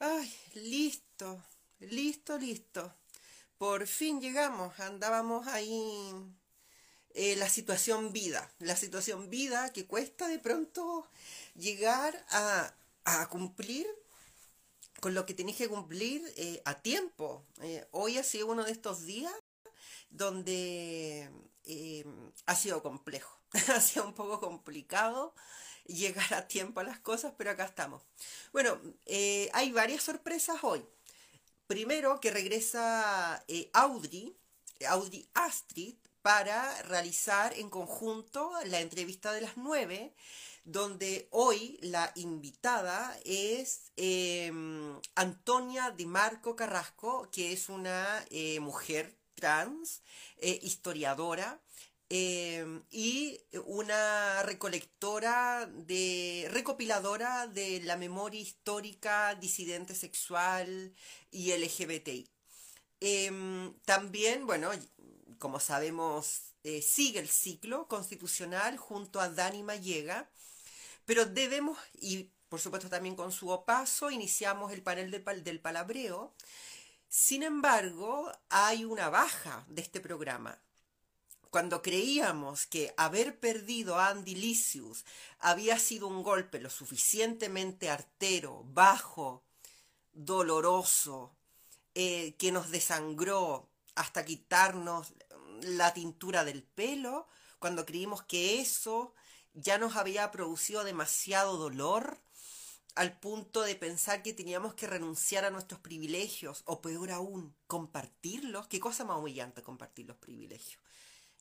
Ay, listo, listo, listo. Por fin llegamos. Andábamos ahí. La situación vida que cuesta de pronto llegar a cumplir con lo que tenés que cumplir a tiempo. Hoy ha sido uno de estos días donde ha sido complejo, ha sido un poco complicado llegar a tiempo a las cosas, pero acá estamos. Bueno, hay varias sorpresas hoy. Primero que regresa Audrey Astrid, para realizar en conjunto la entrevista de las 9, donde hoy la invitada es Antonia Di Marco Carrasco, que es una mujer trans, historiadora y una recopiladora de la memoria histórica disidente sexual y LGBTI. También, bueno, como sabemos, sigue el ciclo constitucional junto a Dani Mallega, pero debemos, y por supuesto también con su opaso, iniciamos el panel del palabreo. Sin embargo, hay una baja de este programa. Cuando creíamos que haber perdido a Andy Licious había sido un golpe lo suficientemente artero, bajo, doloroso, que nos desangró hasta quitarnos la tintura del pelo, cuando creímos que eso ya nos había producido demasiado dolor, al punto de pensar que teníamos que renunciar a nuestros privilegios, o peor aún, compartirlos. Qué cosa más humillante compartir los privilegios.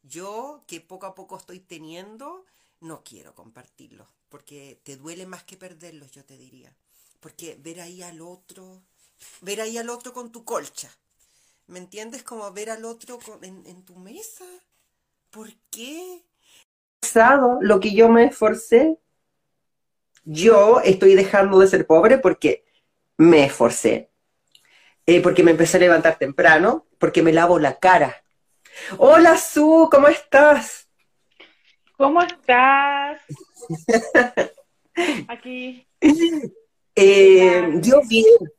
Yo, que poco a poco estoy teniendo, no quiero compartirlos, porque te duele más que perderlos, yo te diría. Porque ver ahí al otro con tu colcha, ¿me entiendes? Como ver al otro en tu mesa. ¿Por qué? Lo que yo me esforcé. Yo estoy dejando de ser pobre porque me esforcé. Porque me empecé a levantar temprano. Porque me lavo la cara. Hola, Su, ¿cómo estás? ¿Cómo estás? Aquí. Yo bien.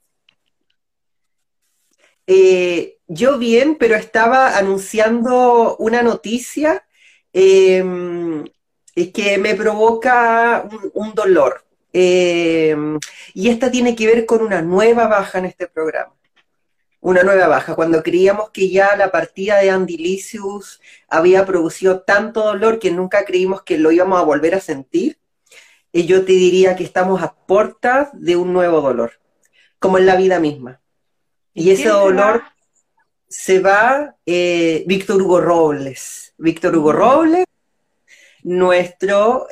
Yo bien, pero estaba anunciando una noticia que me provoca un dolor. Y esta tiene que ver con una nueva baja en este programa. Una nueva baja. Cuando creíamos que ya la partida de Andy Licious había producido tanto dolor que nunca creímos que lo íbamos a volver a sentir, yo te diría que estamos a puertas de un nuevo dolor, como en la vida misma. Y ese dolor se va Víctor Hugo Robles, nuestro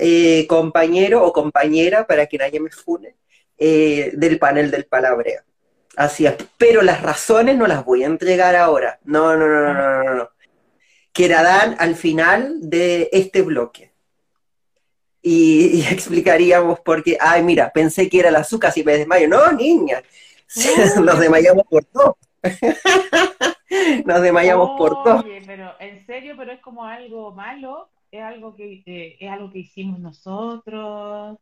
compañero o compañera, para que nadie me fune, del panel del palabreo. Así es, pero las razones no las voy a entregar ahora. No. Quedarán al final de este bloque. Y explicaríamos por qué. Ay, mira, pensé que era el azúcar, si me desmayo. No, niña. Sí, nos desmayamos por dos. Nos desmayamos por dos. Oye, pero en serio, pero es como algo malo, es algo que hicimos nosotros.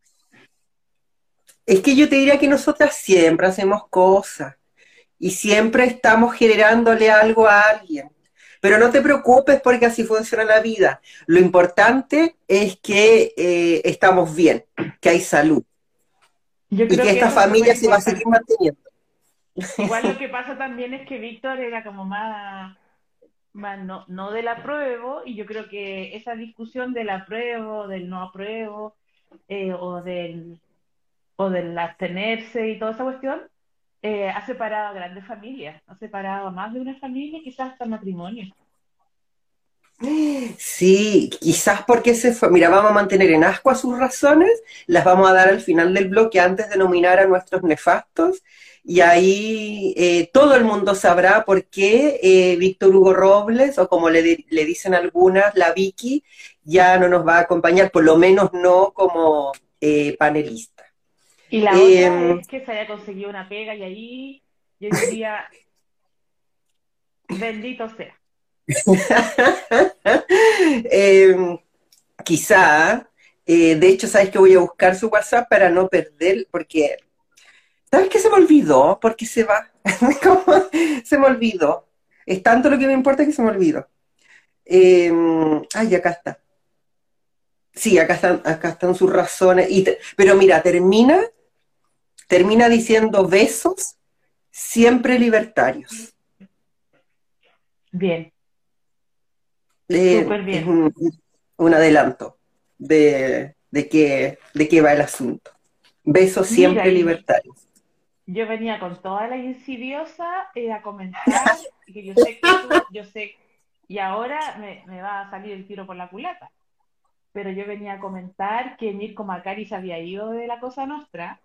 Es que yo te diría que nosotras siempre hacemos cosas y siempre estamos generándole algo a alguien. Pero no te preocupes porque así funciona la vida. Lo importante es que estamos bien, que hay salud. Yo creo y que esta familia se va a seguir manteniendo. Igual lo que pasa también es que Víctor era como más no del apruebo, y yo creo que esa discusión del apruebo, del no apruebo, o del abstenerse y toda esa cuestión, ha separado a grandes familias, ha separado a más de una familia, quizás hasta matrimonios. Sí, quizás porque se fue. Mira, vamos a mantener en ascuas sus razones, las vamos a dar al final del bloque antes de nominar a nuestros nefastos, y ahí todo el mundo sabrá por qué Víctor Hugo Robles, o como le dicen algunas, la Vicky, ya no nos va a acompañar, por lo menos no como panelista. Y la otra es que se haya conseguido una pega, y ahí yo diría, bendito sea. Quizá de hecho, sabes que voy a buscar su WhatsApp para no perder, porque ¿Sabes qué se me olvidó? Porque se va. Se me olvidó. Es tanto lo que me importa que se me olvidó. Ay, acá está. Sí, acá están sus razones. Y pero mira, termina diciendo besos, siempre libertarios. Bien. Súper bien. Es un adelanto de qué va el asunto. Besos siempre libertarios. Yo venía con toda la insidiosa a comentar, que yo sé que tú, y ahora me va a salir el tiro por la culata. Pero yo venía a comentar que Mirko Macari se había ido de La Cosa Nostra,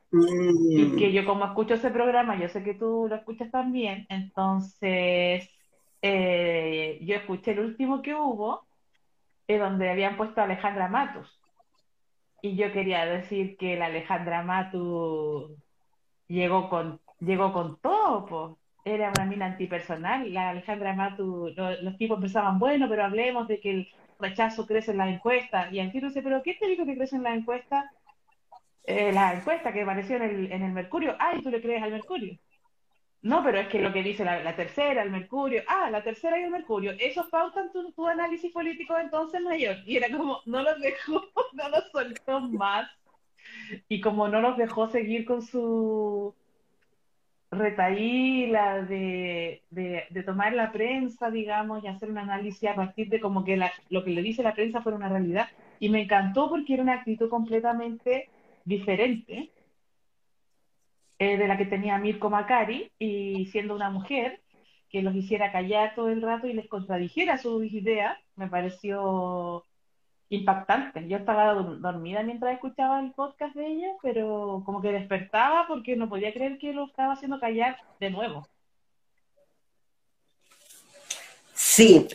y que yo, como escucho ese programa, yo sé que tú lo escuchas también, entonces yo escuché el último que hubo, donde habían puesto a Alejandra Matus. Y yo quería decir que la Alejandra Matus llegó con todo, pues. Era una mina antipersonal. La Alejandra Matus, los tipos pensaban, bueno, pero hablemos de que el rechazo crece en las encuestas. Y Antonio dice, ¿pero qué te dijo que crece en las encuestas? La encuesta que apareció en el Mercurio. Ay, ¿tú le crees al Mercurio? No, pero es que lo que dice la tercera, el Mercurio. Ah, la tercera y el Mercurio. Esos pautan tu análisis político entonces, Mayor. Y era como, no los dejó, no los soltó más. Y como no los dejó seguir con su retaíla de tomar la prensa, digamos, y hacer un análisis a partir de como que lo que le dice la prensa fuera una realidad. Y me encantó porque era una actitud completamente diferente de la que tenía Mirko Macari, y siendo una mujer que los hiciera callar todo el rato y les contradijera sus ideas, me pareció impactante. Yo estaba dormida mientras escuchaba el podcast de ella, pero como que despertaba porque no podía creer que lo estaba haciendo callar de nuevo. Sí,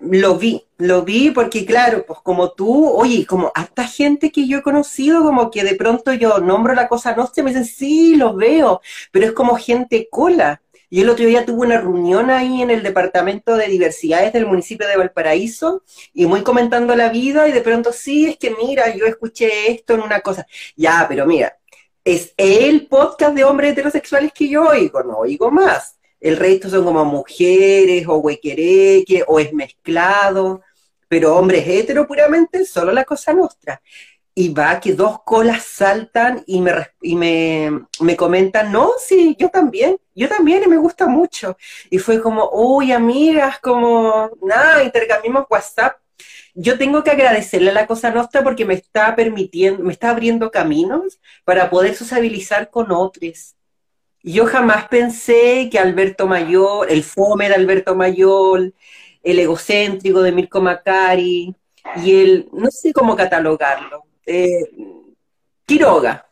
lo vi porque claro, pues como tú, oye, como hasta gente que yo he conocido, como que de pronto yo nombro La Cosa Nostra y me dicen, sí, los veo, pero es como gente cola. Y el otro día tuve una reunión ahí en el Departamento de Diversidades del municipio de Valparaíso, y muy comentando la vida, y de pronto, sí, es que mira, yo escuché esto en una cosa. Ya, pero mira, es el podcast de hombres heterosexuales que yo oigo, no oigo más. El resto son como mujeres, o huequereque, o es mezclado, pero hombres hetero puramente, solo La Cosa Nostra. Y va que dos colas saltan y me comentan, no, sí, yo también, y me gusta mucho. Y fue como, uy, amigas, como, nada, intercambiamos WhatsApp. Yo tengo que agradecerle a La Cosa Nostra porque me está permitiendo, me está abriendo caminos para poder sociabilizar con otros. Yo jamás pensé que Alberto Mayor, el fome de Alberto Mayor, el egocéntrico de Mirko Macari, y el, no sé cómo catalogarlo, Quiroga,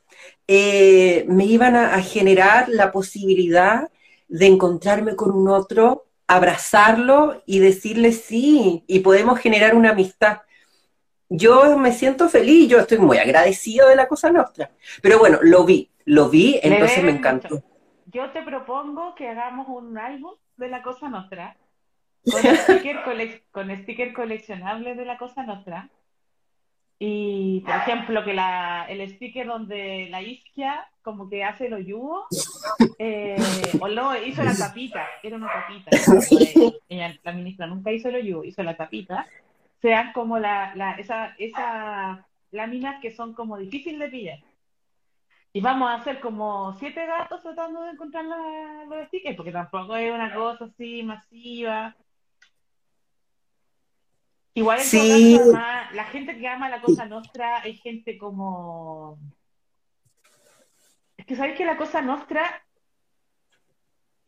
me iban a generar la posibilidad de encontrarme con un otro, abrazarlo y decirle sí, y podemos generar una amistad. Yo me siento feliz, yo estoy muy agradecido de La Cosa Nostra. Pero bueno, lo vi, entonces me encantó. Yo te propongo que hagamos un álbum de La Cosa Nostra, con sticker coleccionable de La Cosa Nostra. Y, por ejemplo, que el sticker donde la isquia como que hace el hoyugo, o lo hizo la tapita, era una tapita. La ministra nunca hizo el hoyugo, hizo la tapita. Sean como esas láminas que son como difíciles de pillar. Y vamos a hacer como 7 gatos tratando de encontrar los stickers, porque tampoco es una cosa así masiva. Igual sí. La gente que ama La Cosa Nostra es gente como... Es que sabéis que La Cosa Nostra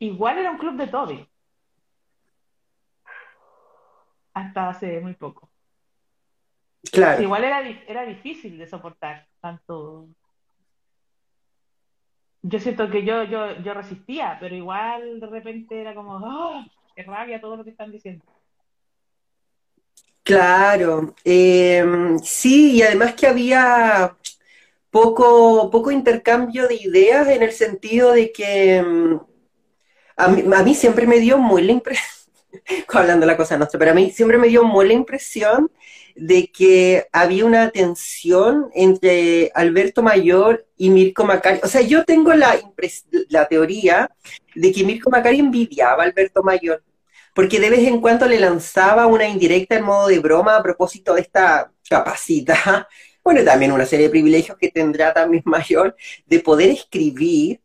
igual era un club de Toby. Hasta hace muy poco. Claro. Pues igual era difícil de soportar tanto. Yo siento que yo resistía, pero igual de repente era como, ¡oh! ¡Qué rabia todo lo que están diciendo! Claro. Sí, y además que había poco intercambio de ideas en el sentido de que a mí siempre me dio muy la impresión. hablando de La Cosa Nostra, pero a mí siempre me dio muy la impresión de que había una tensión entre Alberto Mayor y Mirko Macari. O sea, yo tengo la teoría de que Mirko Macari envidiaba a Alberto Mayor, porque de vez en cuando le lanzaba una indirecta en modo de broma a propósito de esta capacidad, bueno, también una serie de privilegios que tendrá también Mayor, de poder escribir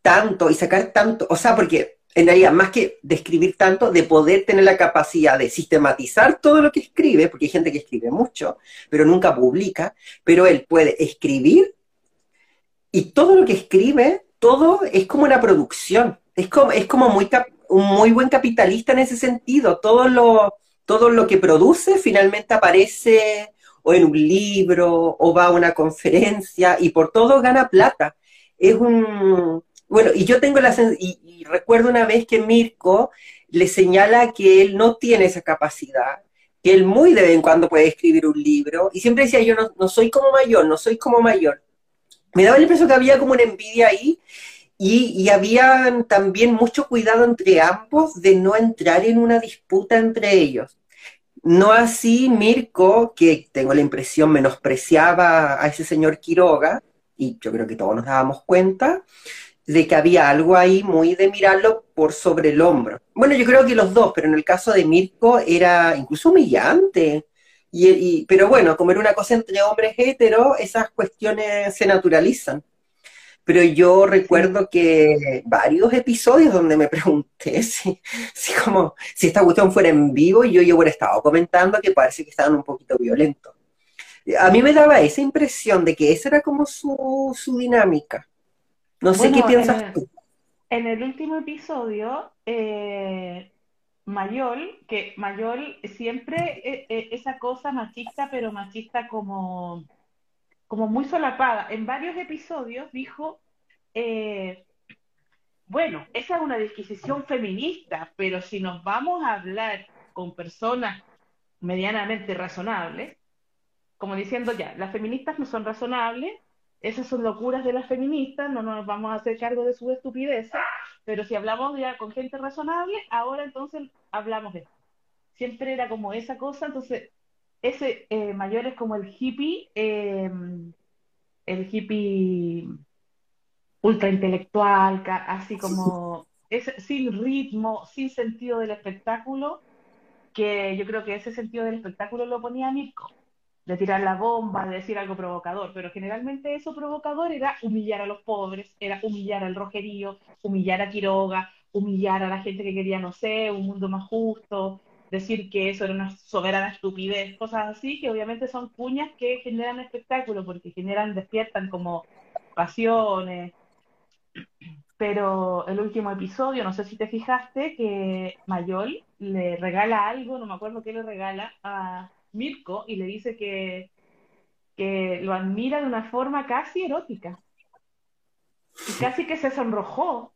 tanto y sacar tanto, o sea, porque en realidad, más que de escribir tanto, de poder tener la capacidad de sistematizar todo lo que escribe, porque hay gente que escribe mucho, pero nunca publica, pero él puede escribir, y todo lo que escribe, todo es como una producción, es como un muy buen capitalista en ese sentido, todo lo que produce finalmente aparece o en un libro, o va a una conferencia, y por todo gana plata. Es un... Bueno, y yo tengo la sensación, y recuerdo una vez que Mirko le señala que él no tiene esa capacidad, que él muy de vez en cuando puede escribir un libro, y siempre decía, yo no soy como Mayor, no soy como Mayor. Me daba la impresión que había como una envidia ahí, y había también mucho cuidado entre ambos de no entrar en una disputa entre ellos. No así Mirko, que tengo la impresión menospreciaba a ese señor Quiroga, y yo creo que todos nos dábamos cuenta de que había algo ahí muy de mirarlo por sobre el hombro. Bueno, yo creo que los dos, pero en el caso de Mirko era incluso humillante. Pero bueno, como era una cosa entre hombres héteros, esas cuestiones se naturalizan. Pero yo recuerdo que varios episodios donde me pregunté si esta cuestión fuera en vivo, y yo hubiera estado comentando que parece que estaban un poquito violentos. A mí me daba esa impresión de que esa era como su dinámica. No sé qué piensas tú. En el último episodio, Mayol siempre esa cosa machista, pero machista como muy solapada, en varios episodios dijo, bueno, esa es una disquisición feminista, pero si nos vamos a hablar con personas medianamente razonables, como diciendo ya, las feministas no son razonables, esas son locuras de las feministas, no nos vamos a hacer cargo de su estupidez, pero si hablamos ya con gente razonable, ahora entonces hablamos de esto. Siempre era como esa cosa, entonces... Ese Mayor es como el hippie ultra intelectual, así como es, sin ritmo, sin sentido del espectáculo, que yo creo que ese sentido del espectáculo lo ponía Mirko, de tirar la bomba, de decir algo provocador, pero generalmente eso provocador era humillar a los pobres, era humillar al Rogerío, humillar a Quiroga, humillar a la gente que quería, no sé, un mundo más justo... decir que eso era una soberana estupidez, cosas así, que obviamente son cuñas que generan espectáculo, porque despiertan como pasiones. Pero el último episodio, no sé si te fijaste, que Mayol le regala algo, no me acuerdo qué le regala a Mirko, y le dice que lo admira de una forma casi erótica. Y casi que se sonrojó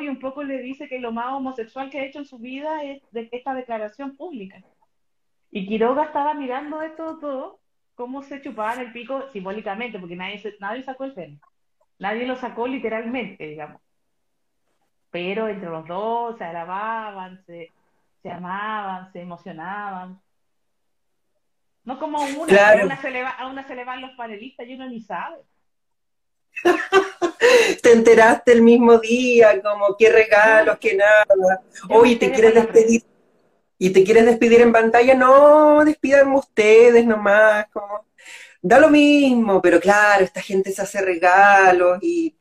y un poco le dice que lo más homosexual que ha hecho en su vida es de esta declaración pública. Y Quiroga estaba mirando esto todo, cómo se chupaban el pico simbólicamente, porque nadie sacó el pene. Nadie lo sacó literalmente, digamos. Pero entre los dos se alababan, se amaban, se emocionaban. No como una, claro. a una se le van los panelistas y uno ni sabe. Te enteraste el mismo día, como qué regalos, qué nada. Oye, ¿te quieres despedir? ¿Y te quieres despedir en pantalla? No, despidan ustedes nomás, como da lo mismo, pero claro, esta gente se hace regalos. Y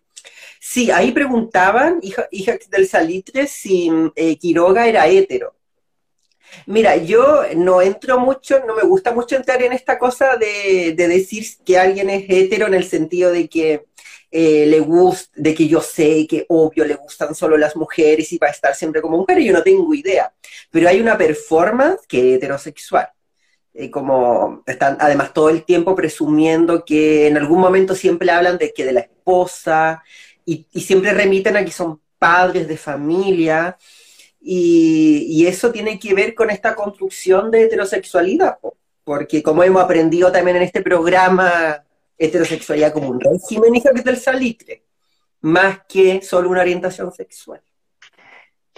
sí, ahí preguntaban, hija del Salitre, si Quiroga era hétero. Mira, yo no entro mucho, no me gusta mucho entrar en esta cosa de decir que alguien es hétero en el sentido de que de que yo sé que obvio le gustan solo las mujeres y va a estar siempre como mujer, y yo no tengo idea. Pero hay una performance que es heterosexual. Como están además todo el tiempo presumiendo que en algún momento siempre hablan de la esposa, y siempre remiten a que son padres de familia. Y eso tiene que ver con esta construcción de heterosexualidad, porque como hemos aprendido también en este programa, heterosexualidad como un régimen, hija del Salitre, más que solo una orientación sexual.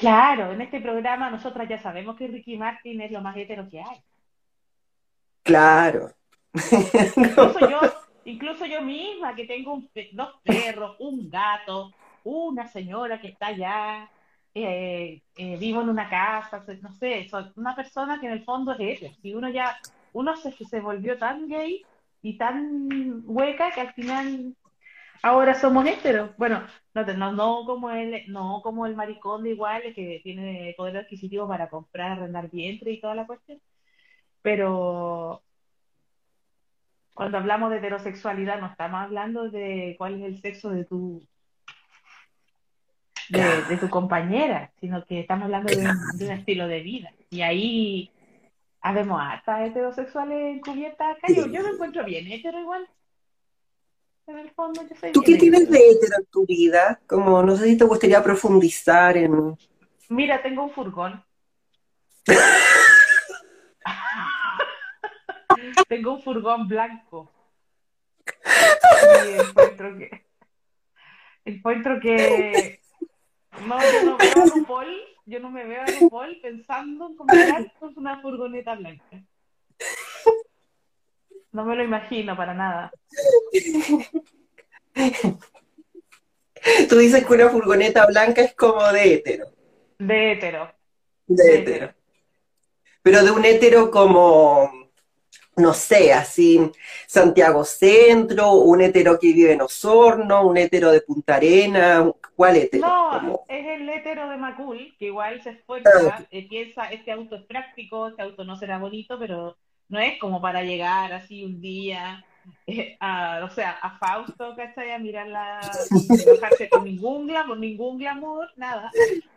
Claro, en este programa nosotras ya sabemos que Ricky Martin es lo más hetero que hay. Claro. Incluso yo misma, que tengo dos perros, un gato, una señora que está allá, vivo en una casa, no sé, soy una persona que en el fondo es hetero. Si uno ya, uno se volvió tan gay y tan hueca que al final... Ahora somos héteros. Bueno, no como el maricón de Iguales que tiene poder adquisitivo para comprar, arrendar vientre y toda la cuestión. Pero cuando hablamos de heterosexualidad no estamos hablando de cuál es el sexo de tu compañera, sino que estamos hablando de un estilo de vida. Y ahí habemos hasta heterosexuales encubiertas acá. Yo me encuentro bien hétero igual. En el fondo, yo soy... ¿Tú qué tienes de hétero en tu vida? Como, no sé si te gustaría profundizar en... Mira, tengo un furgón. Tengo un furgón blanco. Y encuentro que... No, yo no veo a RuPaul, pensando en comprar una furgoneta blanca. No me lo imagino para nada. Tú dices que una furgoneta blanca es como de hétero. De hétero. Pero de un hétero como, no sé, así, Santiago Centro, un hétero que vive en Osorno, un hétero de Punta Arenas, ¿cuál hétero? No, como... es el hétero de Macul, que igual se esfuerza, piensa, este auto es práctico, este auto no será bonito, pero... No es como para llegar así un día, a Fausto, ¿cachai? A mirarla, enojarse con ningún glamour, nada.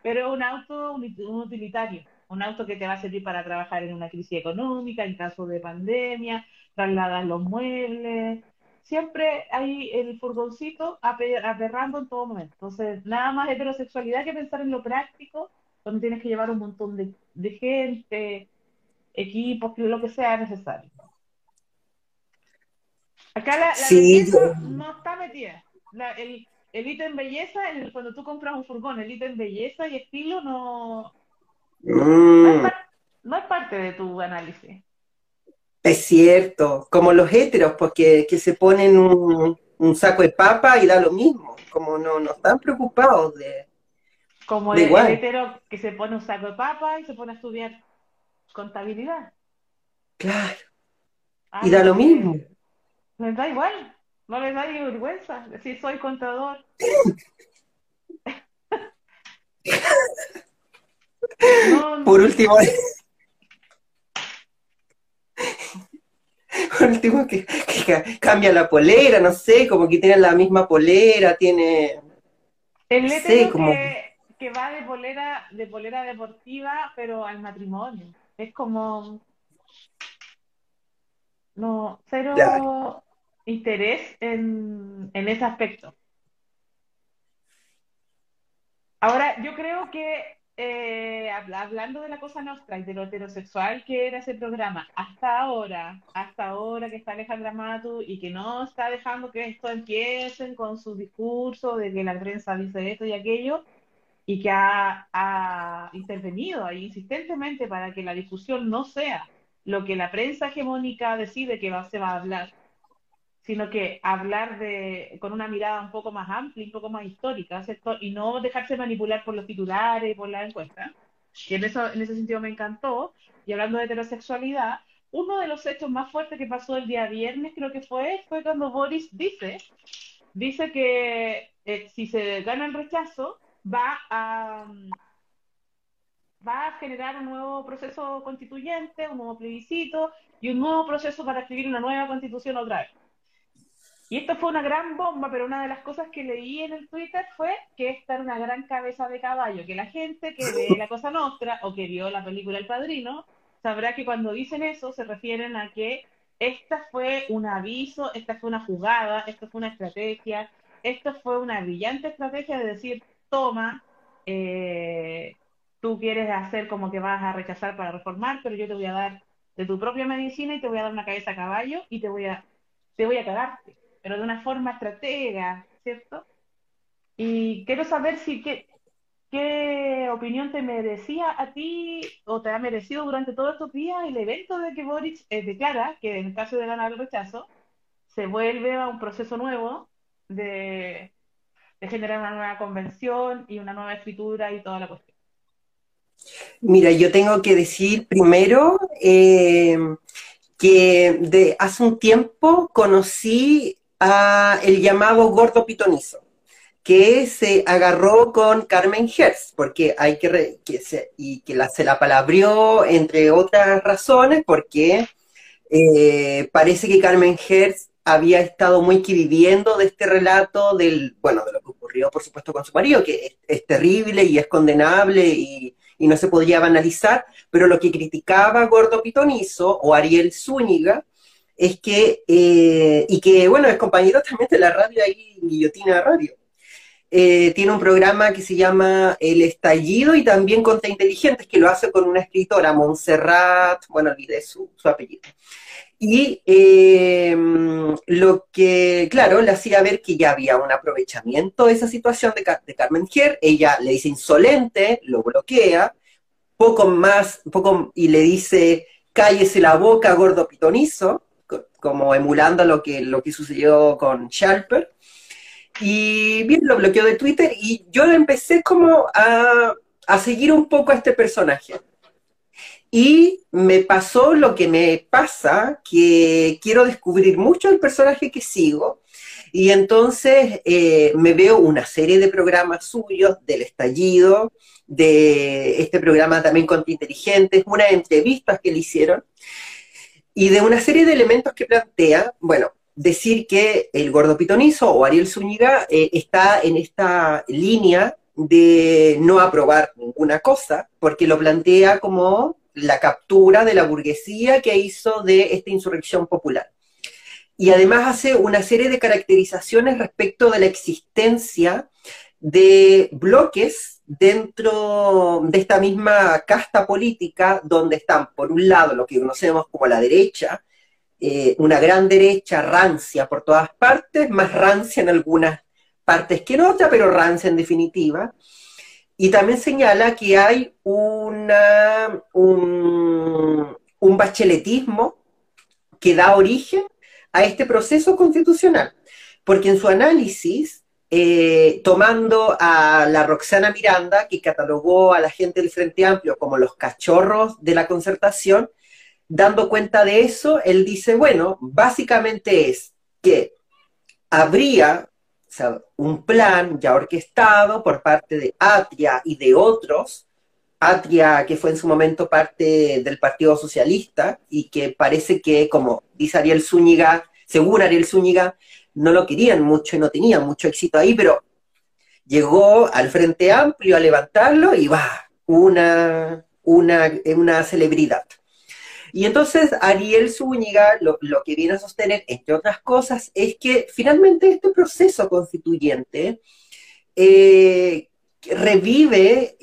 Pero un auto, un utilitario, un auto que te va a servir para trabajar en una crisis económica, en caso de pandemia, trasladar los muebles. Siempre hay el furgoncito aperrando en todo momento. Entonces, nada más heterosexualidad que pensar en lo práctico, cuando tienes que llevar un montón de gente... equipos, lo que sea necesario. Acá la belleza no está metida. El ítem belleza, cuando tú compras un furgón, el ítem belleza y estilo no es parte de tu análisis. Es cierto, como los héteros, porque que se ponen un saco de papa y da lo mismo, como no están preocupados de... Como de el hétero que se pone un saco de papa y se pone a estudiar contabilidad. Claro. Y da lo mismo. Les da igual. No les da ni vergüenza. Decir, soy contador. Por último, que cambia la polera, no sé, como que tienen la misma polera, tiene... El hétero que va de polera deportiva, pero al matrimonio. Es como, no, cero interés en ese aspecto. Ahora, yo creo que, hablando de La Cosa Nostra y de lo heterosexual que era ese programa, hasta ahora que está Alejandra Matus y que no está dejando que esto empiecen con su discurso de que la prensa dice esto y aquello, y que ha intervenido ahí insistentemente para que la discusión no sea lo que la prensa hegemónica decide que se va a hablar, sino que hablar con una mirada un poco más amplia, un poco más histórica, ¿cierto? Y no dejarse manipular por los titulares y por la encuesta, que en ese sentido me encantó. Y hablando de heterosexualidad, uno de los hechos más fuertes que pasó el día viernes, creo que fue cuando Boric dice que si se gana el rechazo, va a generar un nuevo proceso constituyente, un nuevo plebiscito y un nuevo proceso para escribir una nueva constitución otra vez. Y esto fue una gran bomba, pero una de las cosas que leí en el Twitter fue que esta era una gran cabeza de caballo, que la gente que ve La Cosa Nostra o que vio la película El Padrino sabrá que cuando dicen eso se refieren a que esta fue un aviso, esta fue una jugada, esta fue una estrategia, esta fue una brillante estrategia de decir: toma, tú quieres hacer como que vas a rechazar para reformar, pero yo te voy a dar de tu propia medicina y te voy a dar una cabeza a caballo y te voy a cagarte, pero de una forma estratega, ¿cierto? Y quiero saber si qué opinión te merecía a ti o te ha merecido durante todos estos días el evento de que Boric declara que en el caso de ganar el rechazo se vuelve a un proceso nuevo de generar una nueva convención y una nueva escritura y toda la cuestión? Mira, yo tengo que decir primero que de hace un tiempo conocí a el llamado gordo pitonizo, que se agarró con Carmen Hertz, porque hay que, se la palabrió, entre otras razones, porque parece que Carmen Hertz había estado muy viviendo de este relato del, bueno, de lo que ocurrió, por supuesto, con su marido, que es terrible y es condenable y no se podía banalizar, pero lo que criticaba Gordo Pitonizo o Ariel Zúñiga es que, y que, bueno, es compañero también de la radio ahí, Guillotina Radio. Tiene un programa que se llama El Estallido y también Contra Inteligentes, que lo hace con una escritora, Montserrat, bueno, olvidé su apellido. Y lo que, claro, le hacía ver que ya había un aprovechamiento de esa situación de Carmen Hertz. Ella le dice insolente, lo bloquea, poco más, y le dice, cállese la boca, gordo pitonizo, como emulando lo que sucedió con Sharper. Y bien, lo bloqueó de Twitter y yo empecé como a seguir un poco a este personaje. Y me pasó lo que me pasa, que quiero descubrir mucho el personaje que sigo. Y entonces me veo una serie de programas suyos, del Estallido, de este programa también Contra Inteligentes, unas entrevistas que le hicieron, y de una serie de elementos que plantea, bueno, decir que el gordo pitonizo o Ariel Zúñiga está en esta línea de no aprobar ninguna cosa, porque lo plantea como la captura de la burguesía que hizo de esta insurrección popular. Y además hace una serie de caracterizaciones respecto de la existencia de bloques dentro de esta misma casta política, donde están, por un lado, lo que conocemos como la derecha, una gran derecha rancia por todas partes, más rancia en algunas partes que en otras, pero rancia en definitiva. Y también señala que hay un bacheletismo que da origen a este proceso constitucional. Porque en su análisis, tomando a la Roxana Miranda, que catalogó a la gente del Frente Amplio como los cachorros de la concertación, dando cuenta de eso, él dice, bueno, básicamente es que habría, o sea, un plan ya orquestado por parte de Atria y de otros, Atria que fue en su momento parte del Partido Socialista y que parece que, como dice Ariel Zúñiga, según Ariel Zúñiga, no lo querían mucho y no tenían mucho éxito ahí, pero llegó al Frente Amplio a levantarlo y va, una celebridad. Y entonces Ariel Zúñiga lo que viene a sostener, entre otras cosas, es que finalmente este proceso constituyente revive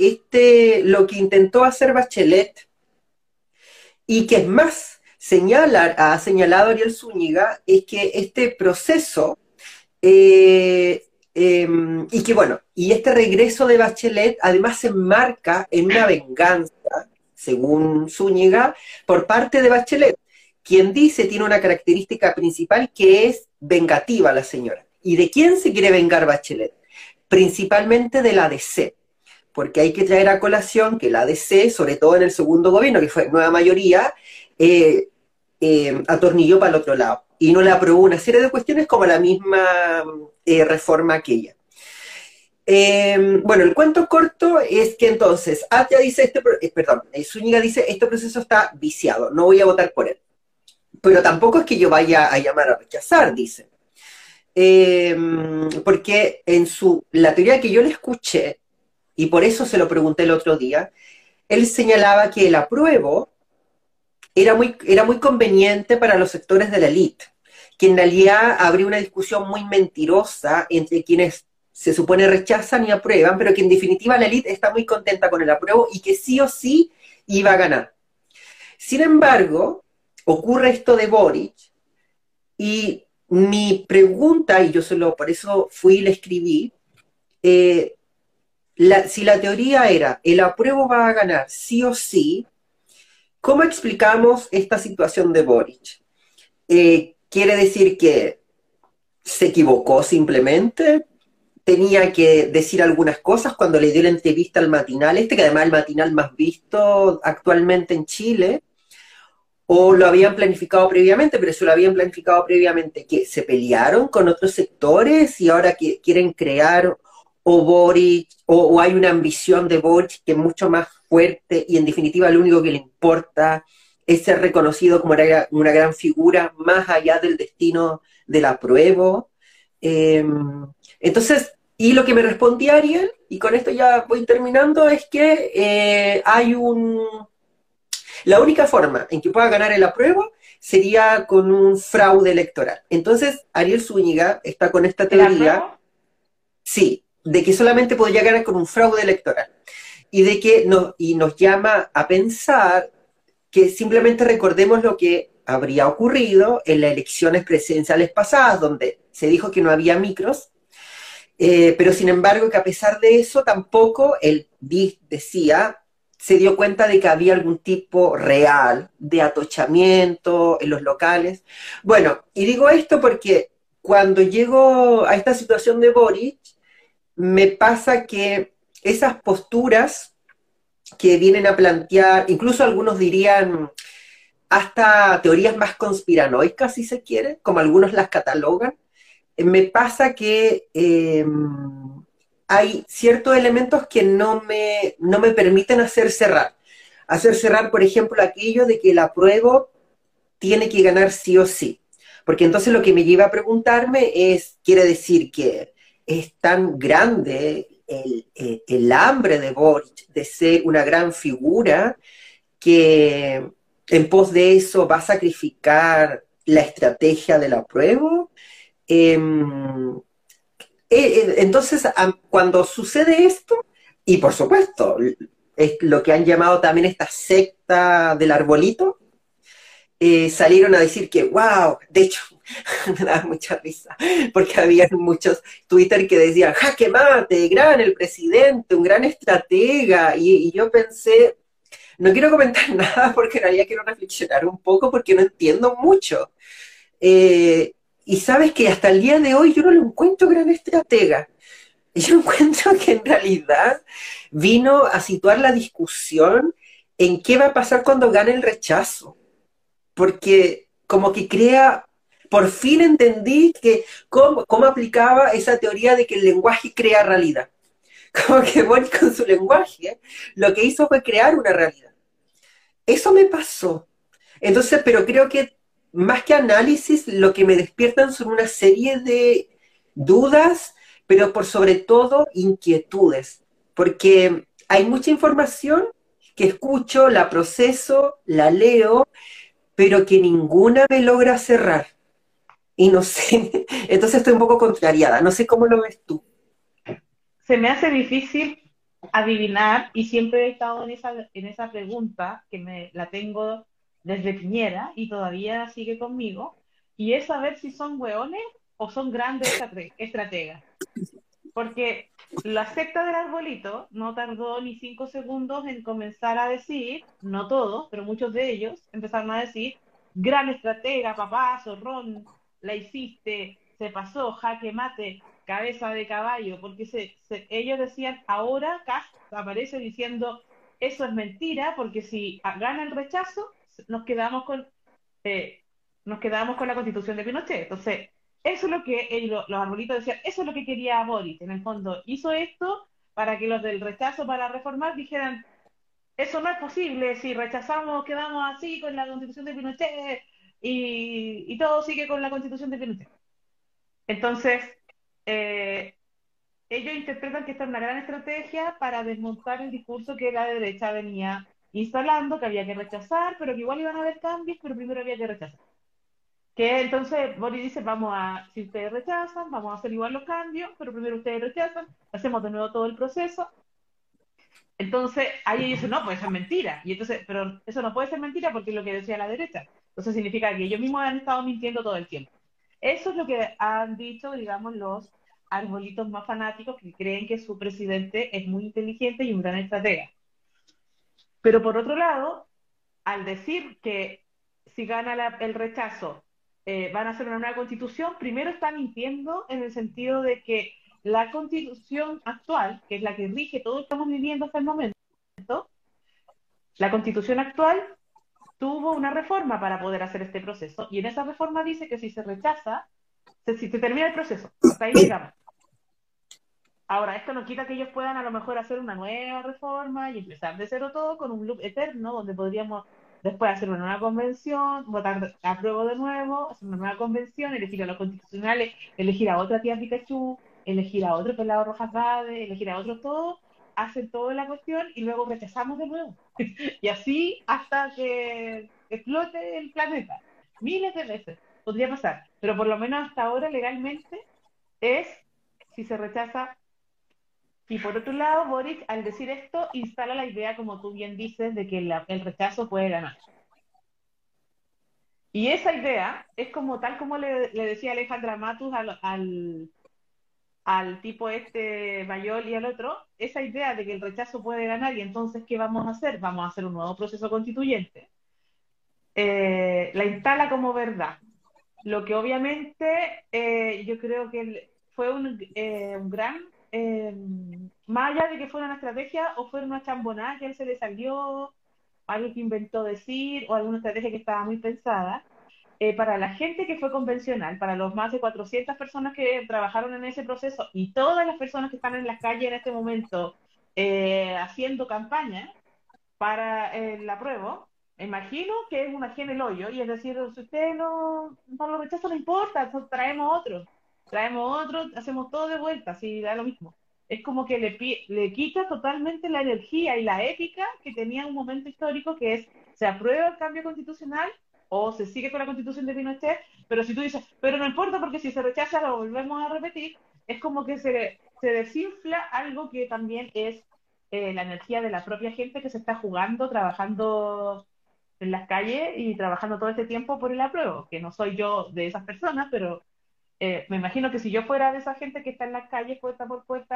lo que intentó hacer Bachelet, y que es más, ha señalado Ariel Zúñiga, es que este proceso, y que bueno, y este regreso de Bachelet además se enmarca en una venganza, según Zúñiga, por parte de Bachelet, quien dice tiene una característica principal que es vengativa la señora. ¿Y de quién se quiere vengar Bachelet? Principalmente de la DC, porque hay que traer a colación que la DC, sobre todo en el segundo gobierno, que fue nueva mayoría, atornilló para el otro lado, y no le aprobó una serie de cuestiones como la misma reforma aquella. Bueno, el cuento corto es que entonces Atria dice, Zúñiga dice, este proceso está viciado, no voy a votar por él. Pero tampoco es que yo vaya a llamar a rechazar, dice. Porque la teoría que yo le escuché, y por eso se lo pregunté el otro día, él señalaba que el apruebo era muy conveniente para los sectores de la élite, que en realidad habría una discusión muy mentirosa entre quienes se supone rechazan y aprueban, pero que en definitiva la élite está muy contenta con el apruebo y que sí o sí iba a ganar. Sin embargo, ocurre esto de Boric, y mi pregunta, y yo por eso fui y le escribí, si la teoría era el apruebo va a ganar sí o sí, ¿cómo explicamos esta situación de Boric? ¿Quiere decir que se equivocó simplemente? Tenía que decir algunas cosas cuando le dio la entrevista al matinal, que además es el matinal más visto actualmente en Chile, o lo habían planificado previamente, pero eso lo habían planificado previamente, que se pelearon con otros sectores y ahora quieren crear o Boric, o hay una ambición de Boric que es mucho más fuerte y en definitiva lo único que le importa es ser reconocido como una gran figura más allá del destino del apruebo. Entonces, y lo que me respondía Ariel, y con esto ya voy terminando, es que la única forma en que pueda ganar el apruebo sería con un fraude electoral. Entonces, Ariel Zúñiga está con esta teoría, sí, de que solamente podría ganar con un fraude electoral. Y de que nos llama a pensar que simplemente recordemos lo que habría ocurrido en las elecciones presidenciales pasadas, donde se dijo que no había micros, pero sin embargo que a pesar de eso tampoco el BIS decía, se dio cuenta de que había algún tipo real de atochamiento en los locales. Bueno, y digo esto porque cuando llego a esta situación de Boric, me pasa que esas posturas que vienen a plantear, incluso algunos dirían hasta teorías más conspiranoicas si se quiere, como algunos las catalogan, me pasa que hay ciertos elementos que no me permiten hacer cerrar. Hacer cerrar, por ejemplo, aquello de que el apruebo tiene que ganar sí o sí. Porque entonces lo que me lleva a preguntarme es, ¿quiere decir que es tan grande el hambre de Boric de ser una gran figura que en pos de eso va a sacrificar la estrategia del apruebo? Entonces, cuando sucede esto, y por supuesto, es lo que han llamado también esta secta del arbolito, salieron a decir que, wow, de hecho, me daba mucha risa, porque había muchos Twitter que decían, jaque mate, gran el presidente, un gran estratega, y yo pensé, no quiero comentar nada porque en realidad quiero reflexionar un poco porque no entiendo mucho. Y sabes que hasta el día de hoy yo no lo encuentro gran estratega. Yo encuentro que en realidad vino a situar la discusión en qué va a pasar cuando gane el rechazo. Porque como que crea, por fin entendí que cómo aplicaba esa teoría de que el lenguaje crea realidad. Como que Boric con su lenguaje lo que hizo fue crear una realidad. Eso me pasó. Entonces, pero creo que más que análisis, lo que me despiertan son una serie de dudas, pero por sobre todo inquietudes, porque hay mucha información que escucho, la proceso, la leo, pero que ninguna me logra cerrar. Y no sé, entonces estoy un poco contrariada, no sé cómo lo ves tú. Se me hace difícil adivinar, y siempre he estado en esa pregunta, que me la tengo desde Piñera, y todavía sigue conmigo, y es saber si son hueones o son grandes estrategas. Porque la secta del arbolito no tardó ni 5 segundos en comenzar a decir, no todos, pero muchos de ellos, empezaron a decir, gran estratega, papá, zorrón, la hiciste, se pasó, jaque mate, cabeza de caballo, porque ellos decían, ahora Cast aparece diciendo, eso es mentira, porque si gana el rechazo, nos quedamos con la constitución de Pinochet. Entonces, eso es lo que los arbolitos decían, eso es lo que quería Boric, en el fondo. Hizo esto para que los del rechazo para reformar dijeran, eso no es posible, si rechazamos quedamos así con la constitución de Pinochet y todo sigue con la constitución de Pinochet. Entonces, ellos interpretan que esta es una gran estrategia para desmontar el discurso que la derecha venía instalando, que había que rechazar, pero que igual iban a haber cambios, pero primero había que rechazar. Que entonces Boric dice, si ustedes rechazan, vamos a hacer igual los cambios, pero primero ustedes rechazan, hacemos de nuevo todo el proceso. Entonces, ahí ellos dicen, no, pues eso es mentira. Y entonces, pero eso no puede ser mentira porque es lo que decía la derecha. Entonces significa que ellos mismos han estado mintiendo todo el tiempo. Eso es lo que han dicho, digamos, los arbolitos más fanáticos que creen que su presidente es muy inteligente y un gran estratega. Pero por otro lado, al decir que si gana el rechazo van a hacer una nueva constitución, primero está mintiendo en el sentido de que la constitución actual, que es la que rige todo lo que estamos viviendo hasta el momento, la constitución actual tuvo una reforma para poder hacer este proceso, y en esa reforma dice que si se rechaza, si se termina el proceso, hasta ahí llegamos. Ahora, esto no quita que ellos puedan a lo mejor hacer una nueva reforma y empezar de cero todo con un loop eterno, donde podríamos después hacer una nueva convención, votar a prueba de nuevo, hacer una nueva convención, elegir a los constitucionales, elegir a otra tía Pikachu, elegir a otro pelado rojas vade, elegir a otro todo, hacen toda la cuestión y luego rechazamos de nuevo. Y así hasta que explote el planeta. Miles de veces podría pasar, pero por lo menos hasta ahora legalmente es si se rechaza. Y por otro lado, Boric, al decir esto, instala la idea, como tú bien dices, de que el rechazo puede ganar. Y esa idea es como tal como le decía Alejandra Matus al tipo este Mayol y al otro, esa idea de que el rechazo puede ganar y entonces ¿qué vamos a hacer? Vamos a hacer un nuevo proceso constituyente. La instala como verdad. Lo que obviamente yo creo que fue un gran... más allá de que fuera una estrategia o fuera una chambonada que a él se le salió, algo que inventó decir o alguna estrategia que estaba muy pensada, para la gente que fue convencional, para los más de 400 personas que trabajaron en ese proceso y todas las personas que están en las calles en este momento haciendo campaña para el apruebo, imagino que es una hiena en el hoyo, y es decir, si usted no lo rechaza no importa, traemos otro. Traemos otro, hacemos todo de vuelta, así da lo mismo. Es como que le quita totalmente la energía y la épica que tenía un momento histórico, que es, se aprueba el cambio constitucional o se sigue con la constitución de Pinochet, pero si tú dices, pero no importa porque si se rechaza lo volvemos a repetir, es como que se desinfla algo que también es la energía de la propia gente que se está jugando, trabajando en las calles y trabajando todo este tiempo por el apruebo, que no soy yo de esas personas, pero... me imagino que si yo fuera de esa gente que está en las calles puerta por puerta,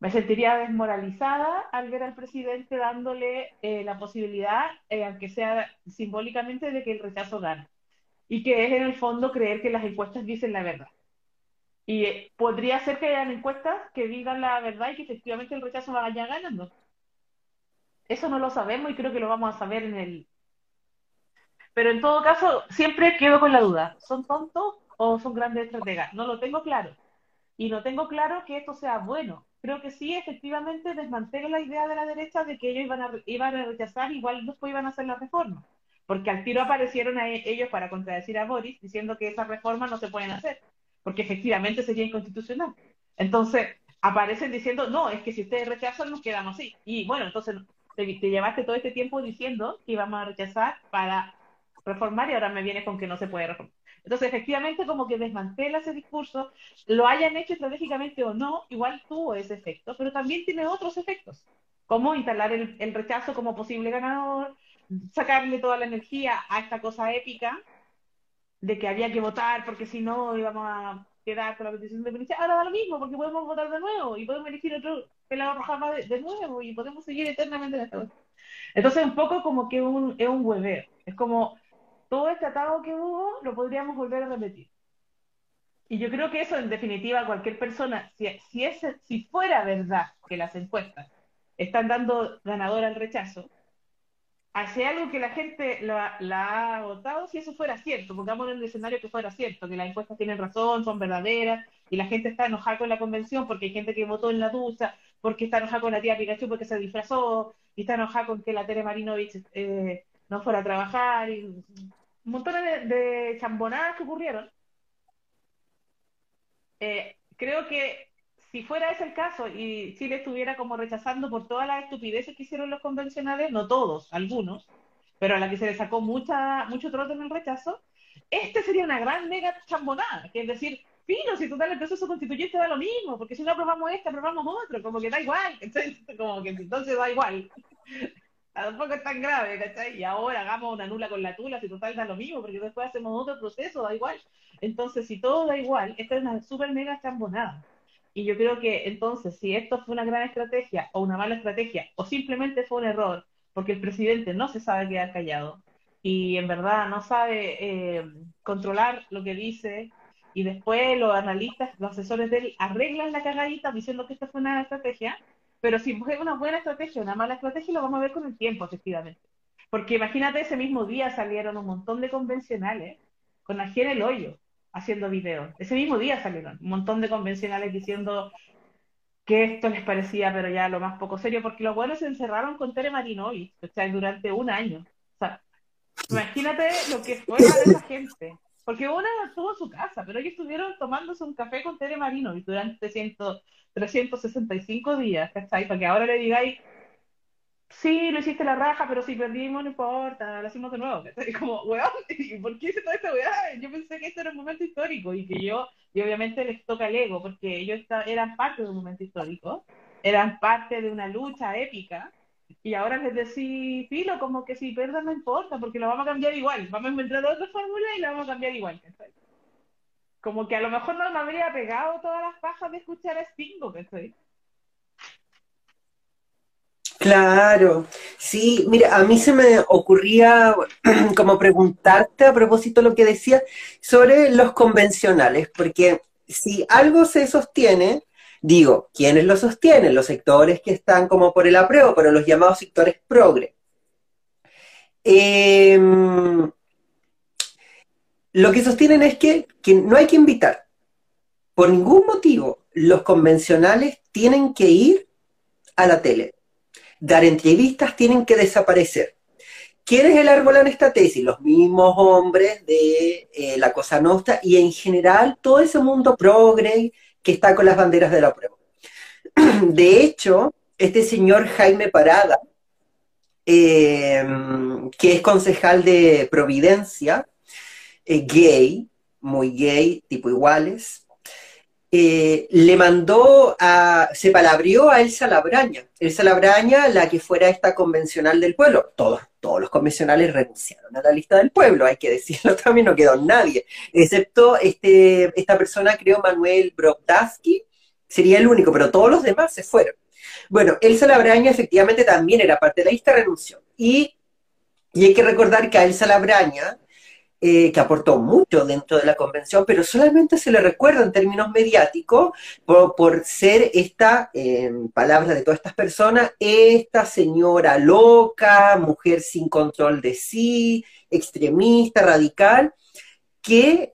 me sentiría desmoralizada al ver al presidente dándole la posibilidad, aunque sea simbólicamente, de que el rechazo gane. Y que es en el fondo creer que las encuestas dicen la verdad. Y podría ser que hayan encuestas que digan la verdad y que efectivamente el rechazo vaya ganando. Eso no lo sabemos y creo que lo vamos a saber en el... Pero en todo caso, siempre quedo con la duda. ¿Son tontos o son grandes estrategas? No lo tengo claro. Y no tengo claro que esto sea bueno. Creo que sí, efectivamente, desmantelo la idea de la derecha de que ellos iban a rechazar, igual después iban a hacer la reforma. Porque al tiro aparecieron ellos para contradecir a Boris, diciendo que esas reformas no se pueden hacer, porque efectivamente sería inconstitucional. Entonces, aparecen diciendo, no, es que si ustedes rechazan, nos quedamos así. Y bueno, entonces, te llevaste todo este tiempo diciendo que íbamos a rechazar para reformar y ahora me vienes con que no se puede reformar. Entonces, efectivamente, como que desmantela ese discurso, lo hayan hecho estratégicamente o no, igual tuvo ese efecto, pero también tiene otros efectos, como instalar el rechazo como posible ganador, sacarle toda la energía a esta cosa épica de que había que votar porque si no íbamos a quedar con la petición de Pinochet. Ahora da lo mismo, porque podemos votar de nuevo y podemos elegir otro pelado rojama de nuevo y podemos seguir eternamente en esta cosa. Entonces, un poco como que es un hueveo, es como... todo este atajo que hubo, lo podríamos volver a repetir. Y yo creo que eso, en definitiva, cualquier persona, si fuera verdad que las encuestas están dando ganador al rechazo, hace algo que la gente la ha votado, si eso fuera cierto, pongámonos en el escenario que fuera cierto, que las encuestas tienen razón, son verdaderas, y la gente está enojada con la convención porque hay gente que votó en la ducha, porque está enojada con la tía Pikachu porque se disfrazó, y está enojada con que la Tere Marinovic no fuera a trabajar, y... un montón de chambonadas que ocurrieron. Creo que si fuera ese el caso y Chile estuviera como rechazando por todas las estupideces que hicieron los convencionales, no todos, algunos, pero a la que se le sacó mucho trote en el rechazo, este sería una gran mega chambonada, que es decir, fino, si total el proceso constituyente da lo mismo, porque si no aprobamos esta, aprobamos otro, como que da igual, entonces da igual. Tampoco es tan grave, ¿cachai? Y ahora hagamos una nula con la tula, si total da lo mismo, porque después hacemos otro proceso, da igual. Entonces, si todo da igual, esta es una súper mega chambonada. Y yo creo que, entonces, si esto fue una gran estrategia, o una mala estrategia, o simplemente fue un error, porque el presidente no se sabe quedar callado, y en verdad no sabe controlar lo que dice, y después los analistas, los asesores de él, arreglan la cagadita diciendo que esta fue una estrategia, pero si fue una buena estrategia, una mala estrategia, lo vamos a ver con el tiempo, efectivamente. Porque imagínate, ese mismo día salieron un montón de convencionales con Ariel el hoyo haciendo videos. Ese mismo día salieron un montón de convencionales diciendo que esto les parecía, pero ya lo más poco serio, porque los buenos se encerraron con Tere Marinovic, o sea, durante un año. O sea, imagínate lo que fue para esa gente. Porque una estuvo en su casa, pero ellos estuvieron tomándose un café con Tere Marinovic durante 365 días, ¿cachai? Para que ahora le digáis, sí, lo hiciste la raja, pero si perdimos no importa, lo hacemos de nuevo, ¿cachai? Como, weón, ¿por qué hice toda esta weá? Yo pensé que este era un momento histórico y que yo, y obviamente les toca el ego, porque ellos eran parte de un momento histórico, eran parte de una lucha épica, y ahora les decís, filo, como que si pierdan no importa, porque lo vamos a cambiar igual, vamos a inventar otra fórmula y la vamos a cambiar igual, ¿cachai? Como que a lo mejor no me habría pegado todas las pajas de escuchar a Stingo, ¿cachai? Claro, sí, mira, a mí se me ocurría como preguntarte a propósito de lo que decías sobre los convencionales, porque si algo se sostiene, digo, ¿quiénes lo sostienen? Los sectores que están como por el apruebo, pero los llamados sectores progre. Lo que sostienen es que no hay que invitar. Por ningún motivo, los convencionales tienen que ir a la tele. Dar entrevistas, tienen que desaparecer. ¿Quiénes enarbolan esta tesis? Los mismos hombres de La Cosa Nostra y en general todo ese mundo progre, que está con las banderas de la prueba. De hecho, este señor Jaime Parada, que es concejal de Providencia, gay, muy gay, tipo iguales, le mandó a, se palabrió a Elsa Labraña. Elsa Labraña, la que fuera esta convencional del pueblo. Todos los convencionales renunciaron a la lista del pueblo, hay que decirlo también, no quedó nadie, excepto esta persona, creo, Manuel Brobdaski, sería el único, pero todos los demás se fueron. Bueno, Elsa Labraña efectivamente también era parte de la lista, renunció. Y hay que recordar que a Elsa Labraña, que aportó mucho dentro de la convención, pero solamente se le recuerda en términos mediáticos por ser esta, en palabras de todas estas personas, esta señora loca, mujer sin control de sí, extremista, radical, que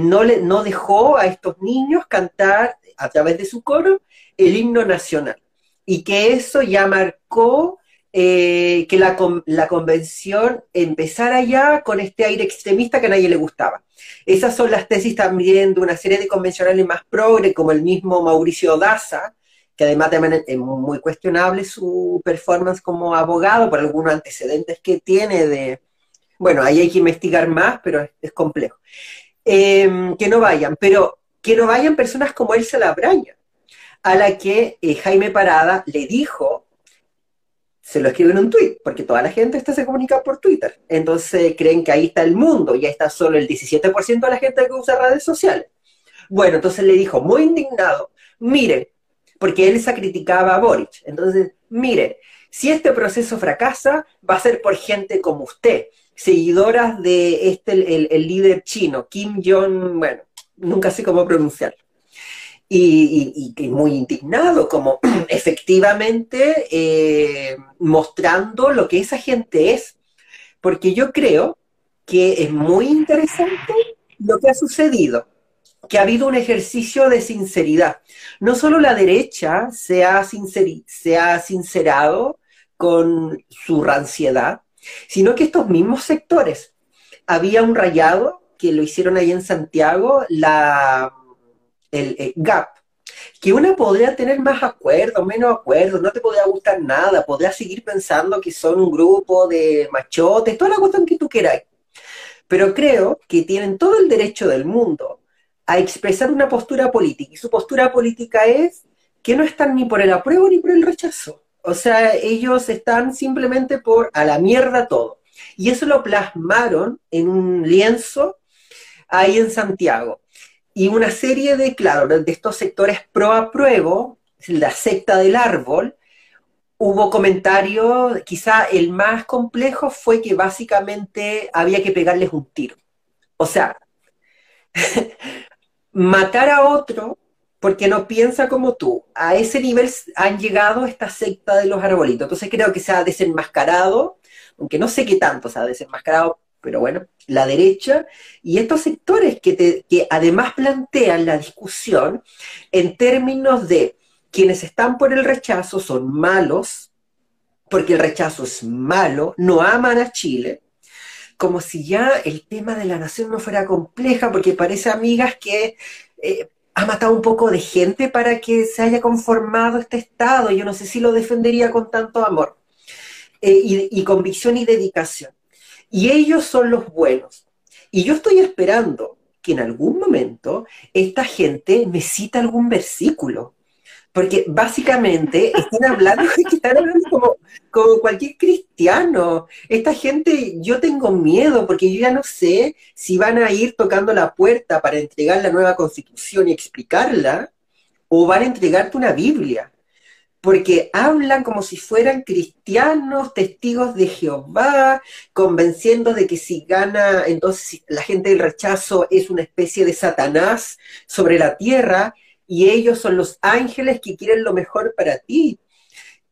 no dejó a estos niños cantar a través de su coro el himno nacional, y que eso ya marcó que la convención empezara ya con este aire extremista que a nadie le gustaba. Esas son las tesis también de una serie de convencionales más progre, como el mismo Mauricio Daza, que además también es muy cuestionable su performance como abogado por algunos antecedentes que tiene de... Bueno, ahí hay que investigar más, pero es complejo. Que no vayan, pero que no vayan personas como Elsa Labraña, a la que Jaime Parada le dijo... Se lo escriben en un tuit, porque toda la gente se comunica por Twitter. Entonces creen que ahí está el mundo, y ahí está solo el 17% de la gente que usa redes sociales. Bueno, entonces le dijo, muy indignado, mire, porque Elsa criticaba a Boric. Entonces, mire, si este proceso fracasa, va a ser por gente como usted, seguidoras de el líder chino, Kim Jong, bueno, nunca sé cómo pronunciarlo. Y muy indignado, como efectivamente mostrando lo que esa gente es. Porque yo creo que es muy interesante lo que ha sucedido, que ha habido un ejercicio de sinceridad. No solo la derecha se ha sincerado con su ranciedad, sino que estos mismos sectores. Había un rayado que lo hicieron ahí en Santiago, el GAP, que una podría tener más acuerdos, menos acuerdos, no te podría gustar nada, podría seguir pensando que son un grupo de machotes, toda la cuestión que tú queráis. Pero creo que tienen todo el derecho del mundo a expresar una postura política, y su postura política es que no están ni por el apruebo ni por el rechazo. O sea, ellos están simplemente por a la mierda todo. Y eso lo plasmaron en un lienzo ahí en Santiago. Y una serie de, claro, de estos sectores pro apruebo, la secta del árbol, hubo comentarios, quizá el más complejo fue que básicamente había que pegarles un tiro. O sea, matar a otro porque no piensa como tú. A ese nivel han llegado esta secta de los arbolitos. Entonces creo que se ha desenmascarado, aunque no sé qué tanto se ha desenmascarado, pero bueno, la derecha y estos sectores que además plantean la discusión en términos de quienes están por el rechazo son malos, porque el rechazo es malo, no aman a Chile, como si ya el tema de la nación no fuera compleja, porque parece, amigas, que ha matado un poco de gente para que se haya conformado este Estado. Yo no sé si lo defendería con tanto amor, y convicción y dedicación. Y ellos son los buenos. Y yo estoy esperando que en algún momento esta gente me cite algún versículo. Porque básicamente están hablando como cualquier cristiano. Esta gente, yo tengo miedo, porque yo ya no sé si van a ir tocando la puerta para entregar la nueva constitución y explicarla, o van a entregarte una Biblia. Porque hablan como si fueran cristianos, testigos de Jehová, convenciendo de que si gana, entonces la gente del rechazo es una especie de Satanás sobre la tierra, y ellos son los ángeles que quieren lo mejor para ti.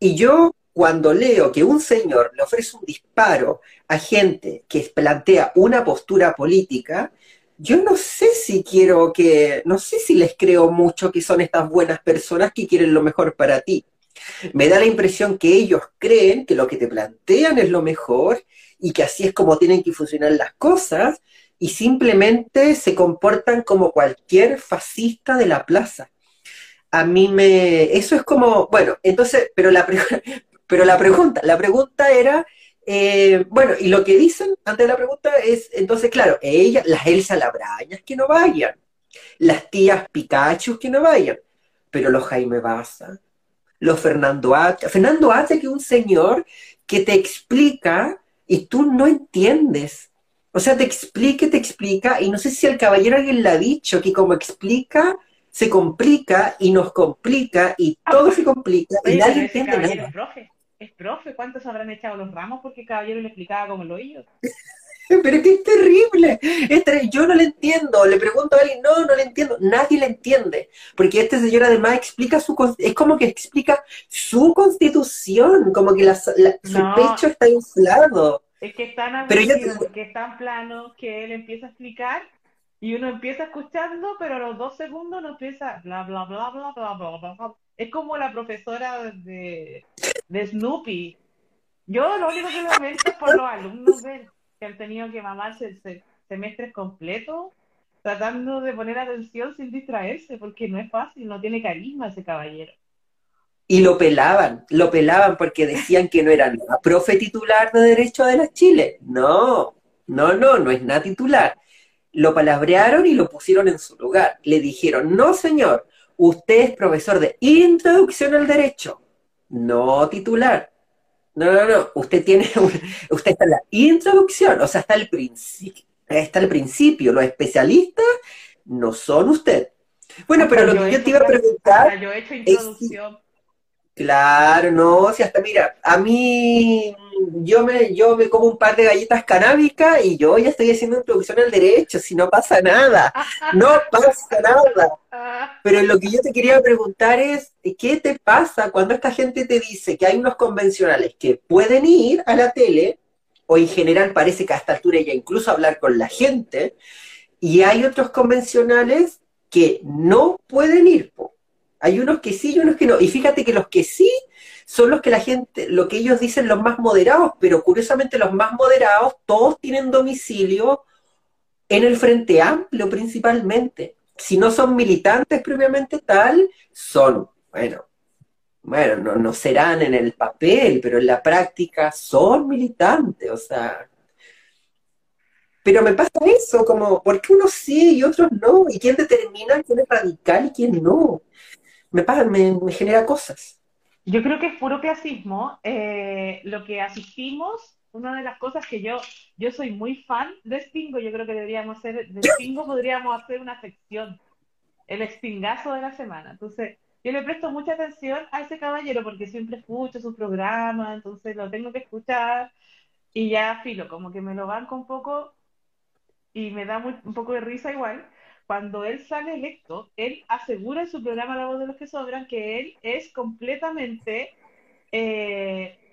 Y yo, cuando leo que un señor le ofrece un disparo a gente que plantea una postura política, yo no sé si quiero que, no sé si les creo mucho que son estas buenas personas que quieren lo mejor para ti. Me da la impresión que ellos creen que lo que te plantean es lo mejor y que así es como tienen que funcionar las cosas, y simplemente se comportan como cualquier fascista de la plaza. A mí me... Eso es como... Bueno, entonces, pero la pregunta era... bueno, y lo que dicen antes de la pregunta es, entonces, claro, las Elsa Labrañas que no vayan, las tías Pikachu que no vayan, pero los Jaime Baza, los Fernando Atria, que es un señor que te explica y tú no entiendes. O sea, te explica, y no sé si el caballero alguien le ha dicho, que como explica, se complica y nos complica y todo se complica y nadie entiende nada. Es profe, ¿cuántos habrán echado los ramos? Porque el caballero le explicaba como lo hizo. Pero es que es terrible. Yo no le entiendo. Le pregunto a alguien, no le entiendo. Nadie le entiende. Porque este señor además explica es como que explica su constitución, como que su pecho está inflado. Es que es tan que es tan plano que él empieza a explicar y uno empieza escuchando, pero a los 2 segundos uno empieza bla, bla, bla, bla, bla, bla, bla, bla. Es como la profesora de Snoopy. Yo lo único que lamento es por los alumnos de él, que han tenido que mamarse semestres completos tratando de poner atención sin distraerse, porque no es fácil, no tiene carisma ese caballero. Y lo pelaban porque decían que no era nada profe titular de Derecho de la Chile. No es nada titular. Lo palabrearon y lo pusieron en su lugar. Le dijeron, no señor, usted es profesor de Introducción al Derecho. No titular. No. Usted está en la introducción, o sea, está el principio. Los especialistas no son usted. Bueno, hasta pero lo que yo te iba a preguntar... Yo he hecho introducción. Claro, no, si hasta, mira, a mí yo me como un par de galletas canábicas y yo ya estoy haciendo introducción al derecho, si no pasa nada, no pasa nada. Pero lo que yo te quería preguntar es, ¿qué te pasa cuando esta gente te dice que hay unos convencionales que pueden ir a la tele, o en general parece que a esta altura ya incluso hablar con la gente, y hay otros convencionales que no pueden ir? Hay unos que sí y unos que no. Y fíjate que los que sí son los que la gente, lo que ellos dicen, los más moderados, pero curiosamente los más moderados todos tienen domicilio en el Frente Amplio principalmente. Si no son militantes propiamente tal, son, bueno, no serán en el papel, pero en la práctica son militantes, o sea... Pero me pasa eso, como, ¿por qué unos sí y otros no? ¿Y quién determina quién es radical y quién no? Me genera cosas. Yo creo que es puro clasismo. Lo que asistimos, una de las cosas que yo soy muy fan de Stingo, yo creo que deberíamos ser, de Stingo podríamos hacer una sección, el Stingazo de la semana. Entonces, yo le presto mucha atención a ese caballero porque siempre escucho sus programas, entonces lo tengo que escuchar y ya filo, como que me lo banco un poco y me da un poco de risa igual. Cuando él sale electo, él asegura en su programa La Voz de los que Sobran que él es completamente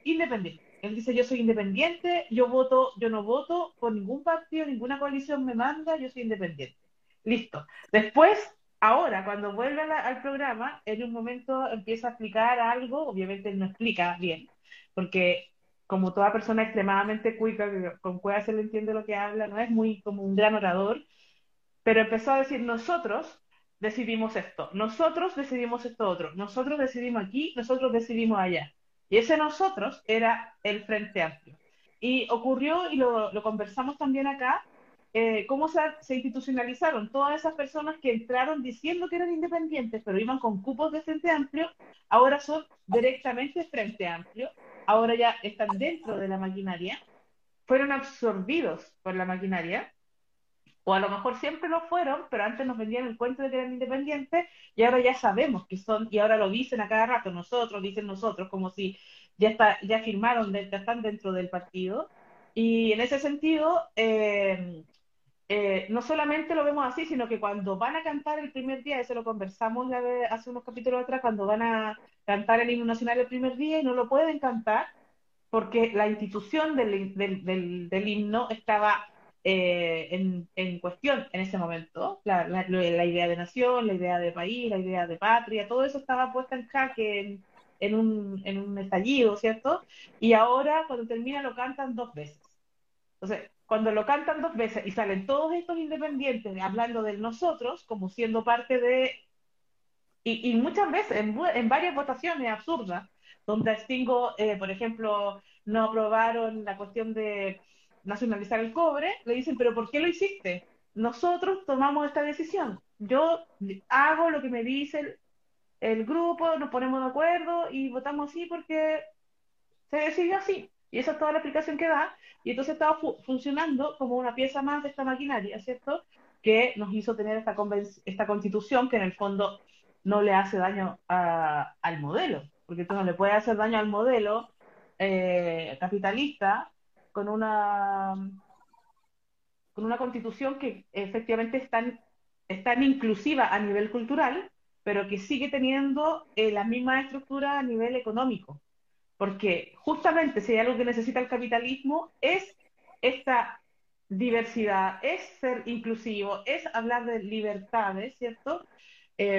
independiente. Él dice, yo soy independiente, yo voto, yo no voto por ningún partido, ninguna coalición me manda, yo soy independiente. Listo. Después, ahora, cuando vuelve al programa, en un momento empieza a explicar algo, obviamente él no explica bien, porque como toda persona extremadamente cuica, con cueva se le entiende lo que habla, no es muy como un gran orador, pero empezó a decir, nosotros decidimos esto, nosotros decidimos esto otro, nosotros decidimos aquí, nosotros decidimos allá. Y ese nosotros era el Frente Amplio. Y ocurrió, y lo conversamos también acá, cómo se institucionalizaron todas esas personas que entraron diciendo que eran independientes, pero iban con cupos de Frente Amplio, ahora son directamente Frente Amplio, ahora ya están dentro de la maquinaria, fueron absorbidos por la maquinaria, o a lo mejor siempre lo fueron, pero antes nos vendían el cuento de que eran independientes, y ahora ya sabemos que son, y ahora lo dicen a cada rato, nosotros, dicen nosotros, como si ya firmaron, ya están dentro del partido. Y en ese sentido, no solamente lo vemos así, sino que cuando van a cantar el primer día, eso lo conversamos hace unos capítulos atrás, cuando van a cantar el himno nacional el primer día y no lo pueden cantar, porque la institución del himno estaba... en cuestión en ese momento, la idea de nación, la idea de país, la idea de patria, todo eso estaba puesta en jaque en un estallido, ¿cierto? Y ahora cuando termina lo cantan dos veces. Entonces, cuando lo cantan dos veces y salen todos estos independientes hablando del nosotros como siendo parte de... Y muchas veces, en varias votaciones absurdas, donde Stingo, por ejemplo, no aprobaron la cuestión de nacionalizar el cobre, le dicen, pero ¿por qué lo hiciste? Nosotros tomamos esta decisión. Yo hago lo que me dice el grupo, nos ponemos de acuerdo y votamos así porque se decidió así. Y esa es toda la explicación que da. Y entonces estaba funcionando como una pieza más de esta maquinaria, ¿cierto? Que nos hizo tener esta constitución que en el fondo no le hace daño al modelo. Porque tú no le puedes hacer daño al modelo capitalista con una constitución que efectivamente es tan inclusiva a nivel cultural, pero que sigue teniendo la misma estructura a nivel económico. Porque justamente si hay algo que necesita el capitalismo es esta diversidad, es ser inclusivo, es hablar de libertades, ¿cierto?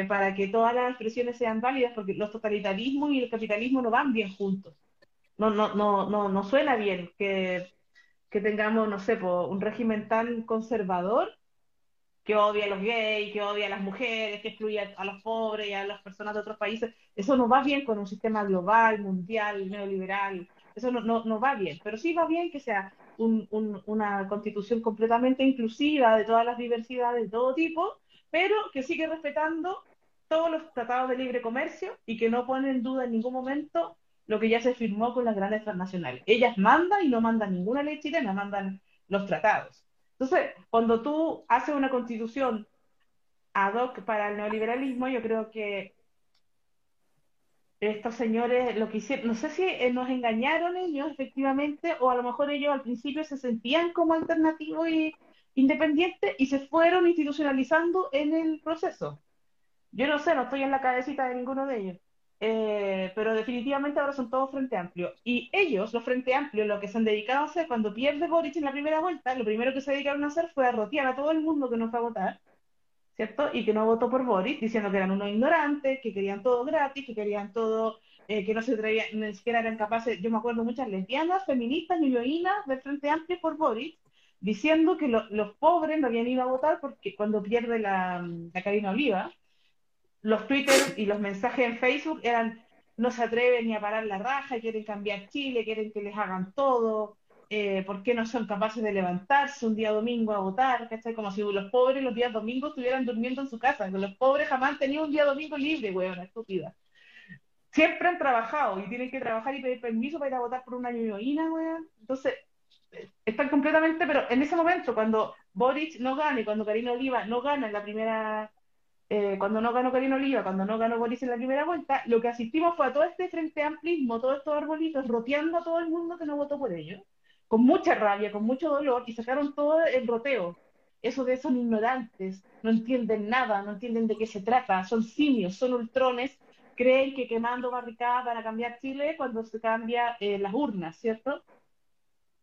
Para que todas las expresiones sean válidas, porque los totalitarismos y el capitalismo no van bien juntos. No suena bien que tengamos, no sé, un régimen tan conservador que odie a los gays, que odie a las mujeres, que excluye a los pobres y a las personas de otros países. Eso no va bien con un sistema global, mundial, neoliberal. Eso no va bien. Pero sí va bien que sea una constitución completamente inclusiva de todas las diversidades de todo tipo, pero que sigue respetando todos los tratados de libre comercio y que no pone en duda en ningún momento lo que ya se firmó con las grandes transnacionales. Ellas mandan y no mandan ninguna ley chilena, mandan los tratados. Entonces, cuando tú haces una constitución ad hoc para el neoliberalismo, yo creo que estos señores lo que hicieron, no sé si nos engañaron ellos efectivamente, o a lo mejor ellos al principio se sentían como alternativos e independientes y se fueron institucionalizando en el proceso. Yo no sé, no estoy en la cabecita de ninguno de ellos. Pero definitivamente ahora son todos Frente Amplio. Y ellos, los Frente Amplio, lo que se han dedicado a hacer cuando pierde Boric en la primera vuelta, lo primero que se dedicaron a hacer fue a rotear a todo el mundo que no fue a votar, ¿cierto? Y que no votó por Boric, diciendo que eran unos ignorantes, que querían todo gratis, que querían todo, que no se atrevían, ni siquiera eran capaces. Yo me acuerdo muchas lesbianas, feministas, ñuñoínas del Frente Amplio por Boric, diciendo que los pobres no habían ido a votar porque cuando pierde la Karina Oliva. Los Twitter y los mensajes en Facebook eran, no se atreven ni a parar la raja, quieren cambiar Chile, quieren que les hagan todo, ¿por qué no son capaces de levantarse un día domingo a votar? ¿Cachai? Como si los pobres los días domingos estuvieran durmiendo en su casa, los pobres jamás han tenido un día domingo libre, huevona, estúpida. siempre han trabajado y tienen que trabajar y pedir permiso para ir a votar por una ñuñoína, weón. Entonces, están completamente, pero en ese momento, cuando Boric no gana y cuando Karina Oliva no gana en la primera, cuando no ganó Karina Oliva, cuando no ganó Boric en la primera vuelta, lo que asistimos fue a todo este frente amplismo, todos estos arbolitos, roteando a todo el mundo que no votó por ellos, con mucha rabia, con mucho dolor, y sacaron todo el roteo. Eso de son ignorantes, no entienden nada, no entienden de qué se trata, son simios, son ultrones, creen que quemando barricadas van a cambiar Chile cuando se cambia las urnas, ¿cierto?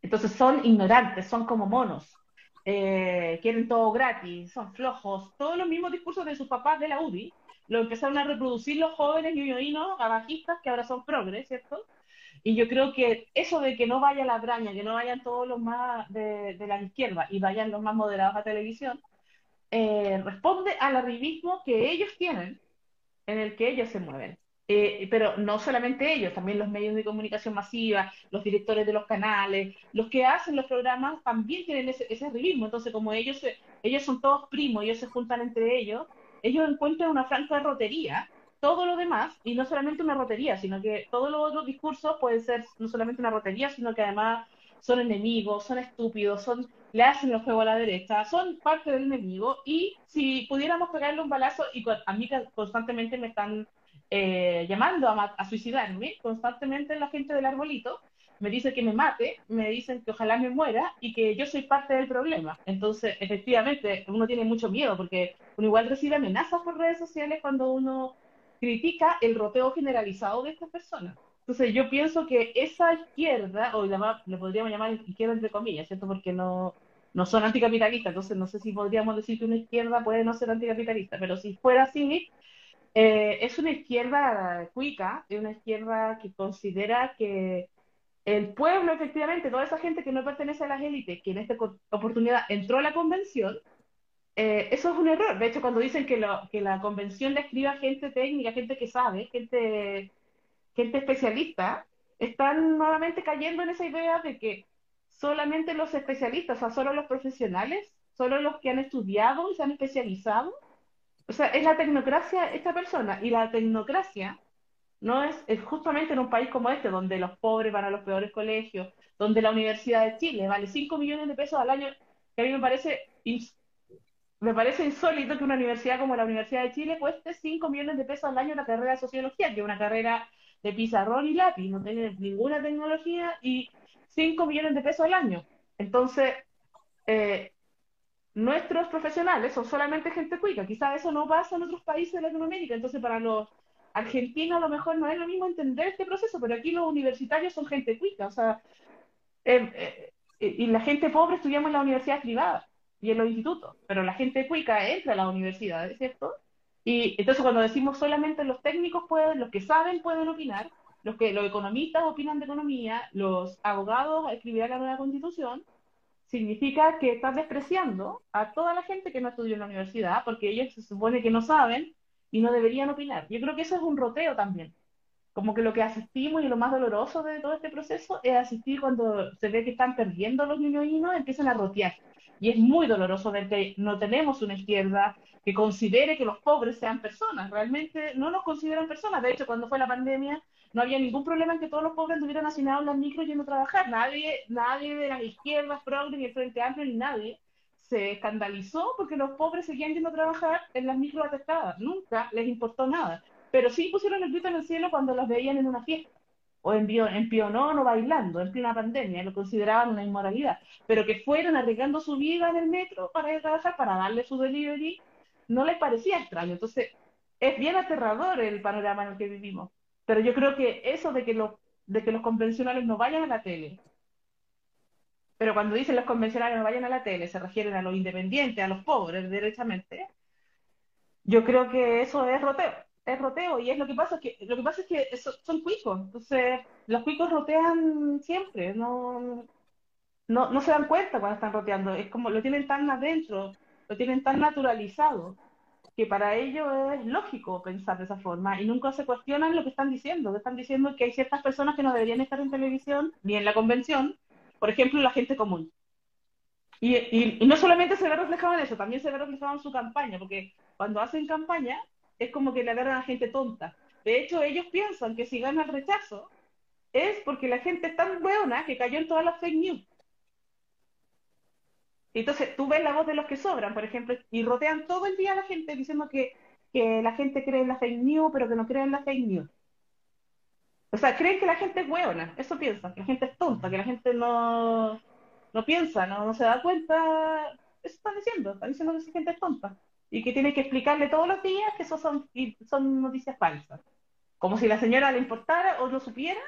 Entonces son ignorantes, son como monos, quieren todo gratis, son flojos, todos los mismos discursos de sus papás de la UDI, lo empezaron a reproducir los jóvenes ñuñoínos, abajistas, que ahora son progres, ¿cierto? Y yo creo que eso de que no vaya la Labraña, que no vayan todos los más de la izquierda y vayan los más moderados a televisión, responde al arribismo que ellos tienen, en el que ellos se mueven. Pero no solamente ellos, también los medios de comunicación masiva, los directores de los canales, los que hacen los programas también tienen ese arribismo. Entonces, como ellos son todos primos, ellos se juntan entre ellos, ellos encuentran una franca rotería, todo lo demás, y no solamente una rotería, sino que todos los otros discursos pueden ser no solamente una rotería, sino que además son enemigos, son estúpidos, le hacen el juego a la derecha, son parte del enemigo, y si pudiéramos pegarle un balazo, y a mí constantemente me están llamando a suicidarme, constantemente la gente del arbolito me dice que me mate, me dicen que ojalá me muera, y que yo soy parte del problema. Entonces, efectivamente, uno tiene mucho miedo, porque uno igual recibe amenazas por redes sociales cuando uno critica el roteo generalizado de estas personas. Entonces yo pienso que esa izquierda, o le podríamos llamar izquierda entre comillas, ¿cierto? Porque no son anticapitalistas, entonces no sé si podríamos decir que una izquierda puede no ser anticapitalista, pero si fuera así, es una izquierda cuica, es una izquierda que considera que el pueblo, efectivamente, toda esa gente que no pertenece a las élites, que en esta oportunidad entró a la convención, eso es un error. De hecho, cuando dicen que la convención la escriba gente técnica, gente que sabe, gente especialista, están nuevamente cayendo en esa idea de que solamente los especialistas, o sea, solo los profesionales, solo los que han estudiado y se han especializado, o sea, es la tecnocracia esta persona, y la tecnocracia no es justamente en un país como este, donde los pobres van a los peores colegios, donde la Universidad de Chile vale 5 millones de pesos al año, que a mí me parece insólito que una universidad como la Universidad de Chile cueste 5 millones de pesos al año la carrera de Sociología, que es una carrera de pizarrón y lápiz, no tiene ninguna tecnología, y 5 millones de pesos al año. Entonces, nuestros profesionales son solamente gente cuica. Quizás eso no pasa en otros países de Latinoamérica. Entonces, para los argentinos a lo mejor no es lo mismo entender este proceso, pero aquí los universitarios son gente cuica. O sea, y la gente pobre estudiamos en las universidades privadas y en los institutos, pero la gente cuica entra a las universidades, ¿cierto? Y entonces cuando decimos solamente los técnicos pueden, los que saben pueden opinar, los economistas opinan de economía, los abogados escribirán la nueva constitución, significa que estás despreciando a toda la gente que no estudió en la universidad, porque ellos se supone que no saben y no deberían opinar. Yo creo que eso es un roteo también. Como que lo que asistimos y lo más doloroso de todo este proceso es asistir cuando se ve que están perdiendo los ñuñoínos, empiezan a rotear. Y es muy doloroso ver que no tenemos una izquierda que considere que los pobres sean personas. Realmente no nos consideran personas. De hecho, cuando fue la pandemia, no había ningún problema en que todos los pobres estuvieran hacinados en las micros yendo a trabajar. Nadie de las izquierdas, progres, ni el Frente Amplio, ni nadie se escandalizó porque los pobres seguían yendo a trabajar en las micros atestadas. Nunca les importó nada. Pero sí pusieron el grito en el cielo cuando los veían en una fiesta, o en Pionón o bailando, en plena pandemia, lo consideraban una inmoralidad. Pero que fueran arriesgando su vida en el metro para ir a trabajar, para darle su delivery, no les parecía extraño. Entonces, es bien aterrador el panorama en el que vivimos. Pero yo creo que eso de que los convencionales no vayan a la tele, pero cuando dicen los convencionales no vayan a la tele, se refieren a los independientes, a los pobres, derechamente, yo creo que eso es roteo. Es roteo, y es lo que pasa es que son cuicos. Entonces los cuicos rotean siempre, no se dan cuenta cuando están roteando, es como lo tienen tan adentro, lo tienen tan naturalizado, que para ellos es lógico pensar de esa forma, y nunca se cuestionan lo que están diciendo, que hay ciertas personas que no deberían estar en televisión, ni en la convención, por ejemplo la gente común. Y no solamente se ve reflejado en eso, también se ve reflejado en su campaña, porque cuando hacen campaña, es como que le agarran a gente tonta. De hecho, ellos piensan que si gana el rechazo es porque la gente es tan buena que cayó en todas las fake news. Entonces, tú ves La Voz de los que Sobran, por ejemplo, y rodean todo el día a la gente diciendo que la gente cree en la fake news, pero que no cree en la fake news. O sea, creen que la gente es hueona, eso piensan, que la gente es tonta, que la gente no piensa, no se da cuenta. Eso están diciendo que esa gente es tonta. Y que tienen que explicarle todos los días que eso son noticias falsas. Como si la señora le importara o no supiera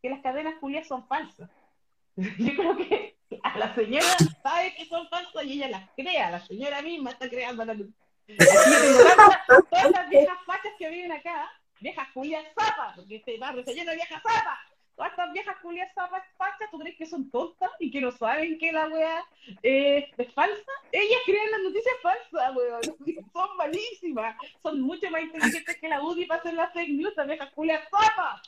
que las cadenas culias son falsas. Yo creo que a la señora sabe que son falsas y ella las crea, la señora misma está creando la luz. Todas las viejas fachas que viven acá, viejas culias zapas, porque este barrio se llena de viejas zapas. Todas estas viejas culias zapas fachas, ¿tú crees que son tontas y que no saben que la wea es falsa? Ellas crean las noticias falsas, weón. Son malísimas. Son mucho más inteligentes que la UDI para hacer las fake news, las viejas culias zapas.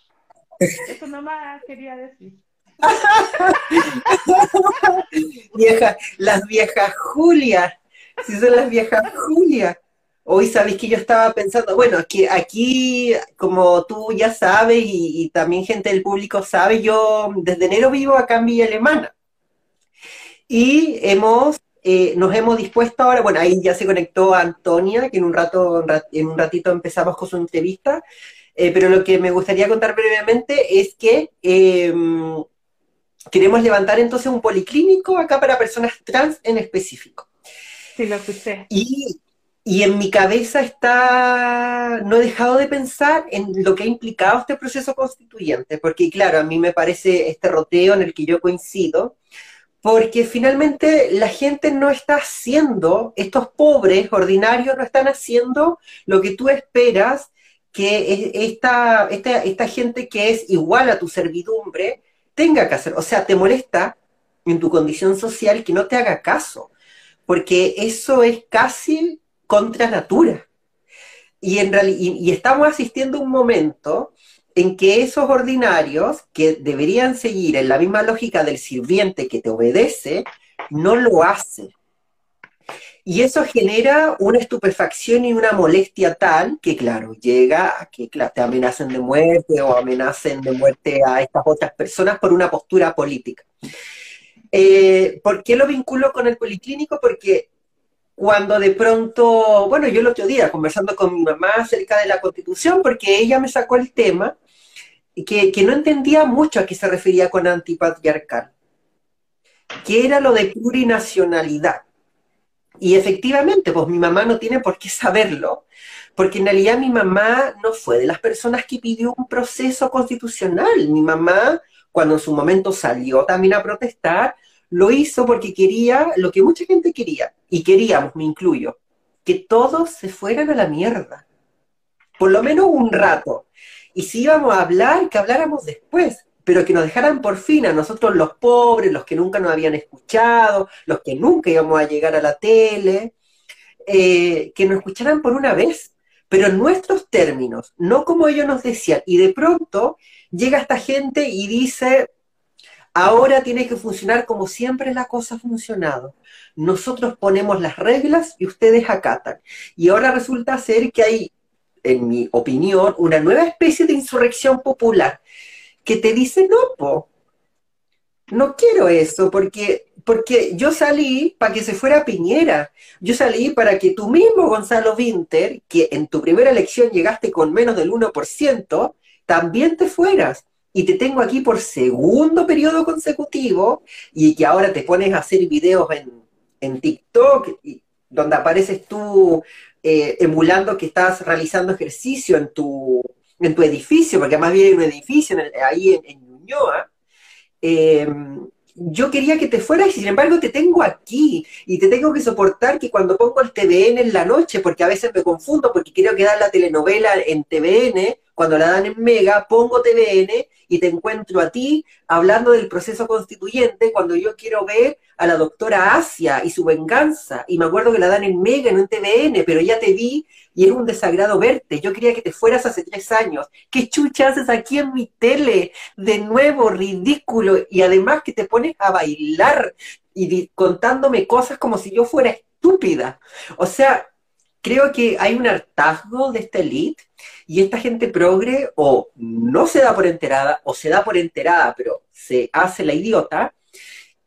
Eso nomás quería decir. Las viejas Julias. Si son las viejas Julias. Hoy sabéis que yo estaba pensando, bueno, que aquí, como tú ya sabes y también gente del público sabe, yo desde enero vivo acá en Villa Alemana. Y nos hemos dispuesto ahora, bueno, ahí ya se conectó Antonia, que en un ratito empezamos con su entrevista, pero lo que me gustaría contar brevemente es que queremos levantar entonces un policlínico acá para personas trans en específico. Sí, lo escuché. Y en mi cabeza está, no he dejado de pensar en lo que ha implicado este proceso constituyente, porque claro, a mí me parece este roteo en el que yo coincido, porque finalmente la gente no está haciendo, estos pobres ordinarios no están haciendo lo que tú esperas que esta gente que es igual a tu servidumbre tenga que hacer. O sea, te molesta en tu condición social que no te haga caso, porque eso es casi contra natura. Y en realidad estamos asistiendo a un momento en que esos ordinarios, que deberían seguir en la misma lógica del sirviente que te obedece, no lo hacen. Y eso genera una estupefacción y una molestia tal que, claro, llega a que te amenacen de muerte o amenacen de muerte a estas otras personas por una postura política. ¿Por qué lo vinculo con el policlínico? Porque cuando de pronto, bueno, yo el otro día conversando con mi mamá acerca de la Constitución, porque ella me sacó el tema, que no entendía mucho a qué se refería con antipatriarcal, que era lo de plurinacionalidad. Y efectivamente, pues mi mamá no tiene por qué saberlo, porque en realidad mi mamá no fue de las personas que pidió un proceso constitucional. Mi mamá, cuando en su momento salió también a protestar, lo hizo porque quería, lo que mucha gente quería, y queríamos, me incluyo, que todos se fueran a la mierda. Por lo menos un rato. Y si íbamos a hablar, que habláramos después, pero que nos dejaran por fin a nosotros los pobres, los que nunca nos habían escuchado, los que nunca íbamos a llegar a la tele, que nos escucharan por una vez, pero en nuestros términos, no como ellos nos decían. Y de pronto llega esta gente y dice: ahora tiene que funcionar como siempre la cosa ha funcionado. Nosotros ponemos las reglas y ustedes acatan. Y ahora resulta ser que hay, en mi opinión, una nueva especie de insurrección popular que te dice: no, po, no quiero eso, porque yo salí para que se fuera Piñera. Yo salí para que tú mismo, Gonzalo Winter, que en tu primera elección llegaste con menos del 1%, también te fueras. Y te tengo aquí por segundo periodo consecutivo, y que ahora te pones a hacer videos en TikTok, donde apareces tú emulando que estás realizando ejercicio en tu edificio, porque además viene un edificio ahí en Ñuñoa. Yo quería que te fueras, y sin embargo te tengo aquí, y te tengo que soportar que cuando pongo el TVN en la noche, porque a veces me confundo, porque quiero que dan la telenovela en TVN, cuando la dan en Mega, pongo TVN y te encuentro a ti hablando del proceso constituyente, cuando yo quiero ver a la doctora Asia y su venganza, y me acuerdo que la dan en Mega y no en TVN, pero ya te vi y era un desagrado verte, yo quería que te fueras hace 3 años, ¿qué chucha haces aquí en mi tele? De nuevo, ridículo, y además que te pones a bailar y contándome cosas como si yo fuera estúpida. O sea, creo que hay un hartazgo de esta elite y esta gente progre o no se da por enterada o se da por enterada pero se hace la idiota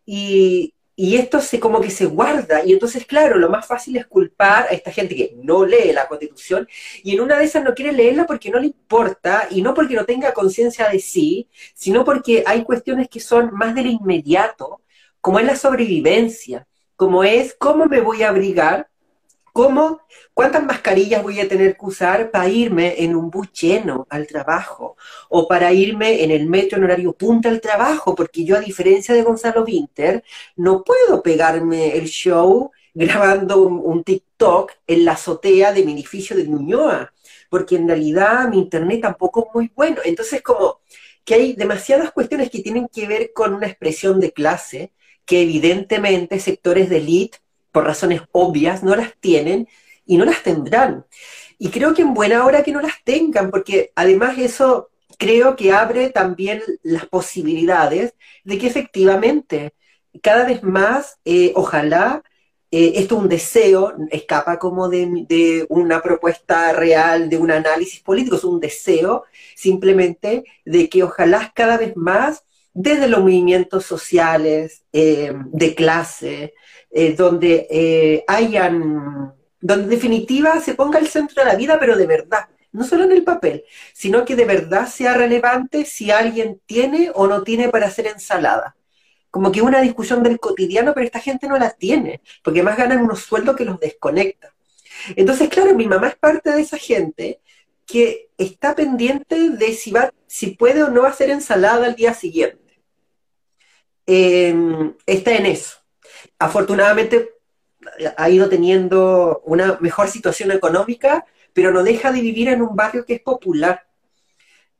y esto se como que se guarda y entonces claro, lo más fácil es culpar a esta gente que no lee la Constitución y en una de esas no quiere leerla porque no le importa y no porque no tenga conciencia de sí, sino porque hay cuestiones que son más del inmediato, como es la sobrevivencia, como es cómo me voy a abrigar, cómo, cuántas mascarillas voy a tener que usar para irme en un bus lleno al trabajo o para irme en el metro en horario punta al trabajo, porque yo a diferencia de Gonzalo Winter no puedo pegarme el show grabando un TikTok en la azotea de mi edificio de Ñuñoa, porque en realidad mi internet tampoco es muy bueno. Entonces como que hay demasiadas cuestiones que tienen que ver con una expresión de clase que evidentemente sectores de élite, por razones obvias, no las tienen y no las tendrán. Y creo que en buena hora que no las tengan, porque además eso creo que abre también las posibilidades de que efectivamente cada vez más, ojalá, esto es un deseo, escapa como de una propuesta real, de un análisis político, es un deseo simplemente de que ojalá cada vez más desde los movimientos sociales, de clase, donde donde en definitiva se ponga el centro de la vida, pero de verdad, no solo en el papel, sino que de verdad sea relevante si alguien tiene o no tiene para hacer ensalada. Como que una discusión del cotidiano, pero esta gente no la tiene, porque más ganan unos sueldos que los desconectan. Entonces, claro, mi mamá es parte de esa gente que está pendiente de si puede o no hacer ensalada al día siguiente. Está en eso. Afortunadamente ha ido teniendo una mejor situación económica, pero no deja de vivir en un barrio que es popular.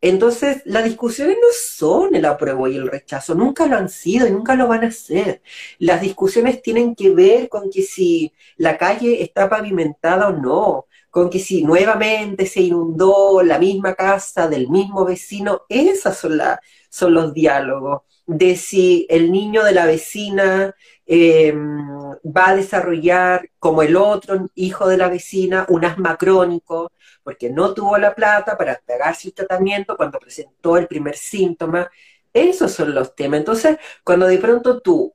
Entonces, las discusiones no son el apruebo y el rechazo, nunca lo han sido y nunca lo van a ser. Las discusiones tienen que ver con que si la calle está pavimentada o no, con que si nuevamente se inundó la misma casa del mismo vecino, esos son los diálogos, de si el niño de la vecina va a desarrollar, como el otro hijo de la vecina, un asma crónico, porque no tuvo la plata para pagarse el tratamiento cuando presentó el primer síntoma. Esos son los temas. Entonces, cuando de pronto tú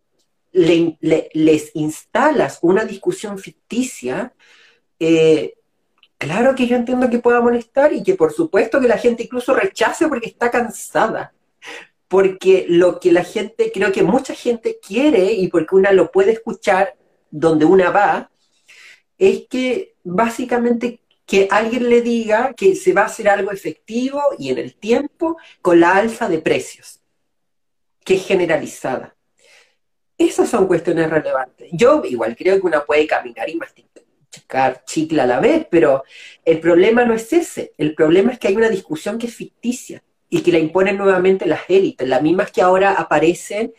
les instalas una discusión ficticia, claro que yo entiendo que pueda molestar y que por supuesto que la gente incluso rechace porque está cansada. Porque lo que la gente, creo que mucha gente quiere y porque una lo puede escuchar donde una va, es que básicamente que alguien le diga que se va a hacer algo efectivo y en el tiempo con la alza de precios, que es generalizada. Esas son cuestiones relevantes. Yo igual creo que una puede caminar y masticar chicle a la vez, pero el problema no es ese, el problema es que hay una discusión que es ficticia y que la imponen nuevamente las élites, las mismas que ahora aparecen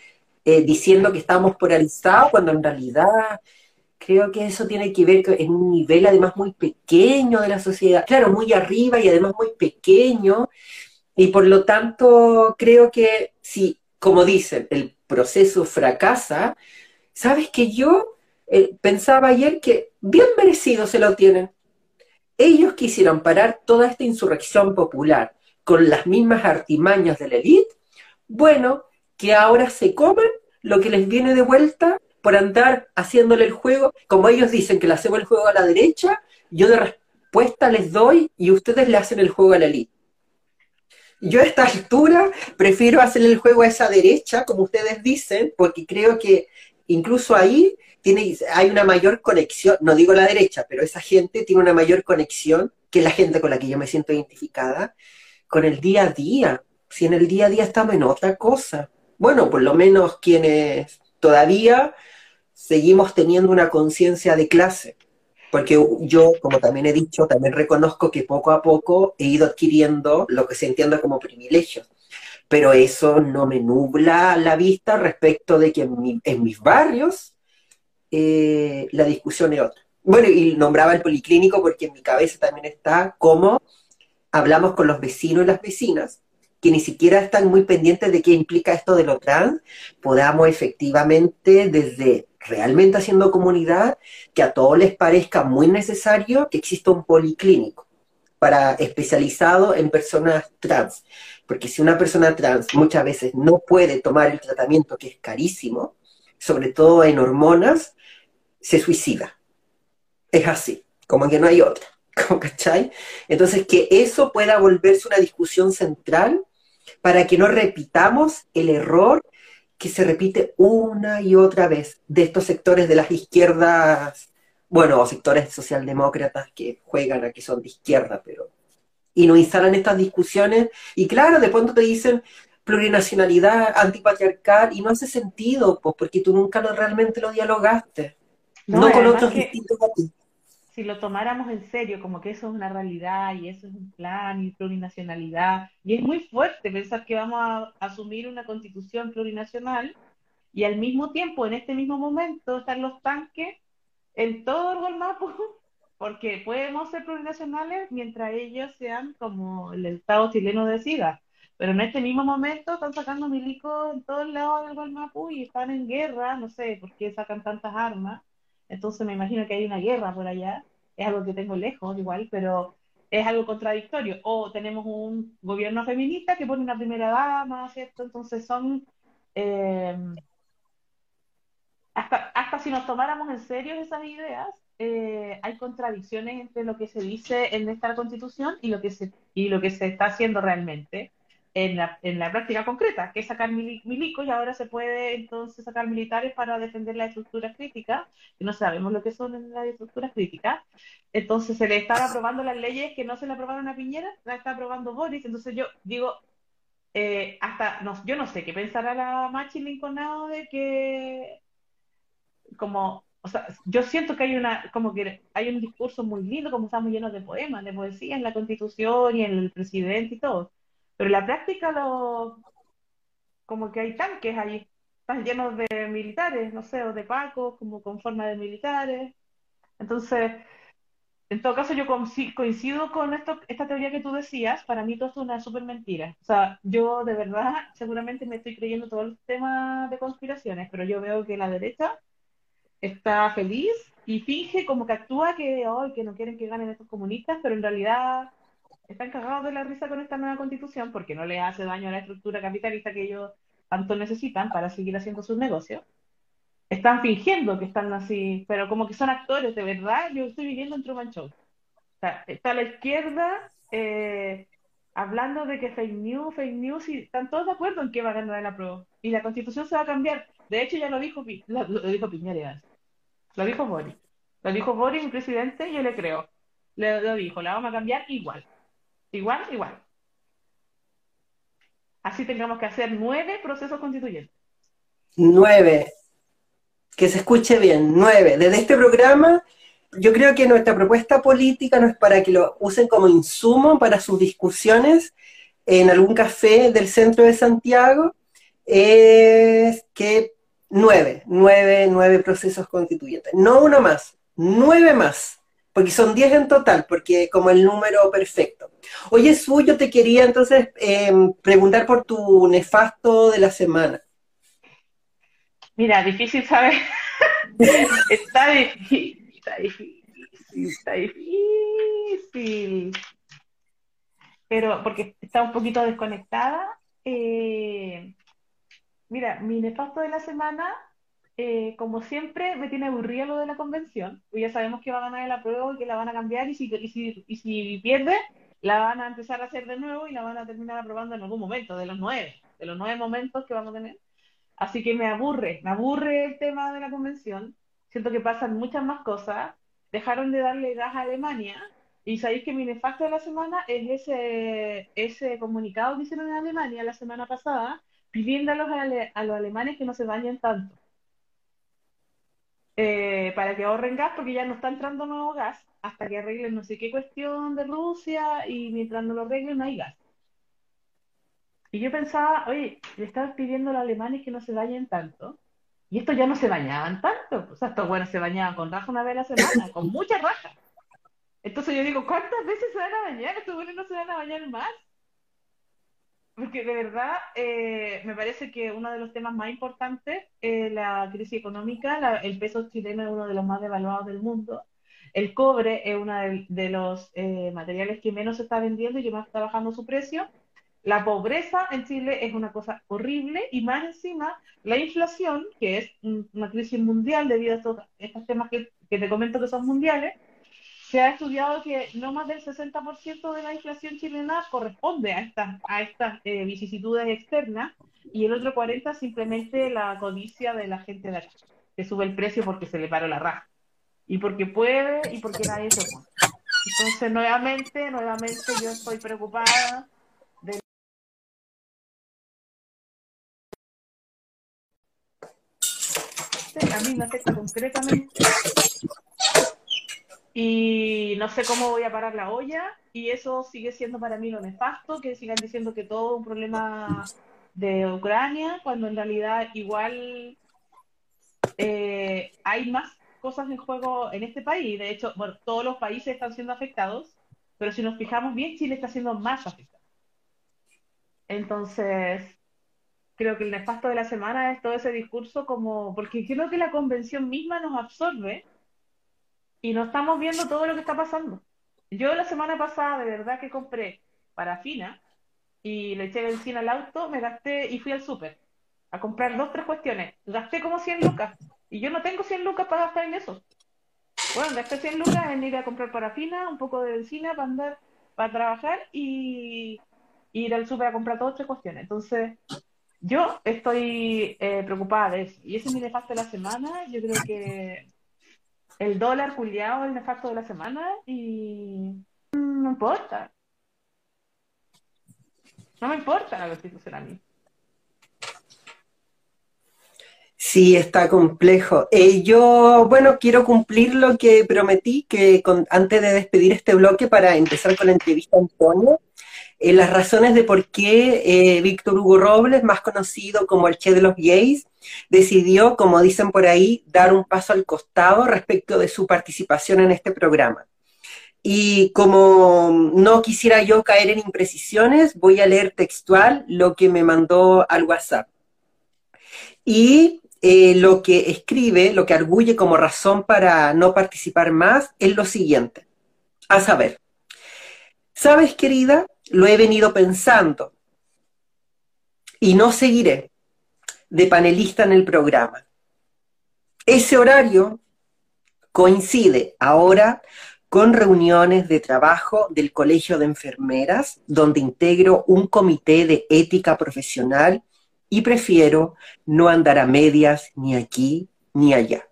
diciendo que estamos polarizados, cuando en realidad creo que eso tiene que ver en un nivel además muy pequeño de la sociedad, claro, muy arriba y además muy pequeño, y por lo tanto creo que si, como dicen, el proceso fracasa, ¿sabes que yo? Pensaba ayer que bien merecido se lo tienen. Ellos quisieron parar toda esta insurrección popular con las mismas artimañas de la élite. Bueno, que ahora se coman lo que les viene de vuelta por andar haciéndole el juego. Como ellos dicen que le hacemos el juego a la derecha, yo de respuesta les doy y ustedes le hacen el juego a la élite. Yo a esta altura prefiero hacerle el juego a esa derecha, como ustedes dicen, porque creo que incluso ahí hay una mayor conexión, no digo la derecha, pero esa gente tiene una mayor conexión, que es la gente con la que yo me siento identificada, con el día a día. Si en el día a día estamos en otra cosa. Bueno, por lo menos quienes todavía seguimos teniendo una conciencia de clase. Porque yo, como también he dicho, también reconozco que poco a poco he ido adquiriendo lo que se entiende como privilegios. Pero eso no me nubla la vista respecto de que en mis barrios la discusión es otra. Bueno, y nombraba el policlínico porque en mi cabeza también está cómo hablamos con los vecinos y las vecinas, que ni siquiera están muy pendientes de qué implica esto de lo trans, podamos efectivamente desde realmente haciendo comunidad, que a todos les parezca muy necesario que exista un policlínico para especializado en personas trans. Porque si una persona trans muchas veces no puede tomar el tratamiento, que es carísimo, sobre todo en hormonas, se suicida. Es así, como que no hay otra, ¿cachai? Entonces que eso pueda volverse una discusión central para que no repitamos el error que se repite una y otra vez de estos sectores de las izquierdas, bueno, o sectores socialdemócratas que juegan a que son de izquierda, pero... Y nos instalan estas discusiones, y claro, de pronto te dicen plurinacionalidad, antipatriarcal, y no hace sentido, pues, porque tú nunca realmente lo dialogaste, no con otros distintos a ti. Si lo tomáramos en serio, como que eso es una realidad, y eso es un plan, y plurinacionalidad, y es muy fuerte pensar que vamos a asumir una constitución plurinacional, y al mismo tiempo, en este mismo momento, están los tanques en todo el Golmapu, porque podemos ser plurinacionales mientras ellos sean como el Estado chileno decida, pero en este mismo momento están sacando milicos en todos lados del Golmapu y están en guerra, no sé por qué sacan tantas armas. Entonces me imagino que hay una guerra por allá, es algo que tengo lejos igual, pero es algo contradictorio. O tenemos un gobierno feminista que pone una primera dama, ¿cierto? Entonces son... hasta si nos tomáramos en serio esas ideas, hay contradicciones entre lo que se dice en esta constitución y lo que se está haciendo realmente en la práctica concreta, que es sacar milicos, y ahora se puede entonces sacar militares para defender las estructuras críticas, que no sabemos lo que son las estructuras críticas. Entonces se le están aprobando las leyes que no se le aprobaron a Piñera, las está aprobando Boric. Entonces yo digo, yo no sé qué pensará la Machi Linconado de que, como, o sea, yo siento que hay un discurso muy lindo, como estamos llenos de poemas, de poesía en la Constitución y en el presidente y todo. Pero en la práctica, como que hay tanques ahí, están llenos de militares, no sé, o de pacos, como con forma de militares. Entonces, en todo caso, yo coincido con esta teoría que tú decías. Para mí todo esto es una súper mentira. O sea, yo de verdad, seguramente me estoy creyendo todos los temas de conspiraciones, pero yo veo que la derecha está feliz y finge como que actúa que no quieren que ganen estos comunistas, pero en realidad... están cagados de la risa con esta nueva constitución porque no le hace daño a la estructura capitalista que ellos tanto necesitan para seguir haciendo sus negocios. Están fingiendo que están así, pero como que son actores, de verdad. Yo estoy viviendo en Truman Show. O sea, está la izquierda hablando de que fake news, y están todos de acuerdo en que va a ganar la prueba. Y la constitución se va a cambiar. De hecho, ya lo dijo Piñera. Lo dijo Boric, el presidente, yo le creo. Lo dijo, la vamos a cambiar igual. Igual. Así tengamos que hacer 9 procesos constituyentes. 9. Que se escuche bien, 9. Desde este programa, yo creo que nuestra propuesta política no es para que lo usen como insumo para sus discusiones en algún café del centro de Santiago, es que 9 procesos constituyentes. No uno más, 9 más. Porque son 10 en total, porque como el número perfecto. Oye, Su, yo te quería entonces preguntar por tu nefasto de la semana. Mira, difícil saber. Está difícil. Pero porque está un poquito desconectada. Mira, mi nefasto de la semana... como siempre, me tiene aburrido lo de la convención. Pues ya sabemos que va a ganar la prueba y que la van a cambiar, y si pierde, la van a empezar a hacer de nuevo y la van a terminar aprobando en algún momento, de los nueve momentos que vamos a tener. Así que me aburre el tema de la convención. Siento que pasan muchas más cosas. Dejaron de darle gas a Alemania, y sabéis que mi nefasto de la semana es ese comunicado que hicieron en Alemania la semana pasada, pidiendo a los alemanes que no se bañen tanto. Para que ahorren gas, porque ya no está entrando nuevo gas hasta que arreglen no sé qué cuestión de Rusia, y mientras no lo arreglen no hay gas. Y yo pensaba, oye, le estaba pidiendo a los alemanes que no se bañen tanto, y estos ya no se bañaban tanto. O sea, estos buenos se bañaban con raja una vez a la semana, con mucha raja. Entonces yo digo, ¿cuántas veces se van a bañar? Estos buenos no se van a bañar más. porque de verdad me parece que uno de los temas más importantes es la crisis económica. El peso chileno es uno de los más devaluados del mundo. El cobre es uno de los materiales que menos se está vendiendo y que más está bajando su precio. La pobreza en Chile es una cosa horrible, y más encima la inflación, que es una crisis mundial debido a estos temas que te comento que son mundiales. Se ha estudiado que no más del 60% de la inflación chilena corresponde a estas vicisitudes externas, y el otro 40% simplemente la codicia de la gente de allá, que sube el precio porque se le paró la raja, y porque puede, y porque nadie se pone. Entonces, nuevamente yo estoy preocupada de... A mí me afecta concretamente... Y no sé cómo voy a parar la olla, y eso sigue siendo para mí lo nefasto, que sigan diciendo que todo es un problema de Ucrania, cuando en realidad igual hay más cosas en juego en este país. De hecho, bueno, todos los países están siendo afectados, pero si nos fijamos bien, Chile está siendo más afectado. Entonces, creo que el nefasto de la semana es todo ese discurso, como porque creo que la convención misma nos absorbe, y no estamos viendo todo lo que está pasando. Yo la semana pasada, de verdad, que compré parafina y le eché benzina al auto, me gasté, y fui al súper a comprar 2-3 cuestiones. Gasté como 100 lucas. Y yo no tengo 100 lucas para gastar en eso. Bueno, gasté 100 lucas en ir a comprar parafina, un poco de benzina para andar, para trabajar, y ir al súper a comprar 2-3 cuestiones. Entonces, yo estoy preocupada de eso. Y ese es mi nefasto de la semana. Yo creo que... el dólar culiado, el nefasto de la semana, y no importa. No me importa la constitución a mí. Sí, está complejo. Yo, bueno, quiero cumplir lo que prometí, que antes de despedir este bloque para empezar con la entrevista a Antonia, las razones de por qué Víctor Hugo Robles, más conocido como el Che de los Gays, decidió, como dicen por ahí, dar un paso al costado respecto de su participación en este programa. Y como no quisiera yo caer en imprecisiones, voy a leer textual lo que me mandó al WhatsApp. Y lo que escribe, lo que arguye como razón para no participar más, es lo siguiente. A saber, ¿sabes, querida? Lo he venido pensando y no seguiré de panelista en el programa. Ese horario coincide ahora con reuniones de trabajo del Colegio de Enfermeras, donde integro un comité de ética profesional y prefiero no andar a medias ni aquí ni allá.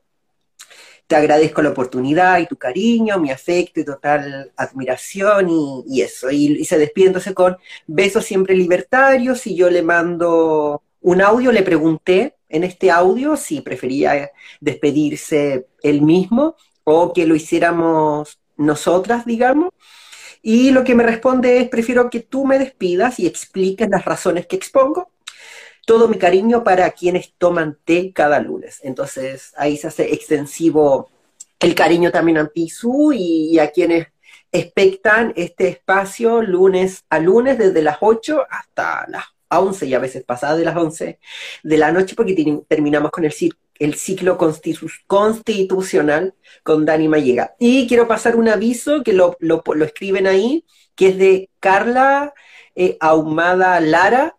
Te agradezco la oportunidad y tu cariño, mi afecto y total admiración y eso. Y se despide entonces con besos siempre libertarios, y yo le mando un audio. Le pregunté en este audio si prefería despedirse él mismo o que lo hiciéramos nosotras, digamos. Y lo que me responde es: prefiero que tú me despidas y expliques las razones que expongo. Todo mi cariño para quienes toman té cada lunes. Entonces, ahí se hace extensivo el cariño también a Pisu y a quienes expectan este espacio lunes a lunes, desde las 8 hasta las 11, y a veces pasadas de las 11 de la noche, porque terminamos con el ciclo constitucional con Dani Mallega. Y quiero pasar un aviso que lo escriben ahí, que es de Carla Ahumada Lara,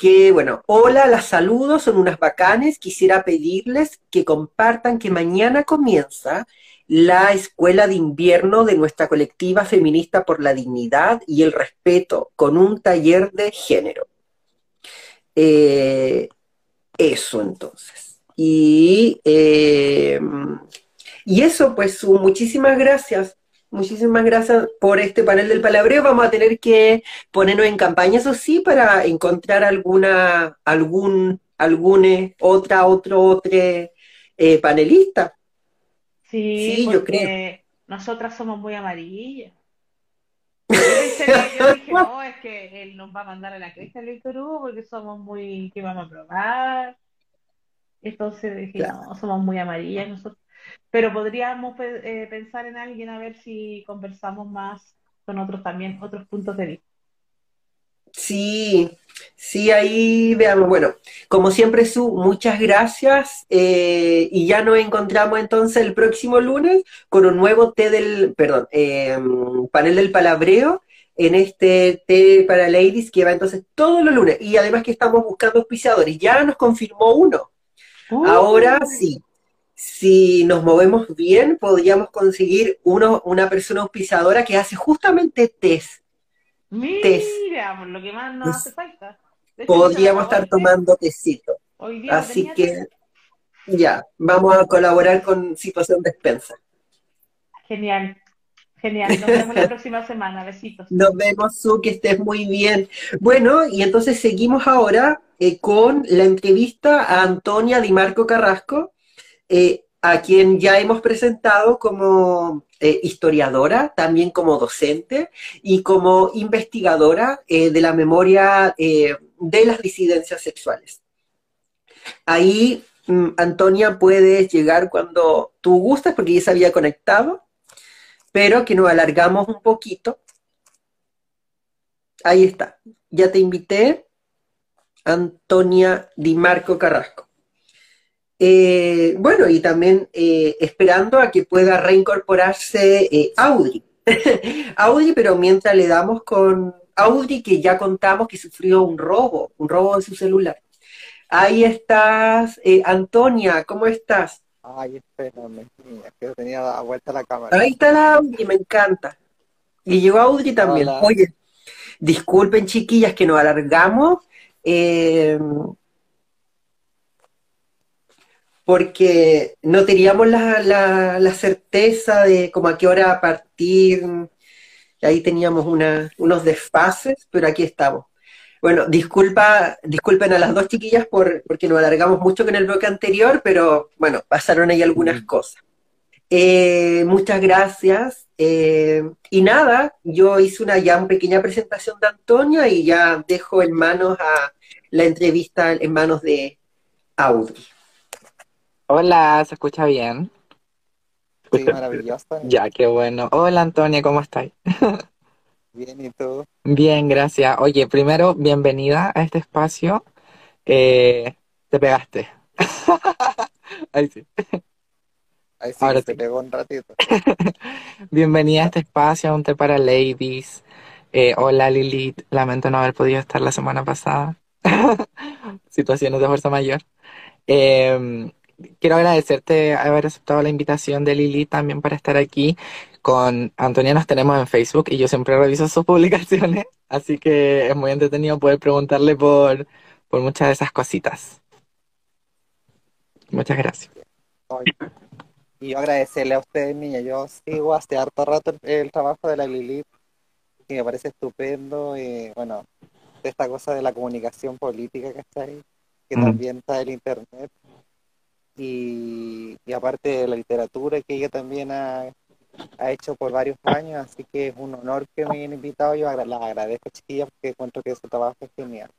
que bueno, hola, las saludo, son unas bacanes, quisiera pedirles que compartan que mañana comienza la escuela de invierno de nuestra colectiva feminista por la dignidad y el respeto, con un taller de género. Eso entonces. Y eso, pues, muchísimas gracias. Muchísimas gracias por este panel del palabreo. Vamos a tener que ponernos en campaña, eso sí, para encontrar otro panelista. Sí, sí, yo creo. Nosotras somos muy amarillas. Yo dije, no, es que él nos va a mandar a la cresta el Víctor Hugo porque somos muy, que vamos a probar. Entonces dije, claro, no, somos muy amarillas nosotros. Pero podríamos pensar en alguien, a ver si conversamos más con otros puntos de vista. Sí, sí, ahí veamos. Bueno, como siempre, Su, muchas gracias. Y ya nos encontramos entonces el próximo lunes con un nuevo panel del palabreo, en este té para ladies que va entonces todos los lunes. Y además que estamos buscando auspiciadores. Ya nos confirmó uno. Ahora sí, si nos movemos bien, podríamos conseguir una persona auspiciadora que hace justamente test. Mira, lo que más nos hace falta. Hecho, podríamos estar tomando tecito. Así que ya, vamos a colaborar con Situación Despensa. Genial. Genial, nos vemos la próxima semana, besitos. Nos vemos, Su, que estés muy bien. Bueno, y entonces seguimos ahora con la entrevista a Antonia Di Marco Carrasco, a quien ya hemos presentado como historiadora, también como docente y como investigadora de la memoria de las disidencias sexuales. Ahí, Antonia, puedes llegar cuando tú gustes, porque ya se había conectado. Pero que nos alargamos un poquito. Ahí está. Ya te invité, Antonia Di Marco Carrasco. Bueno, y también esperando a que pueda reincorporarse Audrey. Audrey, pero mientras le damos con Audrey, que ya contamos que sufrió un robo de su celular. Ahí estás, Antonia, ¿cómo estás? Ay, espérame, que tenía la vuelta a la cámara. Ahí está la Audrey, me encanta. Y llegó Audrey también. Hola. Oye, disculpen, chiquillas, que nos alargamos, porque no teníamos la certeza de como a qué hora partir. Ahí teníamos unos desfases, pero aquí estamos. Bueno, disculpen a las dos chiquillas porque nos alargamos mucho con el bloque anterior, pero bueno, pasaron ahí algunas cosas. Muchas gracias. Y nada, yo hice una pequeña presentación de Antonia y ya dejo en manos a la entrevista, en manos de Audrey. Hola, ¿se escucha bien? Sí, maravilloso. Ya, qué bueno. Hola, Antonia, ¿cómo estás? Bien, ¿y tú? Bien, gracias. Oye, primero, bienvenida a este espacio. Te pegaste. Ahí sí. Ahí sí, ahora te pegó un ratito. Bienvenida a este espacio, a un té para ladies. Hola, Lilith. Lamento no haber podido estar la semana pasada. Situaciones de fuerza mayor. Quiero agradecerte haber aceptado la invitación de Lilith también para estar aquí. Con Antonia nos tenemos en Facebook y yo siempre reviso sus publicaciones, así que es muy entretenido poder preguntarle por muchas de esas cositas. Muchas gracias. Y yo agradecerle a ustedes, niña. Yo sigo hace harto rato el trabajo de la Lilith, que me parece estupendo, y bueno, esta cosa de la comunicación política que está ahí, que también está el internet, y aparte de la literatura que ella también ha hecho por varios años, así que es un honor que me hayan invitado. Yo las agradezco, chiquillas, porque encuentro que su trabajo es genial.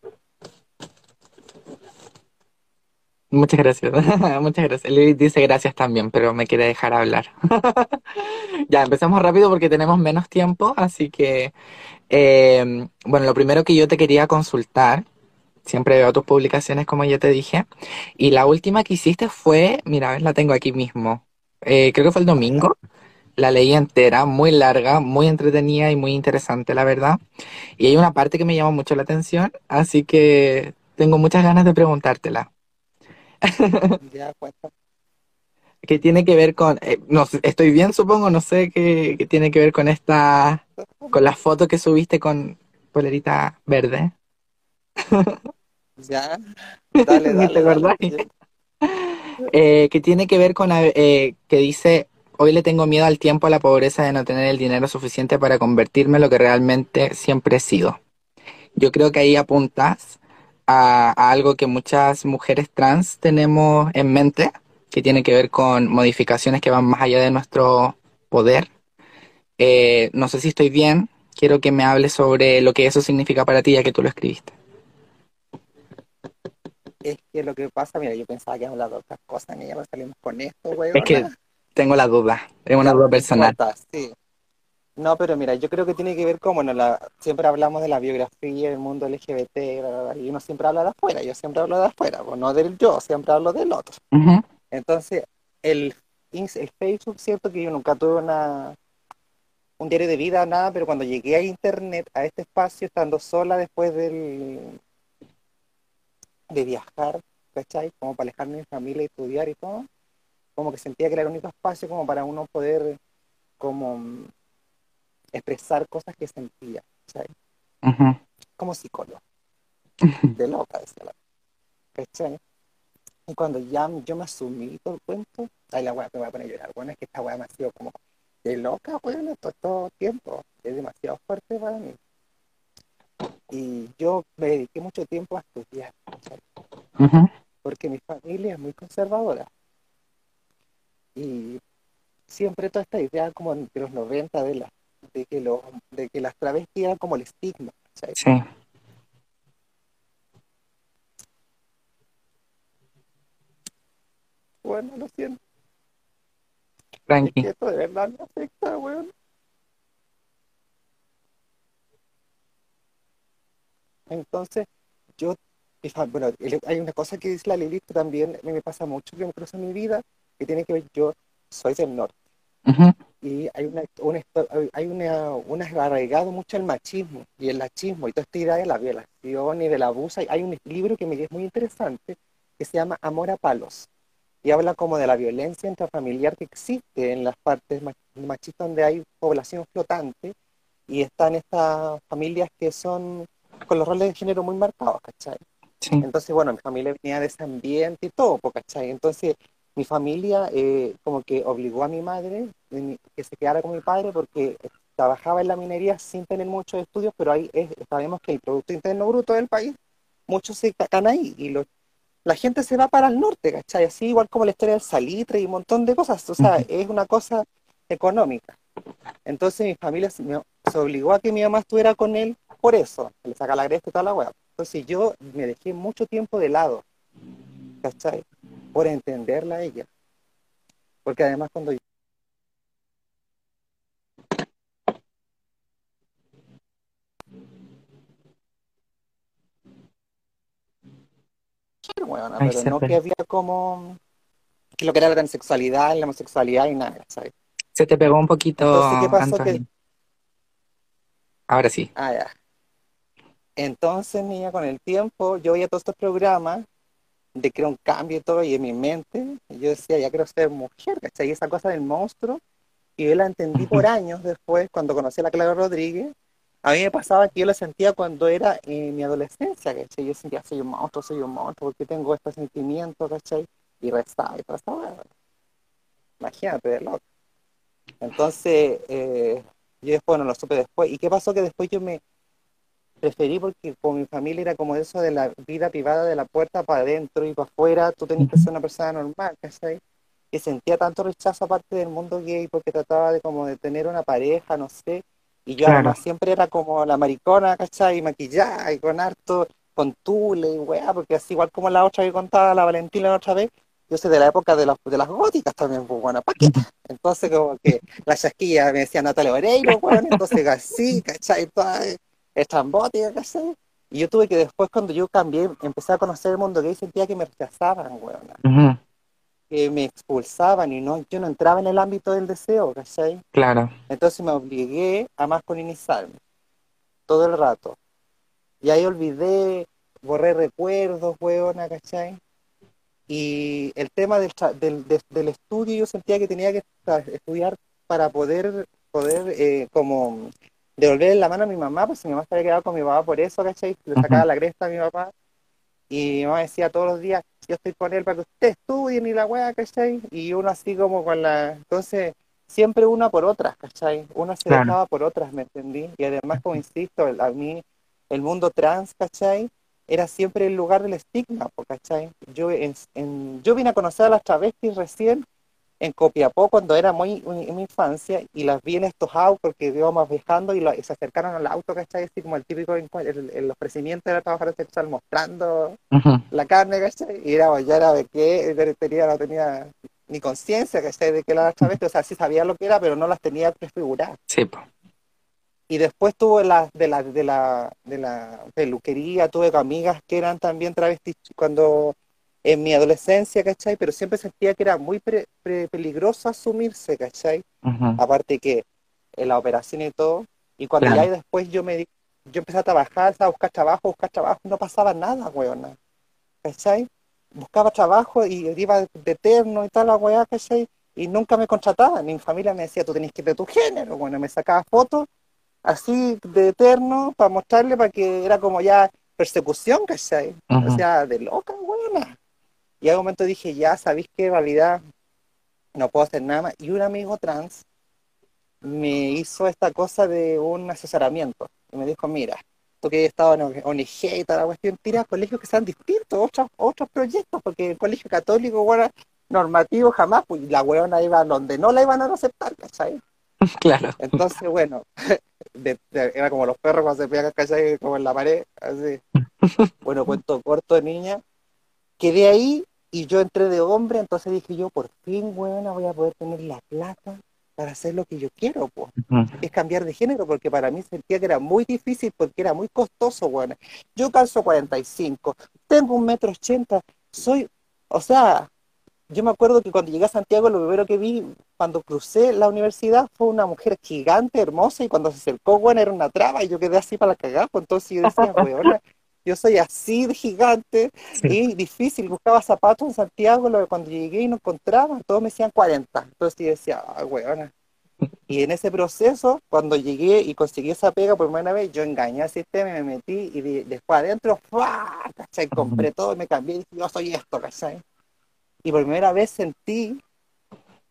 Muchas gracias. Muchas gracias. Lili dice gracias también, pero me quiere dejar hablar. Ya, empezamos rápido porque tenemos menos tiempo, así que bueno, lo primero que yo te quería consultar, siempre veo tus publicaciones como ya te dije, y la última que hiciste fue, mira, la tengo aquí mismo, creo que fue el domingo. La leí entera, muy larga, muy entretenida y muy interesante, la verdad. Y hay una parte que me llama mucho la atención, así que tengo muchas ganas de preguntártela. Ya, cuenta. ¿Qué tiene que ver con...? No, estoy bien, supongo, no sé qué tiene que ver con con la foto que subiste con polerita verde. Ya, dale, ¿verdad? ¿Qué tiene que ver con que dice... Hoy le tengo miedo al tiempo, a la pobreza de no tener el dinero suficiente para convertirme en lo que realmente siempre he sido? Yo creo que ahí apuntas a algo que muchas mujeres trans tenemos en mente, que tiene que ver con modificaciones que van más allá de nuestro poder. No sé si estoy bien, quiero que me hables sobre lo que eso significa para ti, ya que tú lo escribiste. Es que lo que pasa, mira, yo pensaba que hablaba de otras cosas, y ya salimos con esto, güey. Es que tengo la duda, es una duda personal. Sí. No, pero mira, yo creo que tiene que ver con, bueno, siempre hablamos de la biografía del mundo LGBT, bla, bla, bla, y uno siempre habla de afuera, yo siempre hablo de afuera, pues, no del yo, siempre hablo del otro. Uh-huh. Entonces, el Facebook, cierto que yo nunca tuve un diario de vida, nada, pero cuando llegué a internet, a este espacio, estando sola después de viajar, ¿cachai? Como para alejarme de mi familia y estudiar y todo, como que sentía que era el único espacio como para uno poder, como expresar cosas que sentía, ¿cachai? Uh-huh. Como psicólogo. Uh-huh. De loca, decía la... ¿Cachai? Y cuando ya yo me asumí todo el cuento, ay, la weá, me voy a poner a llorar. Bueno, es que esta weá me ha sido como de loca, bueno, todo tiempo. Es demasiado fuerte para mí. Y yo me dediqué mucho tiempo a estudiar, ¿cachai? Uh-huh. Porque mi familia es muy conservadora. Y siempre toda esta idea como de los 90 de que las travestis eran como el estigma, ¿sabes? Sí. Bueno, lo siento. Tranqui. Es que esto de verdad me afecta, weón. Entonces, bueno, hay una cosa que dice la Lilith que también me pasa mucho, que me cruza en mi vida, que tiene que ver, yo soy del norte. Uh-huh. Y hay un arraigado mucho el machismo y el lachismo y toda esta idea de la violación y del abuso. Hay un libro que me es muy interesante que se llama Amor a Palos y habla como de la violencia intrafamiliar que existe en las partes machistas donde hay población flotante y están estas familias que son con los roles de género muy marcados, ¿cachai? Sí. Entonces, bueno, mi familia venía de ese ambiente y todo, ¿cachai? Entonces mi familia como que obligó a mi madre que se quedara con mi padre porque trabajaba en la minería sin tener muchos estudios, pero ahí sabemos que el Producto Interno Bruto del país, muchos se cacan ahí, y la gente se va para el norte, ¿cachai? Así igual como la historia del salitre y un montón de cosas, o sea, es una cosa económica. Entonces mi familia se obligó a que mi mamá estuviera con él por eso, le saca la cresta y toda la hueá. Entonces yo me dejé mucho tiempo de lado, ¿cachai? Por entenderla a ella. Porque además cuando yo... Bueno, pero ay, no, que había como... lo que era la transexualidad, la homosexualidad y nada, ¿sabes? Se te pegó un poquito. Entonces, ¿qué pasó? Que... Ahora sí. Ah, ya. Entonces, niña, con el tiempo, yo veía todos estos programas de que era un cambio y todo, y en mi mente yo decía, ya quiero ser mujer, ¿cachai? Y esa cosa del monstruo, y yo la entendí por años después, cuando conocí a la Clara Rodríguez. A mí me pasaba que yo la sentía cuando era en mi adolescencia, ¿cachai? Yo sentía, soy un monstruo, porque tengo este sentimiento, ¿cachai? Y rezaba, y pasaba. Imagínate, de loco. Entonces, yo después no lo supe después. ¿Y qué pasó? Que después yo me preferí, porque con mi familia era como eso de la vida privada, de la puerta para adentro y para afuera, tú tenías que ser una persona normal, ¿cachai? Que sentía tanto rechazo aparte del mundo gay porque trataba de como de tener una pareja, no sé, y yo claro, además siempre era como la maricona, ¿cachai? Y maquillada, y con harto, con tule, y weá, porque así igual como la otra que contaba, la Valentina la otra vez, yo soy de la época de las góticas también, pues bueno, ¿para qué? Entonces como que la chasquilla me decía Natalia Oreiro, bueno, entonces así, ¿cachai? Entonces, estrambótica, ¿cachai? Y yo tuve que después, cuando yo cambié, empecé a conocer el mundo gay, sentía que me rechazaban, weona. Uh-huh. Que me expulsaban y no, yo no entraba en el ámbito del deseo, ¿cachai? Claro. Entonces me obligué a masculinizarme todo el rato. Y ahí olvidé, borré recuerdos, weona, ¿cachai? Y el tema del estudio, yo sentía que tenía que estudiar para poder como... devolverle la mano a mi mamá, pues mi mamá se había quedado con mi papá por eso, ¿cachai? Le sacaba la cresta a mi papá, y mi mamá decía todos los días, yo estoy con él para que usted estudien y la weá, ¿cachai? Y uno así como con la... Entonces, siempre una por otra, ¿cachai? Una se claro, dejaba por otras, ¿me entendí? Y además, como insisto, a mí, el mundo trans, ¿cachai? Era siempre el lugar del estigma, ¿cachai? Yo vine a conocer a las travestis recién, en Copiapó, cuando era muy infancia, y las vi en estos autos, porque íbamos viajando, y se acercaron al auto, ¿cachai? Así como el típico, el ofrecimiento de la trabajadora sexual, mostrando uh-huh, la carne, ¿cachai? Y era de que no tenía ni conciencia, ¿cachai? De que era la travesti, o sea, sí sabía lo que era, pero no las tenía prefiguradas. Sí, po. Y después tuve de la peluquería, tuve amigas que eran también travestis cuando en mi adolescencia, ¿cachai? Pero siempre sentía que era muy peligroso asumirse, ¿cachai? Uh-huh. Aparte que en la operación y todo. Y cuando claro. ya después yo empecé a trabajar, a buscar trabajo, no pasaba nada, weona, ¿cachai? Buscaba trabajo y iba de terno y tal, la weá, ¿cachai? Y nunca me contrataban. Mi familia me decía, tú tenés que ir de tu género. Bueno, me sacaba fotos así de eterno, para mostrarle, para que era como ya persecución, ¿cachai? Uh-huh. O sea, de loca, buena. Y al momento dije, ya, ¿sabéis qué? En realidad no puedo hacer nada más. Y un amigo trans me hizo esta cosa de un asesoramiento. Y me dijo, mira, tú que he estado en ONG y toda la cuestión, tira colegios que sean distintos, otros proyectos, porque el colegio católico, bueno, normativo jamás, pues la huevona iba donde no la iban a aceptar, ¿cachai? Claro. Entonces, bueno, era como los perros cuando se pegan, ¿cachai? Como en la pared, así. Bueno, cuento corto, niña. Quedé ahí y yo entré de hombre, entonces dije yo, por fin, huevona, voy a poder tener la plata para hacer lo que yo quiero, pues. Uh-huh. Es cambiar de género, porque para mí sentía que era muy difícil, porque era muy costoso, huevona. Yo calzo 45, tengo 1,80 m, soy, o sea... Yo me acuerdo que cuando llegué a Santiago, lo primero que vi cuando crucé la universidad fue una mujer gigante, hermosa, y cuando se acercó, bueno, era una traba, y yo quedé así para la cagada. Pues entonces yo decía, weona, yo soy así de gigante, sí. Y difícil, buscaba zapatos en Santiago, cuando llegué y no encontraba, todos me decían 40, entonces yo decía, ah, weona. Y en ese proceso, cuando llegué y conseguí esa pega por primera vez, yo engañé al sistema, me metí, y después adentro, ¡fua! ¿Cachai? Compré todo, y me cambié, y dije, yo soy esto, ¿cachai? Y por primera vez sentí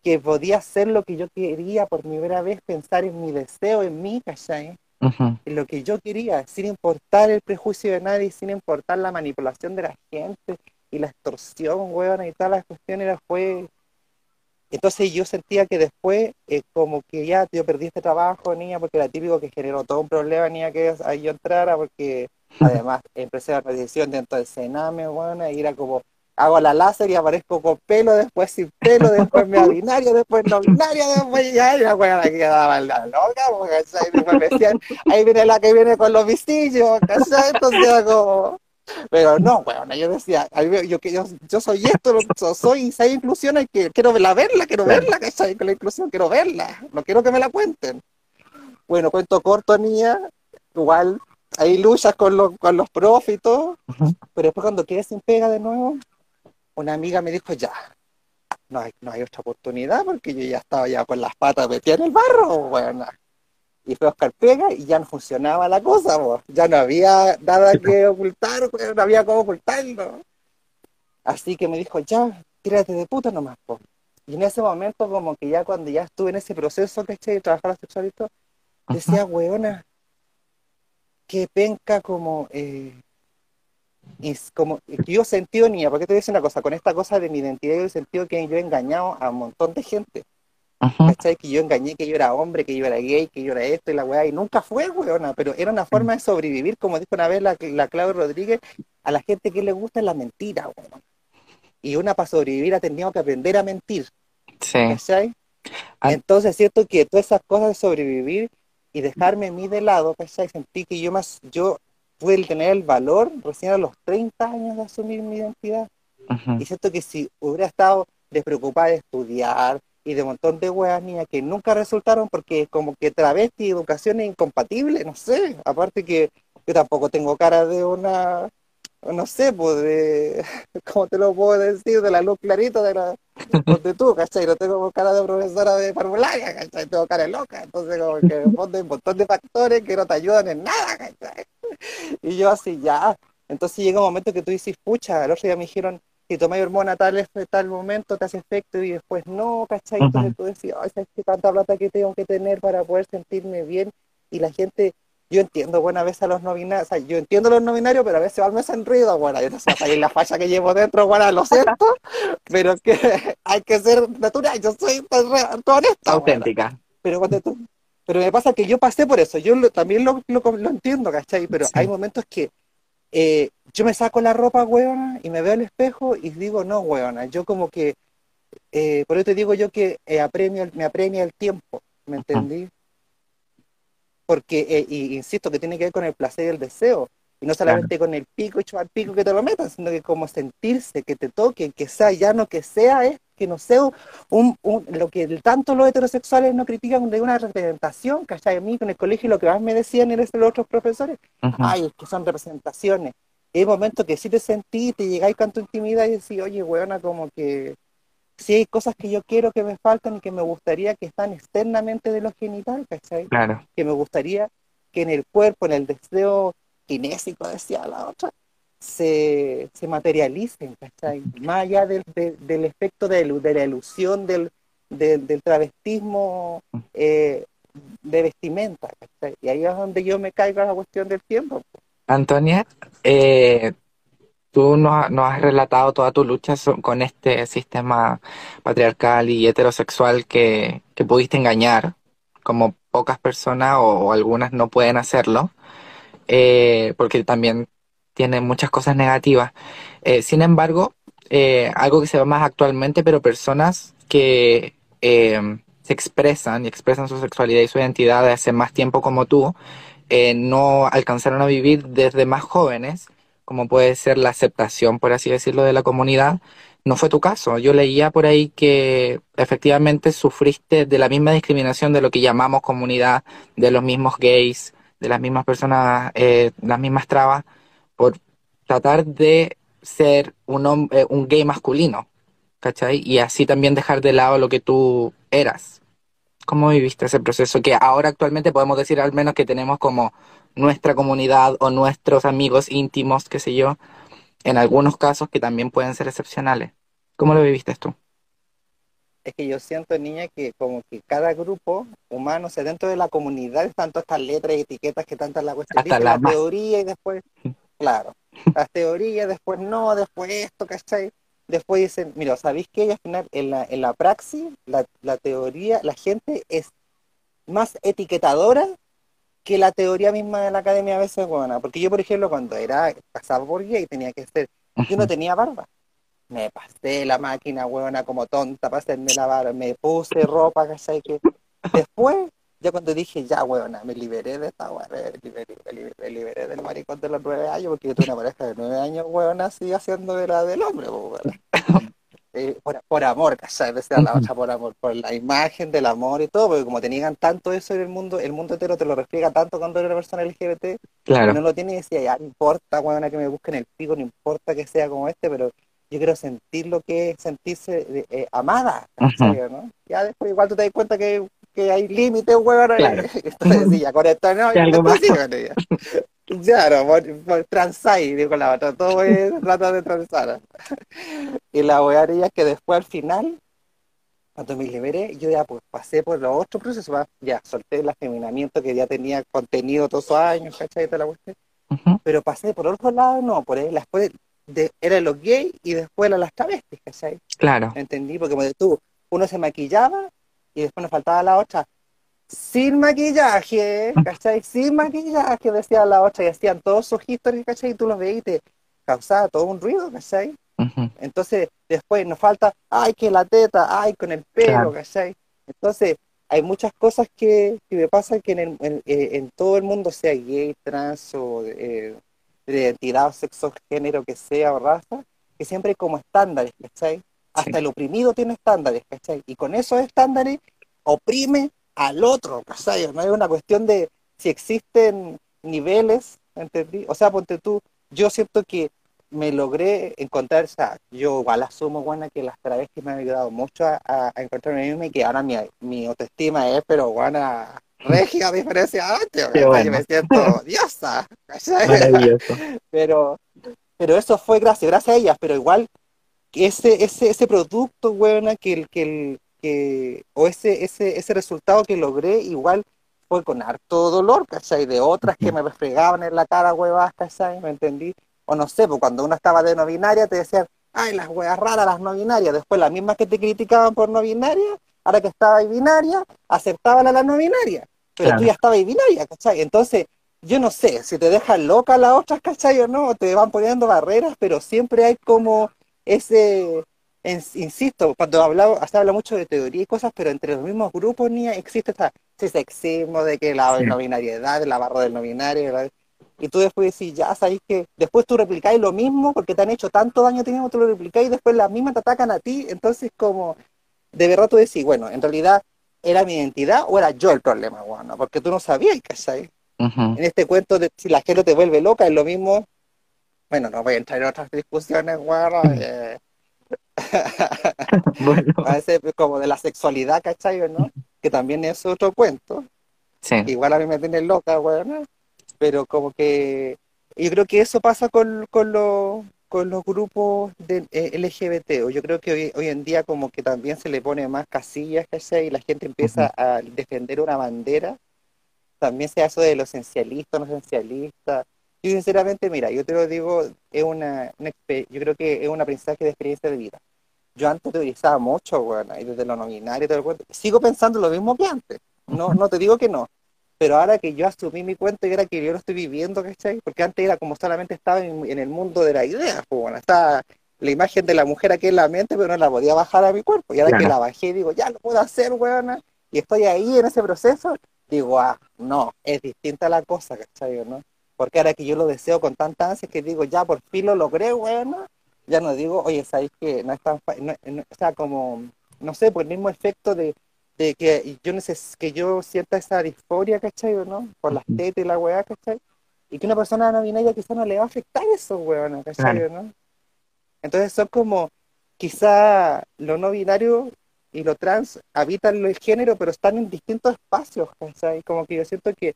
que podía hacer lo que yo quería, por primera vez pensar en mi deseo, en mí, ¿cachai? Uh-huh. En lo que yo quería, sin importar el prejuicio de nadie, sin importar la manipulación de la gente y la extorsión, huevona, y todas las cuestiones. Entonces yo sentía que después, como que ya, yo perdí este trabajo, niña, porque era típico que generó todo un problema, niña, que ahí yo entrara, porque además empecé la transición dentro del Sename, huevona, y era como... hago la láser y aparezco con pelo, después sin pelo, después me binario, después no binario, después ya, y la weá que daba la loca, porque después me decían, ahí viene la que viene con los visillos, ¿cachai? Entonces era como, pero no, weón, yo decía, yo soy esto, soy esa inclusión, quiero verla, ¿cachai? Con la inclusión, quiero verla, no quiero que me la cuenten. Bueno, cuento corto, niña, igual, hay luchas con los profes y todo, uh-huh. Pero después cuando quedé sin pega de nuevo, una amiga me dijo, ya, no hay otra oportunidad, porque yo ya estaba ya con las patas metidas en el barro, bueno. Y fue a buscar pega y ya no funcionaba la cosa, pues. Ya no había nada que ocultar, pues, no había cómo ocultarlo. Así que me dijo, ya, tírate de puta nomás, pues. Y en ese momento, como que ya cuando ya estuve en ese proceso, ¿cachai? De trabajar sexualito, decía, weona, qué penca como... Y como yo he sentido, niña, porque te voy a decir una cosa, con esta cosa de mi identidad yo he sentido que yo he engañado a un montón de gente, ajá. ¿Cachai? Que yo engañé, que yo era hombre, que yo era gay, que yo era esto y la weá, y nunca fue, weona, pero era una forma de sobrevivir, como dijo una vez la Clara Rodríguez, a la gente que le gusta es la mentira, weona. Y una para sobrevivir ha tenido que aprender a mentir, sí. ¿Cachai? Entonces es cierto que todas esas cosas de sobrevivir y dejarme a mí de lado, ¿cachai? Sentí que yo pude tener el valor recién a los 30 años de asumir mi identidad. Uh-huh. Y siento que si hubiera estado despreocupada de estudiar y de un montón de weas, niña, que nunca resultaron, porque como que travesti y educación es incompatible, no sé. Aparte que yo tampoco tengo cara de una, no sé, pues de, ¿cómo te lo puedo decir? De la luz clarita de tú, ¿cachai? No tengo cara de profesora de parvularia, ¿cachai? Tengo cara de loca. Entonces como que me ponen un montón de factores que no te ayudan en nada, ¿cachai? Y yo así, ya. Entonces llega un momento que tú dices, pucha, el otro día me dijeron, si tomas hormona tal momento te hace efecto y después no, ¿cachai? Entonces tú decís, ay, ¿sabes qué? Tanta plata que tengo que tener para poder sentirme bien. Y la gente, yo entiendo, bueno, a veces a los no binarios, o sea, yo entiendo los no binarios, pero a veces me hacen ruido, bueno, yo no sé, ahí la falla que llevo dentro, bueno, lo siento, pero que hay que ser natural, yo soy honesta. Auténtica. Bueno. Pero cuando tú... Pero me pasa que yo pasé por eso, yo también lo entiendo, ¿cachai? Pero sí. Hay momentos que yo me saco la ropa, huevona, y me veo al espejo y digo, no, huevona, yo como que, por eso te digo yo que me apremia el tiempo, ¿me entendí? porque, y insisto, que tiene que ver con el placer y el deseo, y no solamente con el pico, y chupar pico que te lo metan, sino que como sentirse, que te toquen, que sea llano, que sea esto, que no sea lo que tanto los heterosexuales no critican de una representación, ¿cachai? A mí en el colegio lo que más me decían eran los otros profesores, ay, es que son representaciones. Y hay momentos que sí te sentís, te llegáis con tu intimidad y decís, oye, weona, como que sí hay cosas que yo quiero que me faltan y que me gustaría que están externamente de los genitales, ¿cachai? Claro. Que me gustaría que en el cuerpo, en el deseo kinésico, decía la otra, se materialicen, ¿cachai? Más allá del efecto de la ilusión del travestismo de vestimenta, ¿cachai? Y ahí es donde yo me caigo a la cuestión del tiempo. Antonia, tú nos has relatado toda tu lucha con este sistema patriarcal y heterosexual que pudiste engañar, como pocas personas o algunas no pueden hacerlo, porque también tiene muchas cosas negativas. Sin embargo, algo que se ve más actualmente, pero personas que se expresan y expresan su sexualidad y su identidad desde hace más tiempo como tú, no alcanzaron a vivir desde más jóvenes, como puede ser la aceptación, por así decirlo, de la comunidad. No fue tu caso. Yo leía por ahí que efectivamente sufriste de la misma discriminación de lo que llamamos comunidad, de los mismos gays, de las mismas personas, las mismas trabas, por tratar de ser un gay masculino, ¿cachai? Y así también dejar de lado lo que tú eras. ¿Cómo viviste ese proceso? Que ahora actualmente podemos decir al menos que tenemos como nuestra comunidad o nuestros amigos íntimos, qué sé yo, en algunos casos que también pueden ser excepcionales. ¿Cómo lo viviste tú? Es que yo siento, niña, que como que cada grupo humano, o sea, dentro de la comunidad están todas estas letras y etiquetas que tantas la cuestión, la teoría y después... Claro, las teorías, después no, después esto, ¿cachai? Después dicen, mira, ¿sabéis qué? Y al final, en la praxis, la teoría, la gente es más etiquetadora que la teoría misma de la academia a veces, bueno, porque yo, por ejemplo, cuando pasaba por gay, tenía que ser, yo no tenía barba. Me pasé la máquina, huevona, como tonta, para hacerme la barba, me puse ropa, ¿cachai? Que después... Ya cuando dije, ya, huevona, me liberé de esta huevona, me liberé del maricón de los 9 años, porque yo tuve una pareja de 9 años, huevona, sigue haciendo de la del hombre, huevona. Por amor, ¿cachai? Decía la otra, por amor, por la imagen del amor y todo, porque como tenían tanto eso en el mundo entero te lo refriega tanto cuando eres una persona LGBT, claro, no lo tiene y decía, ya, no importa, huevona, que me busquen el pico, no importa que sea como este, pero yo quiero sentir lo que es sentirse amada, ¿cachai? ¿No? Ya después igual tú te das cuenta que hay límites, huevón, claro. Entonces sí, ya con esto no, ya no consigo. Claro, por transáis, digo la otra, todo es tratar de transar. Y la huevaría es que después al final, cuando me liberé, yo ya pues pasé por los otros procesos, ya solté el afeminamiento que ya tenía contenido todos esos años, ¿cachai? Toda la cuestión. Pero pasé por otro lado, no, por ahí, después eran los gays y después eran las travestis, ¿cachai? Claro. Entendí, porque como tú, uno se maquillaba, y después nos faltaba la otra, sin maquillaje, ¿cachai? Sin maquillaje, decía la otra, y hacían todos sus historias, ¿cachai? Y tú los veías y te causaba todo un ruido, ¿cachai? Entonces, después nos falta, ay, que la teta, ay, con el pelo, claro, ¿cachai? Entonces, hay muchas cosas que me pasan que en todo el mundo, sea gay, trans, o de identidad, o sexo, género, que sea, o raza, que siempre hay como estándares, ¿cachai? Hasta el oprimido tiene estándares, ¿cachai? Y con esos estándares oprime al otro, ¿cachai? No es una cuestión de si existen niveles, ¿entendí? O sea, ponte tú, yo siento que me logré encontrar, o sea, yo igual asumo, buena, que las travestis me han ayudado mucho a encontrarme a mí misma y que ahora mi autoestima es, pero, buena, regia, a diferencia de antes, ¿cachai? Bueno. Me siento diosa, ¿cachai? Maravilloso. Pero eso fue gracias a ellas, pero igual... Ese producto, weona, ese resultado que logré, igual fue con harto dolor, ¿cachai? De otras que me refregaban en la cara, huevas, ¿cachai? ¿Me entendí? O no sé, pues cuando uno estaba de no binaria te decían, ay, las huevas raras, las no binarias. Después las mismas que te criticaban por no binaria, ahora que estaba binaria, aceptaban a la no binaria. Pero claro, tú ya estabas binaria, ¿cachai? Entonces... Yo no sé, si te dejan loca las otras, ¿cachai? O no, te van poniendo barreras, pero siempre hay como ese, insisto, cuando se habla mucho de teoría y cosas, pero entre los mismos grupos, niña, existe esta sí, sexismo, de que la no binariedad, la barra del no binario, ¿verdad? Y tú después decís, ya sabéis que después tú replicáis lo mismo porque te han hecho tanto daño, tú lo replicáis y después las mismas te atacan a ti. Entonces, como de verdad tú decís, bueno, en realidad era mi identidad o era yo el problema, bueno, porque tú no sabías, ¿cachai? En este cuento de si la gente te vuelve loca, es lo mismo. Bueno, no voy a entrar en otras discusiones, bueno, bueno. A veces como de la sexualidad, ¿cachai? ¿No? Que también es otro cuento. Sí. Igual a mí me tiene loca, bueno, pero como que yo creo que eso pasa con los grupos de LGBT. Yo creo que hoy en día como que también se le pone más casillas, ¿cachai? Y la gente empieza a defender una bandera. También se hace de los esencialistas, no esencialistas. Yo sinceramente, mira, yo te lo digo, es yo creo que es un aprendizaje de experiencia de vida. Yo antes teorizaba mucho, bueno, y desde lo nominario y todo el cuento. Sigo pensando lo mismo que antes, no te digo que no. Pero ahora que yo asumí mi cuento y era que yo lo estoy viviendo, ¿cachai? Porque antes era como solamente estaba en el mundo de la idea, pues, bueno, estaba la imagen de la mujer aquí en la mente, pero no la podía bajar a mi cuerpo. Y ahora que la bajé, digo, ya lo puedo hacer, weón, y estoy ahí en ese proceso, digo, ah, no, es distinta la cosa, ¿cachai? ¿No? Porque ahora que yo lo deseo con tanta ansia que digo, ya por fin lo logré, weón, ya no digo, oye, ¿sabes qué? No es tan o sea, como, no sé, por el mismo efecto de que yo sienta esa disforia, ¿cachai? ¿No? Por las tetas y la weá, ¿cachai? Y que una persona no binaria quizá no le va a afectar eso, weón, ¿cachai? ¿No? Entonces son como, quizá lo no binario y lo trans habitan el género, pero están en distintos espacios, ¿cachai? Como que yo siento que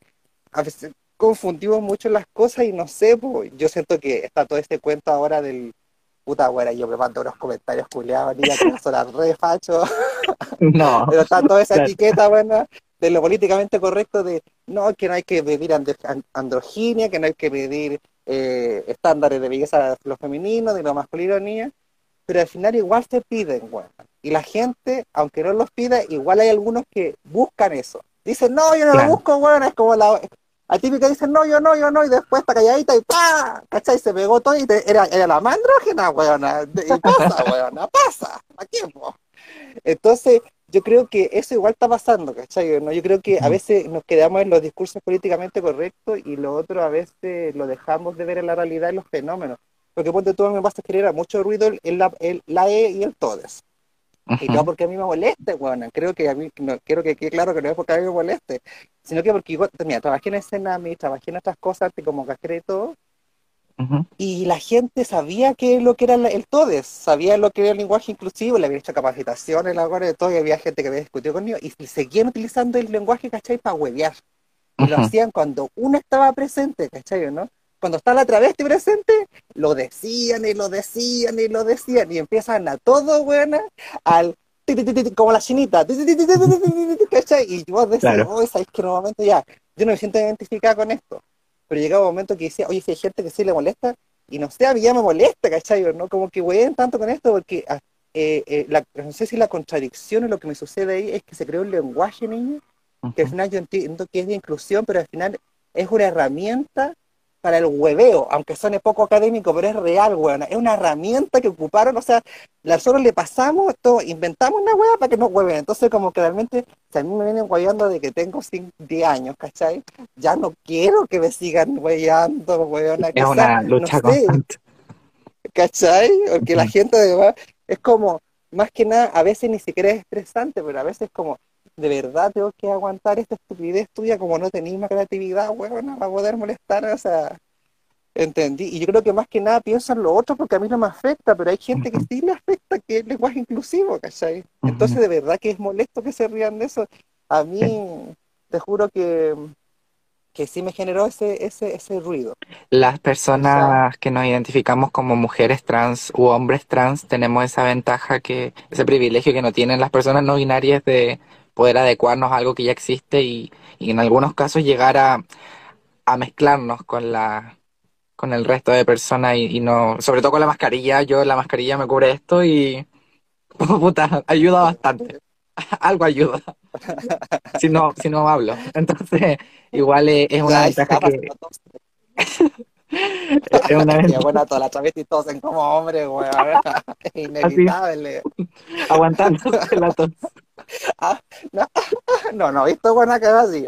a veces confundimos mucho las cosas y no sé, pues, yo siento que está todo este cuento ahora del puta güera, yo me mando unos comentarios culiados, niña, que son las re facho. No. Pero está toda esa etiqueta, buena, de lo políticamente correcto de no, que no hay que medir androginia, que no hay que medir estándares de belleza de lo femenino, de lo masculino, niña. Pero al final igual se piden, güey. Y la gente, aunque no los pida, igual hay algunos que buscan eso. Dicen, no, yo no lo busco, güey, es como la... La típica dice, no, yo no, y después está calladita y ¡pah! ¿Cachai? Se pegó todo y era la más andrógena, weona. Y pasa, weona, pasa, a tiempo. Entonces, yo creo que eso igual está pasando, ¿cachai? ¿No? Yo creo que a veces nos quedamos en los discursos políticamente correctos y lo otro a veces lo dejamos de ver en la realidad y los fenómenos. Porque ponte tú, me pasa que genera mucho ruido la E y el todes. Y no porque a mí me moleste, weón. Creo que a mí, no, quiero que quede claro que no es porque a mí me moleste, sino que porque, mira, trabajé en el Senami, trabajé en otras cosas, como casquera y todo, y la gente sabía qué es lo que era el todes, sabía lo que era el lenguaje inclusivo, le habían hecho capacitaciones, la hora de todo, y había gente que había discutido conmigo, y seguían utilizando el lenguaje, ¿cachai? Para huevear. Y lo hacían cuando uno estaba presente, ¿cachai? ¿No? Cuando está la travesti presente, lo decían y lo decían y lo decían. Y empiezan a todo, weón, al... como la chinita. Y vos decís, oye, sabés que en un momento ya... Yo no me siento identificada con esto. Pero llegaba un momento que decía, oye, si hay gente que sí le molesta, y no sé, a mí ya me molesta, ¿cachai? ¿No? Como que weón tanto con esto, porque... no sé si la contradicción o lo que me sucede ahí es que se creó un lenguaje, niño, que al final yo entiendo que es de inclusión, pero al final es una herramienta para el hueveo, aunque suene poco académico, pero es real, weón. Es una herramienta que ocuparon, o sea, nosotros le pasamos, todo, inventamos una hueva para que no hueven. Entonces, como que realmente, si a mí me vienen hueveando de que tengo 10 años, ¿cachai? Ya no quiero que me sigan hueveando, weón. Es una lucha constante. ¿Cachai? Porque la gente, además, es como, más que nada, a veces ni siquiera es estresante, pero a veces como, de verdad tengo que aguantar esta estupidez tuya, como no tenéis más creatividad, huevona, para poder molestar, o sea, entendí. Y yo creo que más que nada pienso en lo otro porque a mí no me afecta, pero hay gente que sí le afecta, que es el lenguaje inclusivo, ¿cachai? Entonces de verdad que es molesto que se rían de eso. A mí, te juro que sí me generó ese ruido. Las personas, o sea, que nos identificamos como mujeres trans u hombres trans, tenemos esa ventaja, que ese privilegio que no tienen las personas no binarias de poder adecuarnos a algo que ya existe y en algunos casos llegar a mezclarnos con el resto de personas y no, sobre todo con la mascarilla. Yo la mascarilla me cubre esto y puta, ayuda bastante. Algo ayuda. Si no hablo. Entonces, igual es una ventaja que... Es una vez... Bueno, todas las travestis todos en como hombre, güey. Es inevitable. Aguantando la tos. Ah, no, no, no, esto van a quedar así.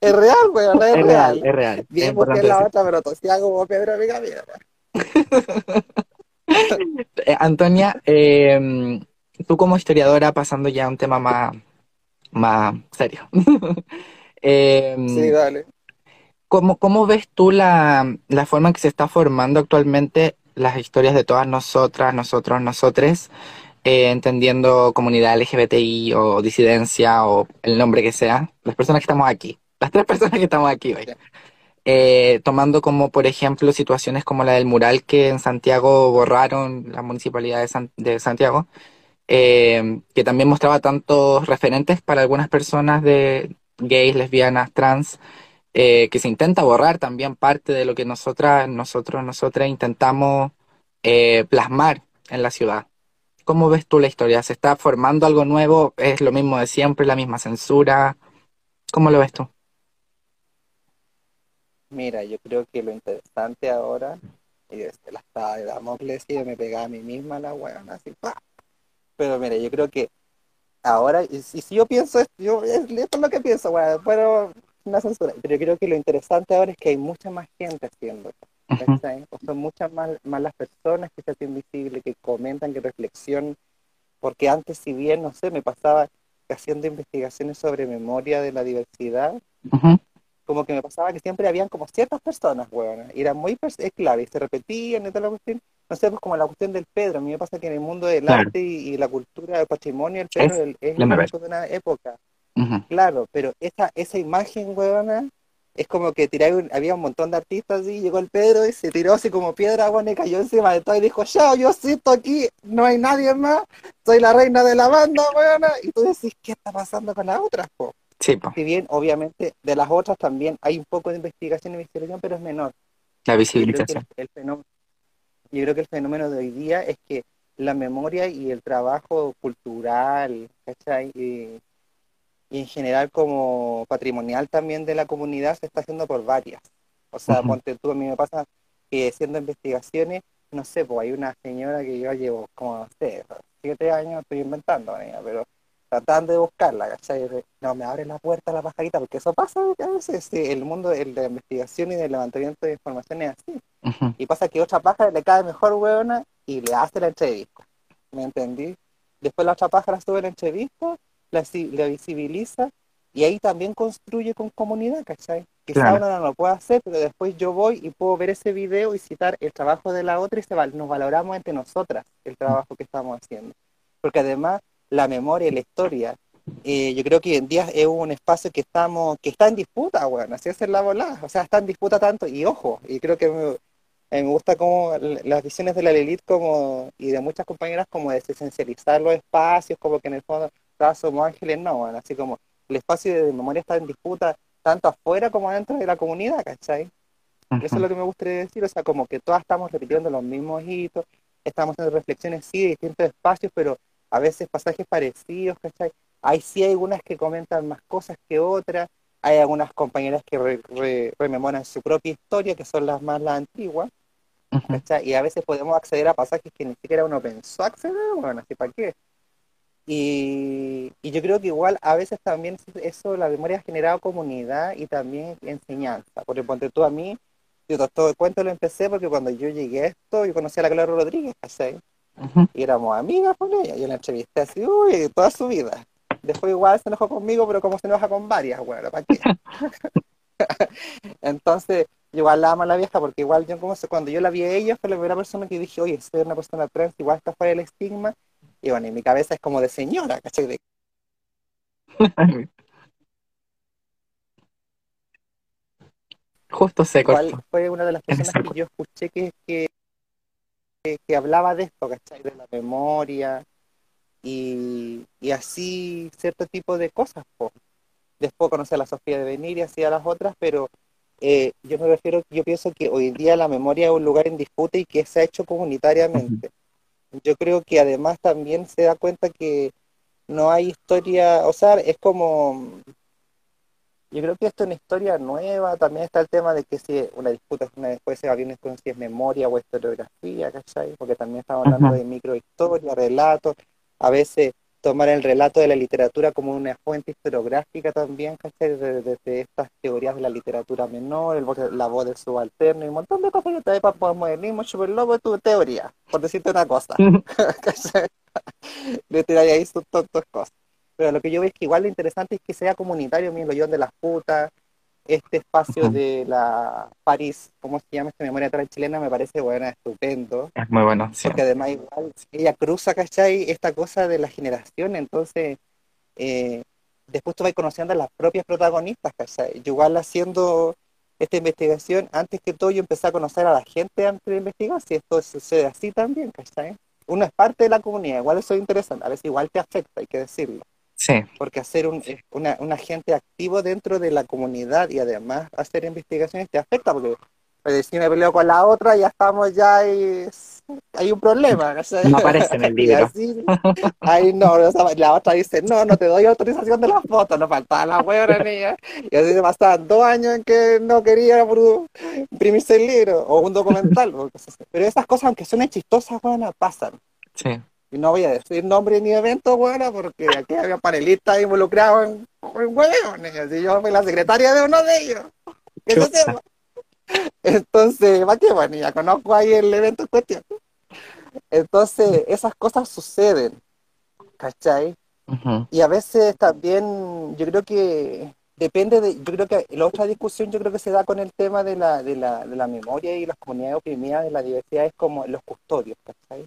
Es real, güey, es real. Es real. Bien, porque es la otra, pero tosía como Pedro, amiga mía. Antonia, tú como historiadora, pasando ya a un tema más serio. Sí, dale. ¿Cómo ves tú la forma en que se está formando actualmente las historias de todas nosotras, nosotros, nosotres, entendiendo comunidad LGBTI o disidencia o el nombre que sea, las personas que estamos aquí, las tres personas que estamos aquí hoy? Tomando como, por ejemplo, situaciones como la del mural que en Santiago borraron la Municipalidad de Santiago, que también mostraba tantos referentes para algunas personas de gays, lesbianas, trans, que se intenta borrar también parte de lo que nosotras intentamos plasmar en la ciudad. ¿Cómo ves tú la historia? ¿Se está formando algo nuevo? ¿Es lo mismo de siempre, la misma censura? ¿Cómo lo ves tú? Mira, yo creo que lo interesante ahora, y desde la espada de Damocles, y me pegaba a mí misma la huevona, así, ¡pah! Pero mira, yo creo que ahora, y si yo pienso esto, esto es lo que pienso, huevón, pero una censura. Pero yo creo que lo interesante ahora es que hay mucha más gente haciendo esto, ¿cachai? O son muchas más las personas que se hacen invisibles, que comentan, que reflexionan, porque antes, si bien, no sé, me pasaba haciendo investigaciones sobre memoria de la diversidad, como que me pasaba que siempre habían como ciertas personas, huevona, y eran muy clave, y se repetían y toda la cuestión, no sé, pues como la cuestión del Pedro. A mí me pasa que en el mundo del arte y la cultura, el patrimonio, el Pedro es el marco de una época, claro, pero esa imagen, huevona, es como que había un montón de artistas así, llegó el Pedro y se tiró así como piedra, huevona, y cayó encima de todo y dijo, chao, yo siento aquí, no hay nadie más, soy la reina de la banda, huevona, y tú decís, ¿qué está pasando con las otras, po? Sí, si bien, obviamente, de las otras también hay un poco de investigación y investigación, pero es menor. La visibilización. Yo creo que el fenómeno de hoy día es que la memoria y el trabajo cultural, ¿cachai? Y en general como patrimonial también de la comunidad se está haciendo por varias. O sea, ponte tú, a mí me pasa que siendo investigaciones, no sé, pues hay una señora que yo llevo como, no sé, 7 años, estoy inventando, pero tratando de buscarla, ¿cachai? No, me abre la puerta a la pajarita, porque eso pasa a veces, sí, el mundo de la investigación y del levantamiento de información es así. Y pasa que otra pájara le cae mejor, huevona, y le hace la entrevista, ¿me entendí? Después la otra pájara sube la entrevista, la visibiliza, y ahí también construye con comunidad, ¿cachai? Quizá claro, uno no lo puede hacer, pero después yo voy y puedo ver ese video y citar el trabajo de la otra y nos valoramos entre nosotras el trabajo que estamos haciendo. Porque además la memoria y la historia, yo creo que en día es un espacio que está en disputa, bueno, así es la volada, o sea, está en disputa tanto, y ojo, y creo que me gusta como las visiones de la Lilith como, y de muchas compañeras, como de desesencializar los espacios, como que en el fondo somos ángeles, no, bueno, así como el espacio de memoria está en disputa tanto afuera como dentro de la comunidad, ¿cachai? Eso es lo que me gustaría decir, o sea, como que todas estamos repitiendo los mismos hitos, estamos haciendo reflexiones, sí, de distintos espacios, pero a veces pasajes parecidos, ¿cachai? Ahí sí hay algunas que comentan más cosas que otras, hay algunas compañeras que rememoran su propia historia, que son las antiguas, ¿cachai? Y a veces podemos acceder a pasajes que ni siquiera uno pensó acceder, bueno, así para qué. Y yo creo que igual a veces también eso, la memoria ha generado comunidad y también enseñanza, porque ponte tú a mí, yo todo el cuento lo empecé porque cuando yo llegué a esto, yo conocí a la Clara Rodríguez, ¿cachai? Y éramos amigas con ella, yo la entrevisté así, uy, toda su vida. Después igual se enojó conmigo, pero como se enoja con varias, bueno, ¿para qué? Entonces, igual la amo a la vieja, porque igual yo como cuando yo la vi a ella, fue la primera persona que dije, oye, soy una persona trans, igual está fuera del estigma, y bueno, en mi cabeza es como de señora, ¿cachai? Justo se cortó. Igual fue una de las personas que yo escuché que hablaba de esto, ¿cachai? De la memoria y así cierto tipo de cosas, po. Después conocí a la Sofía de Venir y así a las otras, pero yo me refiero, yo pienso que hoy en día la memoria es un lugar en disputa y que se ha hecho comunitariamente. Yo creo que además también se da cuenta que no hay historia, o sea, es como Yo creo que esto es una historia nueva. También está el tema de que si una disputa después se va viendo con si es memoria o historiografía, ¿cachai? Porque también estamos hablando de microhistoria, relatos. A veces tomar el relato de la literatura como una fuente historiográfica también, ¿cachai? Desde estas teorías de la literatura menor, la voz del subalterno y un montón de cosas que te para poder modernismo, superlobo, tu teoría, por decirte una cosa. ¿Cachai? Le tiráis ahí sus tontas cosas. Pero lo que yo veo es que igual lo interesante es que sea comunitario, mi Lollón de las Putas, este espacio de la París, ¿cómo se llama esta memoria chilena? Me parece buena, estupendo. Es muy bueno, sí. Porque además igual ella cruza, ¿cachai? Esta cosa de la generación, entonces después tú vas conociendo a las propias protagonistas, ¿cachai? Yo igual haciendo esta investigación, antes que todo yo empecé a conocer a la gente antes de investigar, si esto sucede así también, ¿cachai? Uno es parte de la comunidad, igual eso es interesante, a veces igual te afecta, hay que decirlo. Sí. Porque hacer un agente activo dentro de la comunidad y además hacer investigaciones te afecta, porque si me peleo con la otra ya estamos ya y hay un problema. No, no aparece en el libro. Así, ahí no, la otra dice, no, no te doy autorización de las fotos, nos faltaba la huevona mía. Y así se pasaban 2 años en que no quería imprimirse el libro o un documental. Pero esas cosas, aunque suenen chistosas, bueno, pasan. Sí. Y no voy a decir nombre ni evento, bueno, porque aquí había panelistas involucrados en huevones. Así yo fui la secretaria de uno de ellos. Entonces, va que bueno, ya conozco ahí el evento en cuestión. Entonces, esas cosas suceden, ¿cachai? Y a veces también, yo creo que depende de, yo creo que la otra discusión yo creo que se da con el tema de la memoria y las comunidades oprimidas de la diversidad es como los custodios, ¿cachai?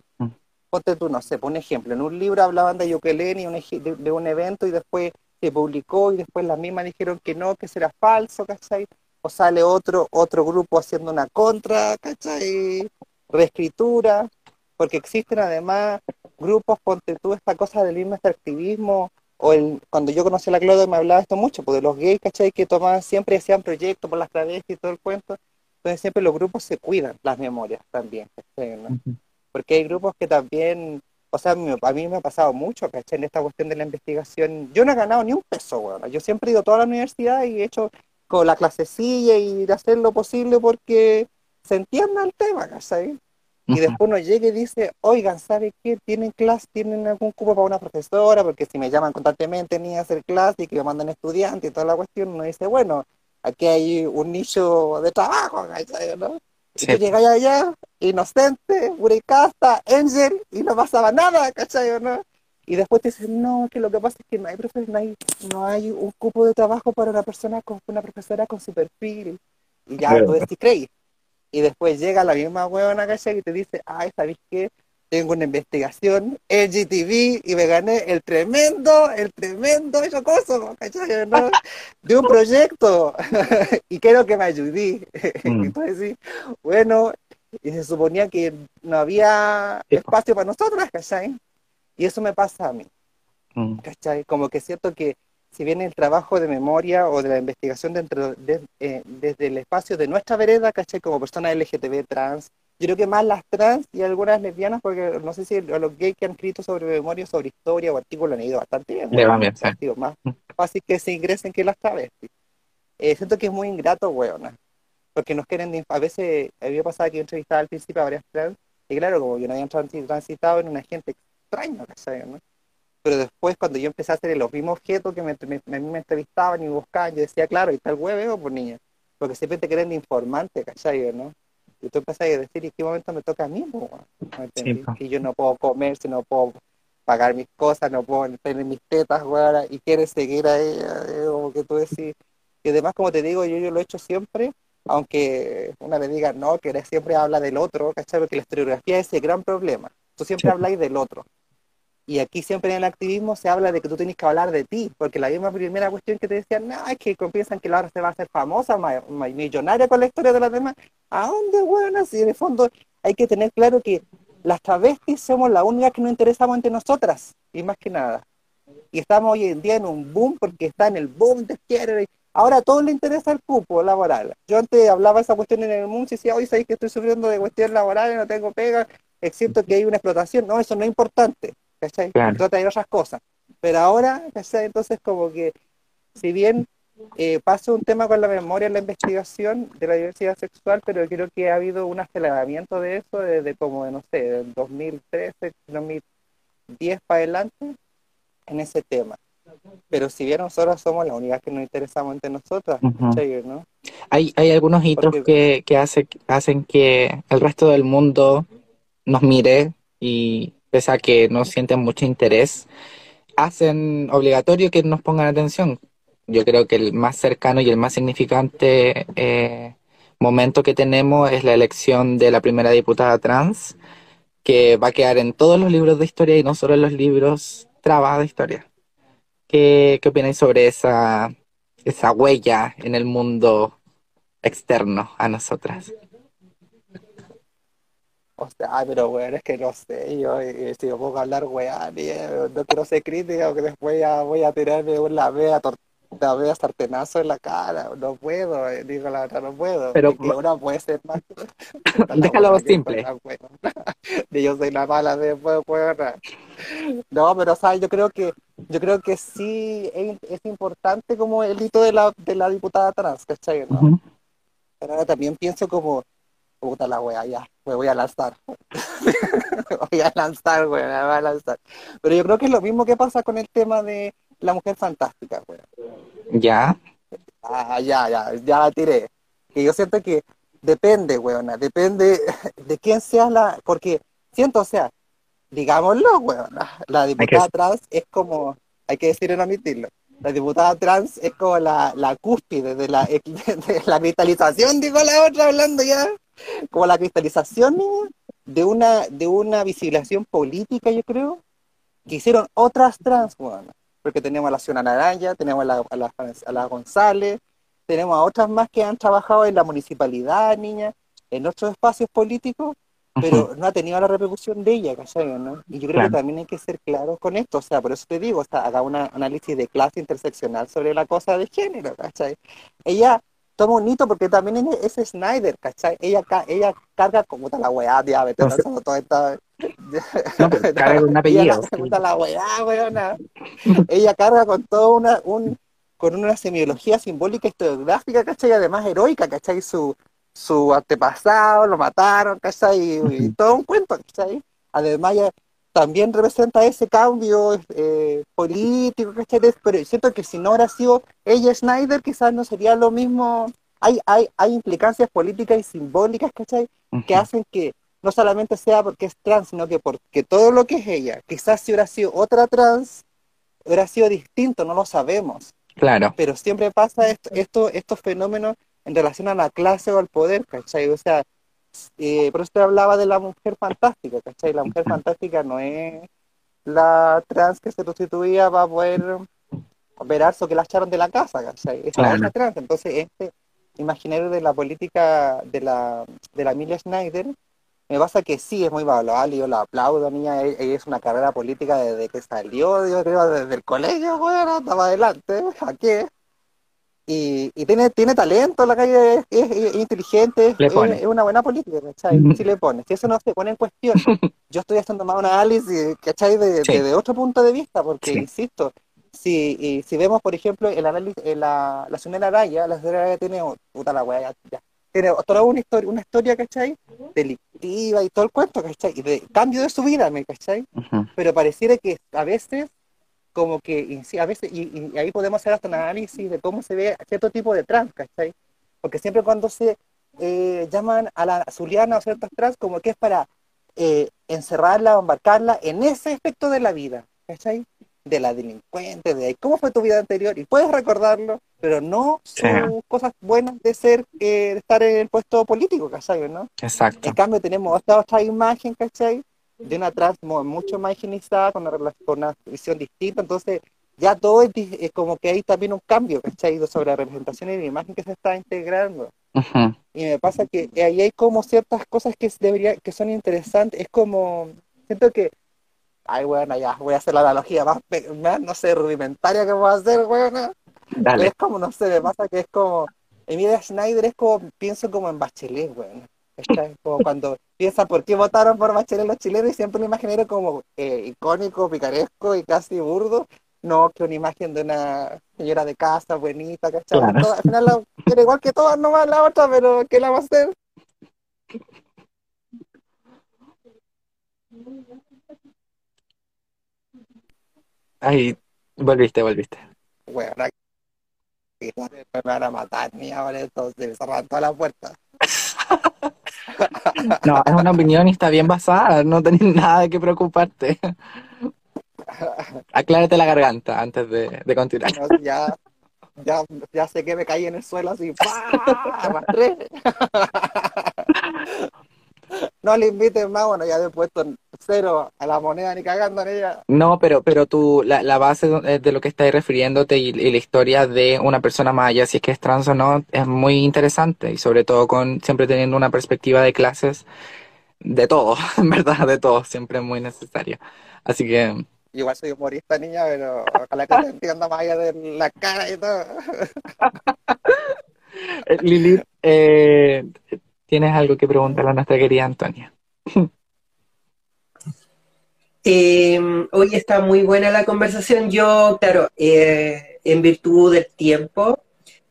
Ponte tú, no sé, por un ejemplo, en un libro hablaban de Yokeleni, de un evento y después se publicó y después las mismas dijeron que no, que eso era falso, ¿cachai? O sale otro grupo haciendo una contra, ¿cachai? Reescritura, porque existen además grupos, ponte tú, esta cosa del mismo extractivismo, cuando yo conocí a la Claudia me hablaba esto mucho, porque los gays, ¿cachai? Que tomaban siempre, hacían proyectos por las travestis y todo el cuento, entonces siempre los grupos se cuidan, las memorias también, ¿cachai? ¿No? Porque hay grupos que también, o sea, a mí me ha pasado mucho, ¿cachai? En esta cuestión de la investigación, yo no he ganado ni un peso, bueno. Yo siempre he ido a toda la universidad y he hecho con la clasecilla y hacer lo posible porque se entienda el tema, ¿cachai? Y después uno llega y dice, oigan, ¿sabe qué? ¿Tienen clase? ¿Tienen algún cupo para una profesora? Porque si me llaman constantemente ni a hacer clase y que me mandan estudiantes y toda la cuestión, uno dice, bueno, aquí hay un nicho de trabajo, ¿cachai? ¿No? Sí. Y llegáis allá, inocente, buricasta, angel, y no pasaba nada, ¿cachai o no? Y después te dicen, no, que lo que pasa es que no hay profesor, no hay un cupo de trabajo para una profesora con su perfil. Y ya tú decís, creí. Y después llega la misma huevona, ¿cachai? Y te dice, ay, ¿sabéis qué? Tengo una investigación, LGTB, y me gané el tremendo chocoso, ¿cachai? ¿No? De un proyecto, y quiero que me ayudí. Entonces, sí, bueno, y se suponía que no había espacio para nosotras, ¿cachai? Y eso me pasa a mí, ¿cachai? Como que siento que si bien el trabajo de memoria o de la investigación desde el espacio de nuestra vereda, ¿cachai? Como personas LGTB, trans, yo creo que más las trans y algunas lesbianas, porque no sé si los gays que han escrito sobre memoria, sobre historia o artículos han ido bastante bien. Digo, más fácil que se ingresen que las travestis. Siento que es muy ingrato, weona, porque nos quieren, a veces, había pasado que yo entrevistaba al principio a varias trans, y claro, como yo no había transitado en una gente extraña, ¿sabes? ¿No? Pero después, cuando yo empecé a hacer los mismos objetos que me entrevistaban y buscaban, yo decía, claro, y tal hueveo, pues niña, porque siempre te quieren de informante, ¿cachai? ¿No? Y tú empezás a decir, ¿y qué momento me toca a mí? Y yo no puedo comer, si no puedo pagar mis cosas, no puedo tener mis tetas, güey, y quieres seguir a ella, como que tú decís. Y además, como te digo, yo lo he hecho siempre, aunque una me diga, no, que siempre habla del otro, ¿cachai? Porque la historiografía es el gran problema. Tú siempre habláis del otro. Y aquí siempre en el activismo se habla de que tú tienes que hablar de ti, porque la misma primera cuestión que te decían, no, es que piensan que Laura se va a hacer famosa, millonaria con la historia de las demás. ¿A dónde, bueno? Si en el fondo hay que tener claro que las travestis somos las únicas que nos interesamos entre nosotras, y más que nada. Y estamos hoy en día en un boom, porque está en el boom de izquierda. Ahora a todos les interesa el cupo laboral. Yo antes hablaba esa cuestión en el mundo y decía, hoy sabéis que estoy sufriendo de cuestión laboral, no tengo pega, excepto que hay una explotación. No, eso no es importante. ¿Cachai? Claro. Trata de otras cosas. Pero ahora, ¿cachai? Entonces como que si bien pasa un tema con la memoria en la investigación de la diversidad sexual, pero creo que ha habido un aceleramiento de eso desde como, no sé, del 2013, 2010 para adelante, en ese tema. Pero si bien nosotros somos las únicas que nos interesamos entre nosotras, ¿no? Hay algunos hitos que hacen que el resto del mundo nos mire y pese a que no sienten mucho interés, hacen obligatorio que nos pongan atención. Yo creo que el más cercano y el más significante momento que tenemos es la elección de la primera diputada trans, que va a quedar en todos los libros de historia y no solo en los libros trabas de historia. ¿Qué opináis sobre esa huella en el mundo externo a nosotras? O sea, pero bueno, es que no sé, yo puedo hablar weá, no quiero ser crítica, porque después ya voy a tirarme una vea sartenazo en la cara, no puedo, digo la verdad, no puedo. Pero una puede ser más. Déjalo simple. Yo soy la mala de puebla. No, pero o sea, yo creo que sí es importante como el hito de la diputada trans, ¿cachai? ¿No? Pero ahora también pienso como, puta la wea, ya, me voy a lanzar. me voy a lanzar. Pero yo creo que es lo mismo que pasa con el tema de La Mujer Fantástica, güey. ¿Ya? Ah, ya la tiré. Que yo siento que depende, weona, depende de quién sea la... Porque siento, o sea, digámoslo, weona, la diputada trans es como... Hay que decir y no admitirlo. La diputada trans es como la cúspide de la cristalización, digo la otra hablando ya. Como la cristalización de una visibilización política, yo creo, que hicieron otras trans, weona. Porque tenemos a la Ciudadana Araya, tenemos a la González, tenemos a otras más que han trabajado en la municipalidad, niña, en otros espacios políticos, pero no ha tenido la repercusión de ella, ¿cachai? ¿No? Y yo creo que también hay que ser claros con esto, o sea, por eso te digo, o sea, haga un análisis de clase interseccional sobre la cosa de género, ¿cachai? Ella toma un hito porque también es Snyder, ¿cachai? Ella carga como la weá, diabetes, no, toda esta... No, pues, carga con un apellido. La weá, weona. Ella carga con toda una semiología simbólica historiográfica, ¿cachai? Y además heroica, ¿cachai? Su antepasado, lo mataron, ¿cachai? Y todo un cuento, ¿cachai? Además ella también representa ese cambio político, ¿cachai? Pero siento que si no hubiera sido ella Snyder, quizás no sería lo mismo. Hay implicancias políticas y simbólicas, ¿cachai? Que hacen que no solamente sea porque es trans, sino que porque todo lo que es ella, quizás si hubiera sido otra trans, hubiera sido distinto, no lo sabemos. Claro. Pero siempre pasa estos fenómenos en relación a la clase o al poder, ¿cachai? O sea, por eso te hablaba de La Mujer Fantástica, ¿cachai? La Mujer Fantástica no es la trans que se prostituía para poder operar o que la echaron de la casa, ¿cachai? Esa es la trans. Entonces, este imaginario de la política de la Emilia Schneider, me pasa que sí, es muy valorable, yo la aplaudo, niña, ella es una carrera política desde que salió, yo creo, desde el colegio, bueno, estaba adelante, ¿a qué? Y tiene talento, la calle es inteligente, es una buena política, ¿cachai? Sí le pone, si eso no se pone en cuestión, yo estoy haciendo más un análisis, ¿cachai? Desde otro punto de vista, porque, insisto, si vemos, por ejemplo, el análisis, la señora Araya, tiene, puta la wea, ya. Tiene toda una historia, ¿cachai? Delictiva y todo el cuento, ¿cachai? Y de cambio de su vida, ¿me cachai? Pero pareciera que a veces, como que, y ahí podemos hacer hasta un análisis de cómo se ve cierto tipo de trans, ¿cachai? Porque siempre cuando se llaman a la Zuliana o ciertas trans, como que es para encerrarla o embarcarla en ese aspecto de la vida, ¿cachai? De la delincuente, de cómo fue tu vida anterior, y puedes recordarlo, pero no son cosas buenas de ser de estar en el puesto político, ¿cachai? ¿No? Exacto. En cambio tenemos otra imagen, ¿cachai? De una trans mucho más higienizada, con una visión distinta, entonces ya todo es como que hay también un cambio, ¿cachai? Sobre la representación y la imagen que se está integrando. Y me pasa que ahí hay como ciertas cosas que son interesantes, es como, siento que ya voy a hacer la analogía más no sé, rudimentaria que voy a hacer, bueno. Dale. Es como, no sé, me pasa que es como, Emilia Schneider es como, pienso como en Bachelet, weón. Es como cuando piensan por qué votaron por Bachelet los chilenos y siempre lo imaginaron como icónico, picaresco y casi burdo. no, que una imagen de una señora de casa, bonita, ¿cachai? Claro. Toda, al final era igual que todas, nomás la otra, pero ¿qué la va a hacer? Ay, volviste. Bueno, aquí me van a matar, ni ahora entonces, cerrar toda la puerta. No, es una opinión y está bien basada, no tenés nada de qué preocuparte. Aclárate la garganta antes de continuar. No, ya sé que me caí en el suelo así. ¡Arrastré! No le inviten más, bueno, ya le he puesto cero a la moneda ni cagando en ella. No, pero tú, la base de lo que estáis refiriéndote y la historia de una persona maya, si es que es trans o no, es muy interesante. Y sobre todo con siempre teniendo una perspectiva de clases de todo, en verdad, de todo, siempre es muy necesario. Así que... Igual soy humorista, niña, pero ojalá que te entienda más allá de la cara y todo. Lili, ¿tienes algo que preguntarle a nuestra querida Antonia? Hoy está muy buena la conversación. Yo, claro, en virtud del tiempo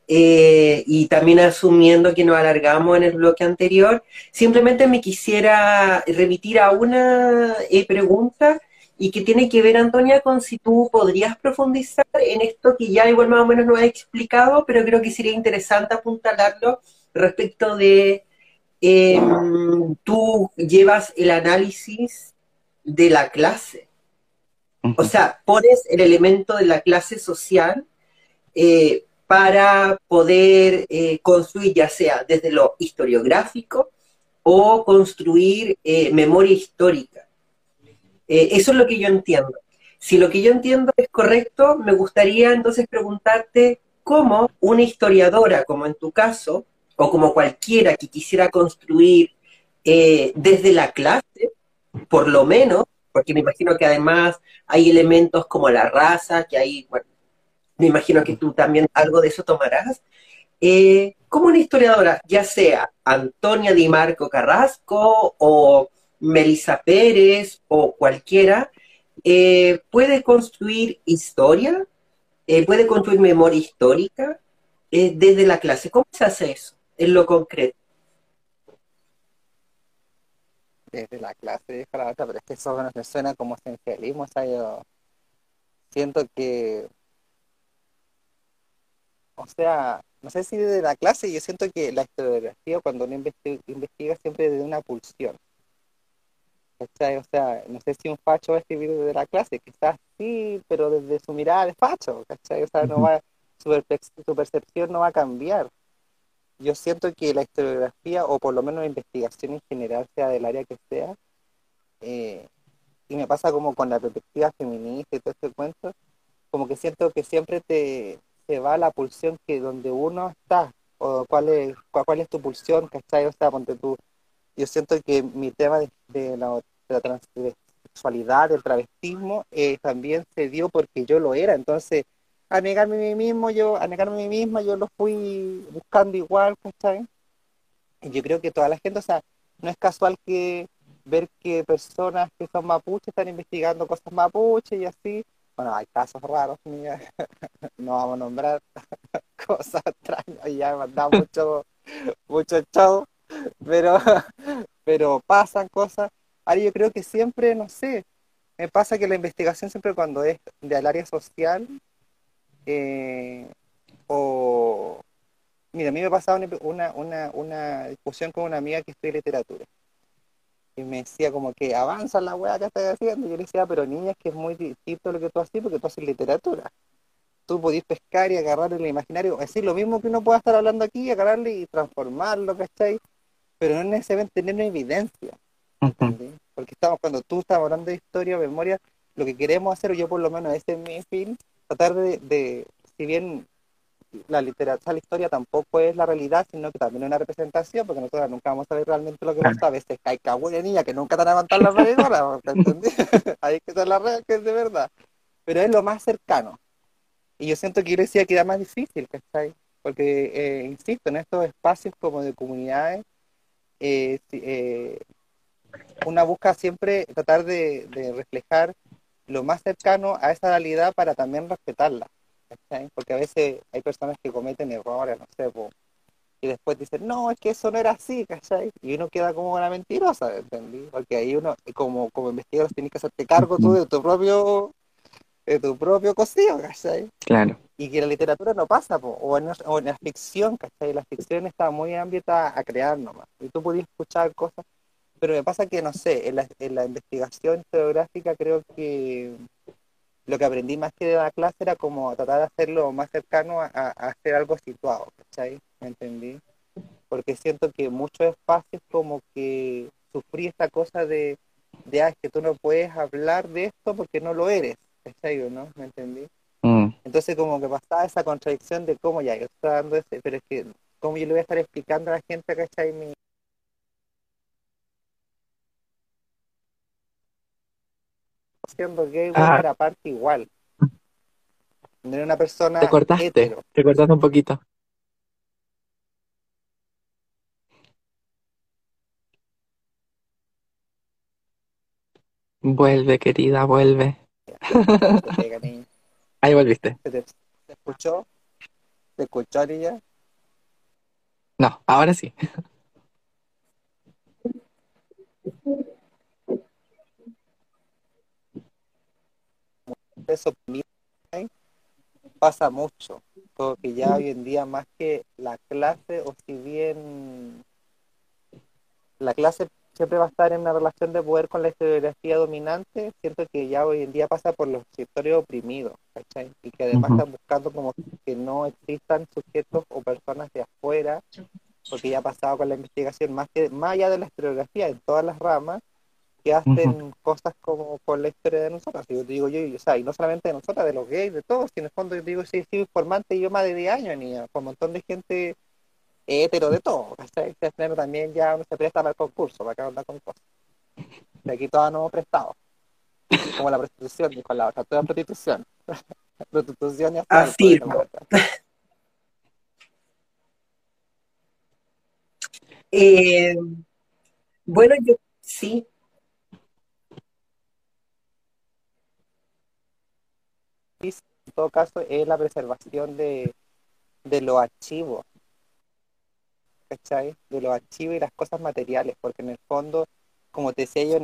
y también asumiendo que nos alargamos en el bloque anterior, simplemente me quisiera remitir a una pregunta y que tiene que ver, Antonia, con si tú podrías profundizar en esto que ya igual más o menos nos has explicado, pero creo que sería interesante apuntalarlo respecto de... tú llevas el análisis de la clase, o sea, pones el elemento de la clase social para poder construir, ya sea desde lo historiográfico o construir memoria histórica. Eso es lo que yo entiendo. Si lo que yo entiendo es correcto, me gustaría entonces preguntarte cómo una historiadora, como en tu caso, o como cualquiera que quisiera construir desde la clase, por lo menos, porque me imagino que además hay elementos como la raza, que hay, bueno, me imagino que tú también algo de eso tomarás, como una historiadora, ya sea Antonia Di Marco Carrasco o Melissa Pérez o cualquiera, puede construir historia, puede construir memoria histórica desde la clase. ¿Cómo se hace eso? En lo concreto. Desde la clase, pero es que eso no me suena como esencialismo, o sea, yo siento que, o sea, no sé si desde la clase, yo siento que la historiografía, cuando uno investiga siempre desde una pulsión, ¿cachai? O sea, no sé si un facho va a escribir desde la clase, quizás sí, pero desde su mirada de facho, ¿cachai? O sea, no va, su percepción no va a cambiar. Yo siento que la historiografía, o por lo menos la investigación en general, sea del área que sea, y me pasa como con la perspectiva feminista y todo este cuento, como que siento que siempre te va la pulsión que donde uno está, o cuál es tu pulsión, ¿cachai? O sea, ponte tú, yo siento que mi tema de la transexualidad, del travestismo, también se dio porque yo lo era, entonces... A negarme a mí misma, yo lo fui buscando igual, ¿cachai? Y yo creo que toda la gente, o sea, no es casual que ver que personas que son mapuches están investigando cosas mapuches y así. Bueno, hay casos raros, mía. No vamos a nombrar cosas extrañas, y ya me han dado mucho show, pero pasan cosas. Ahora yo creo que siempre, no sé, me pasa que la investigación siempre cuando es del área social... mira, a mí me ha pasado una discusión con una amiga que estudia literatura y me decía como que avanza la weá que estás haciendo, y yo le decía, pero niña, es que es muy distinto lo que tú haces porque tú haces literatura, tú podés pescar y agarrar el imaginario, es decir, lo mismo que uno pueda estar hablando aquí, agarrarle y transformarlo, ¿cachai? Pero no necesariamente tener una evidencia, ¿entendés? Porque cuando tú estás hablando de historia o memoria, lo que queremos hacer, yo por lo menos ese es mi fin, tratar de si bien la literatura, la historia tampoco es la realidad, sino que también es una representación, porque nosotros nunca vamos a ver realmente lo que nos a veces hay niña que nunca te van a levantar las redes, ¿entendés? Hay que ser la red que es de verdad, pero es lo más cercano, y yo siento que yo decía que era más difícil, ¿cachai? Porque, insisto, en estos espacios como de comunidades, una busca siempre tratar de reflejar lo más cercano a esa realidad para también respetarla, ¿sí? Porque a veces hay personas que cometen errores, no sé, po, y después dicen, no, es que eso no era así, ¿cachai? Y uno queda como una mentirosa, ¿entendí? Porque ahí uno, como investigador, tienes que hacerte cargo tú de tu propio cocido, ¿cachai? Claro. Y que la literatura no pasa, po, o en la ficción, ¿cachai? La ficción está muy ambientada a crear nomás, y tú podías escuchar cosas. Pero me pasa que, no sé, en la investigación historiográfica creo que lo que aprendí más que de la clase era como tratar de hacerlo más cercano a hacer algo situado, ¿cachai? ¿Me entendí? Porque siento que muchos espacios como que sufrí esta cosa de es que tú no puedes hablar de esto porque no lo eres, ¿cachai? ¿No? ¿Me entendí? Entonces como que pasaba esa contradicción de cómo ya, yo estoy dando ese, pero es que cómo yo le voy a estar explicando a la gente, ¿cachai? Siendo gay, bueno, aparte igual. No era una persona. Te cortaste un poquito. Vuelve, querida, vuelve. Ya, ahí volviste. ¿Te escuchó? ¿Te escuchó, Ariel? No, ahora sí. Eso pasa mucho, porque ya hoy en día más que la clase, o si bien la clase siempre va a estar en una relación de poder con la historiografía dominante, siento que ya hoy en día pasa por los sectores oprimidos, ¿cachai? Y que además están buscando como que no existan sujetos o personas de afuera, porque ya ha pasado con la investigación, más allá de la historiografía, en todas las ramas, que hacen cosas como con la historia de nosotros. Yo digo, yo, o sea, y no solamente de nosotras, de los gays, de todos, que en el fondo yo digo, sí, soy informante, y yo más de 10 años, niña, con un montón de gente hétero, de todo, ¿cachai? También ya uno se presta para el concurso, para que andar con cosas. De aquí todas nos hemos prestado. Como la prostitución, dijo la otra, toda prostitución. Prostitución y hasta... Así. Bueno, yo sí. En todo caso es la preservación de los archivos, ¿cachai? De los archivos y las cosas materiales, porque en el fondo, como te decía yo,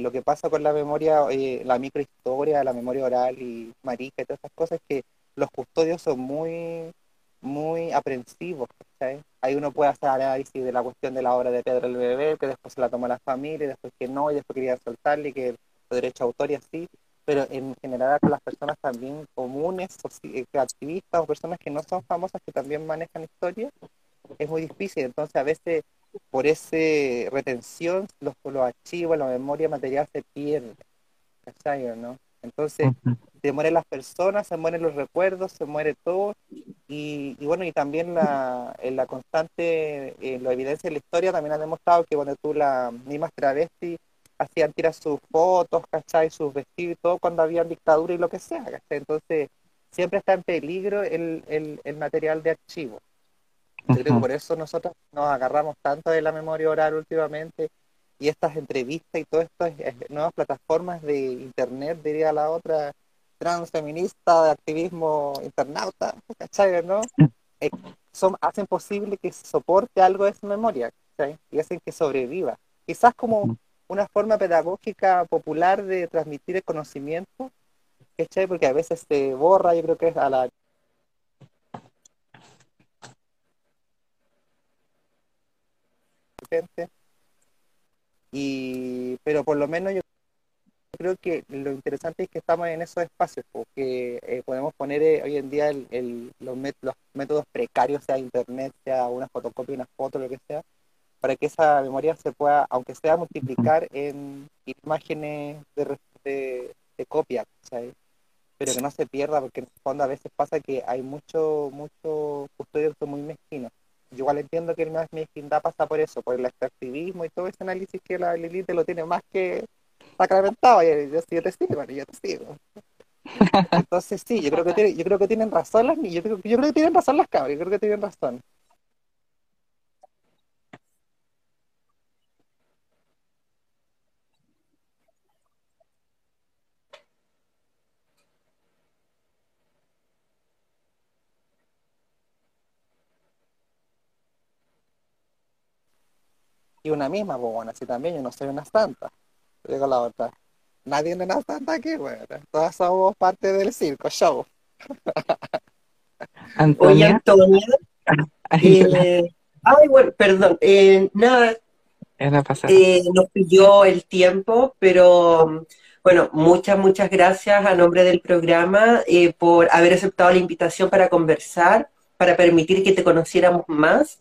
lo que pasa con la memoria, la microhistoria, la memoria oral y marica y todas esas cosas, es que los custodios son muy, muy aprensivos, ¿cachai? Ahí uno puede hacer análisis de la cuestión de la obra de Pedro el Bebé, que después se la tomó la familia, y después que no, y después quería soltarle, y que el derecho a autor y así. Pero en general con las personas también comunes, activistas o personas que no son famosas, que también manejan historia, es muy difícil. Entonces a veces por esa retención los archivos, la memoria material se pierde, ¿cachai o no? Entonces se mueren las personas, se mueren los recuerdos, se muere todo, y bueno, y también la constante, la evidencia de la historia también ha demostrado que cuando tú las mismas travestis hacían tirar sus fotos, ¿cachai? Sus vestidos y todo cuando había dictadura y lo que sea, ¿cachai? Entonces, siempre está en peligro el material de archivo. Yo creo que por eso nosotros nos agarramos tanto de la memoria oral últimamente, y estas entrevistas y todas estas nuevas plataformas de internet, diría la otra, transfeminista, de activismo internauta, ¿cachai? ¿No? Hacen posible que soporte algo de esa memoria, ¿cachai? Y hacen que sobreviva. Quizás como una forma pedagógica popular de transmitir el conocimiento, ¿cachai? Porque a veces se borra, yo creo que es a la... Pero por lo menos yo creo que lo interesante es que estamos en esos espacios, porque podemos poner hoy en día los métodos precarios, sea internet, sea una fotocopia, una foto, lo que sea, para que esa memoria se pueda, aunque sea, multiplicar en imágenes de copia, ¿sabes? Pero que no se pierda, porque en el fondo a veces pasa que hay mucho custodio que son muy mezquinos. Yo igual entiendo que la mezquindad pasa por eso, por el extractivismo y todo ese análisis que la Lili te lo tiene más que sacramentado, y yo te sigo. Entonces sí, yo creo que tienen razón las cabras. y una misma, pues bueno, así también, yo no soy una santa. Le digo a la otra, nadie es una santa aquí, bueno, todas somos parte del circo, show. Antonia. Oye, Antonia. Ay, bueno, perdón, nada, nos pidió el tiempo, pero bueno, muchas gracias a nombre del programa por haber aceptado la invitación para conversar, para permitir que te conociéramos más,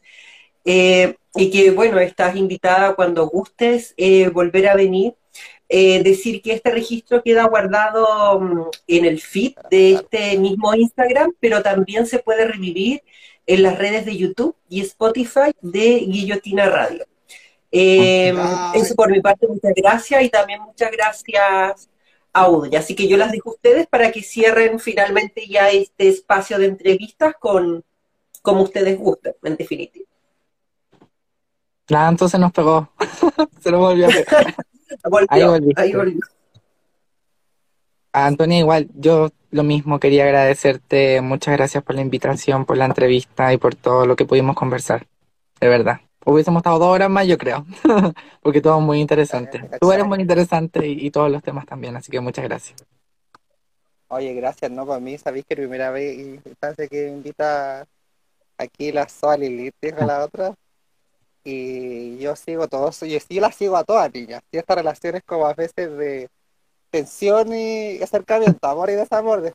y que bueno, estás invitada cuando gustes volver a venir. Decir que este registro queda guardado en el feed de este mismo Instagram, pero también se puede revivir en las redes de YouTube y Spotify de Guillotina Radio. Eso por mi parte, muchas gracias, y también muchas gracias a Audrey. Así que yo las dejo a ustedes para que cierren finalmente ya este espacio de entrevistas con como ustedes gusten, en definitiva. Nada, entonces nos pegó. Se nos volvió a pegar. Ahí volvió. A Antonia, igual, yo lo mismo, quería agradecerte, muchas gracias por la invitación, por la entrevista y por todo lo que pudimos conversar, de verdad. Hubiésemos estado 2 horas más, yo creo, porque todo es muy interesante. Tú eres muy interesante y todos los temas también, así que muchas gracias. Oye, gracias, ¿no? Para mí, sabéis que primera vez que invita aquí la Sol y la otra, y yo sigo todos, yo sí la sigo a todas, niñas, y estas relaciones como a veces de tensión y acercamiento, amor y desamor.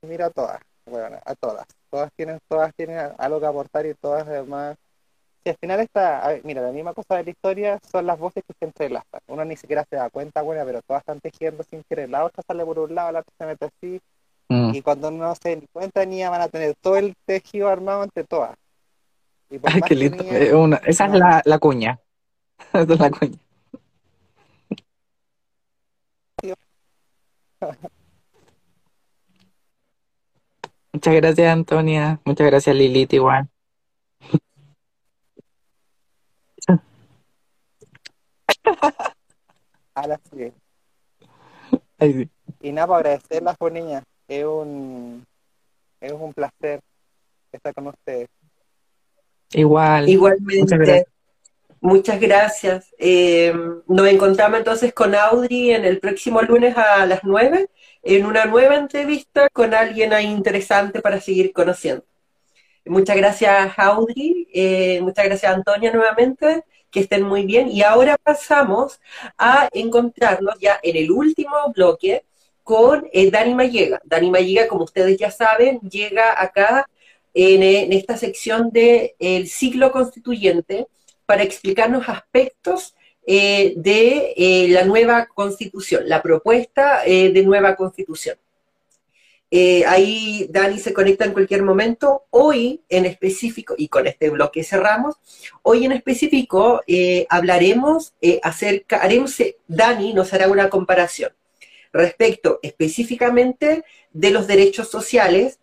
Mira a todas, bueno, a todas. Todas tienen algo que aportar y todas además. Y al final está, mira, la misma cosa de la historia son las voces que se entrelazan. Uno ni siquiera se da cuenta, bueno, pero todas están tejiendo sin querer. La otra sale por un lado, la otra se mete así. Y cuando no se encuentran, ni van a tener todo el tejido armado entre todas. Y ay, qué lindo. Esa es la cuña. Esa es la cuña. Muchas gracias, Antonia. Muchas gracias, Lilith, igual. Ahora sí. Ahí sí. Y nada, para agradecerlas, por niña. Es un placer estar con ustedes. Igualmente. Muchas gracias. Muchas gracias. Nos encontramos entonces con Audrey en el próximo lunes a las 9 en una nueva entrevista con alguien ahí interesante para seguir conociendo. Muchas gracias, Audrey. Muchas gracias, Antonia, nuevamente. Que estén muy bien. Y ahora pasamos a encontrarnos ya en el último bloque con Dani Mallega. Dani Mallega, como ustedes ya saben, llega acá en esta sección del ciclo constituyente para explicarnos aspectos de la nueva constitución, la propuesta de nueva constitución. Ahí Dani se conecta en cualquier momento. Hoy en específico, y con este bloque cerramos, hoy en específico hablaremos Dani nos hará una comparación respecto específicamente de los derechos sociales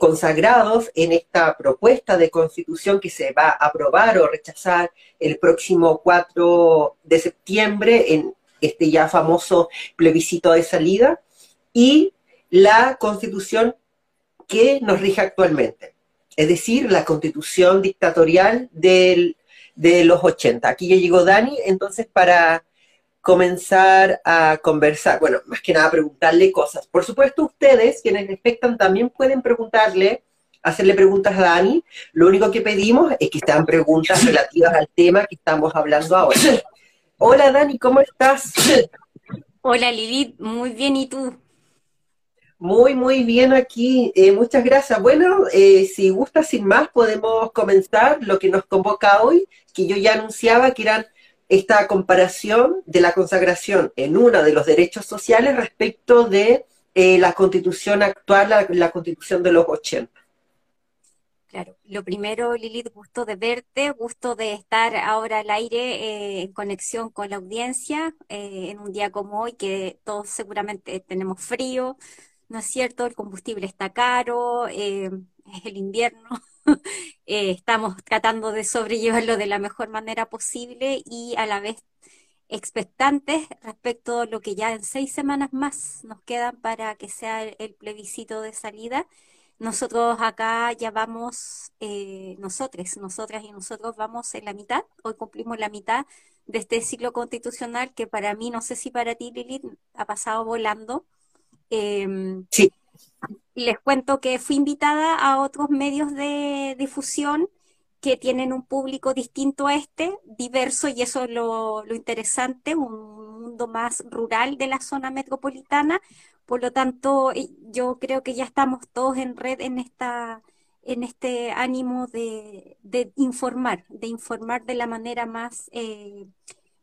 consagrados en esta propuesta de constitución que se va a aprobar o rechazar el próximo 4 de septiembre en este ya famoso plebiscito de salida, y la constitución que nos rige actualmente, es decir, la constitución dictatorial de los 80. Aquí ya llegó Dani, entonces para comenzar a conversar, bueno, más que nada preguntarle cosas. Por supuesto, ustedes, quienes respectan, también pueden preguntarle, hacerle preguntas a Dani. Lo único que pedimos es que sean preguntas relativas al tema que estamos hablando ahora. Hola, Dani, ¿cómo estás? Hola, Lilith, muy bien, ¿y tú? Muy bien aquí, muchas gracias. Bueno, si gusta, sin más, podemos comenzar lo que nos convoca hoy, que yo ya anunciaba que eran esta comparación de la consagración en uno de los derechos sociales respecto de la constitución actual, la constitución de los 80. Claro, lo primero, Lilith, gusto de verte, gusto de estar ahora al aire en conexión con la audiencia en un día como hoy, que todos seguramente tenemos frío, ¿no es cierto? El combustible está caro, es el invierno. Estamos tratando de sobrellevarlo de la mejor manera posible y a la vez expectantes respecto a lo que ya en 6 semanas más nos quedan para que sea el plebiscito de salida. Nosotros acá ya vamos, nosotras y nosotros vamos en la mitad, hoy cumplimos la mitad de este ciclo constitucional que para mí, no sé si para ti, Lilith, ha pasado volando. Sí. Les cuento que fui invitada a otros medios de difusión que tienen un público distinto a este, diverso, y eso es lo interesante, un mundo más rural de la zona metropolitana. Por lo tanto, yo creo que ya estamos todos en red en este ánimo de informar de la manera más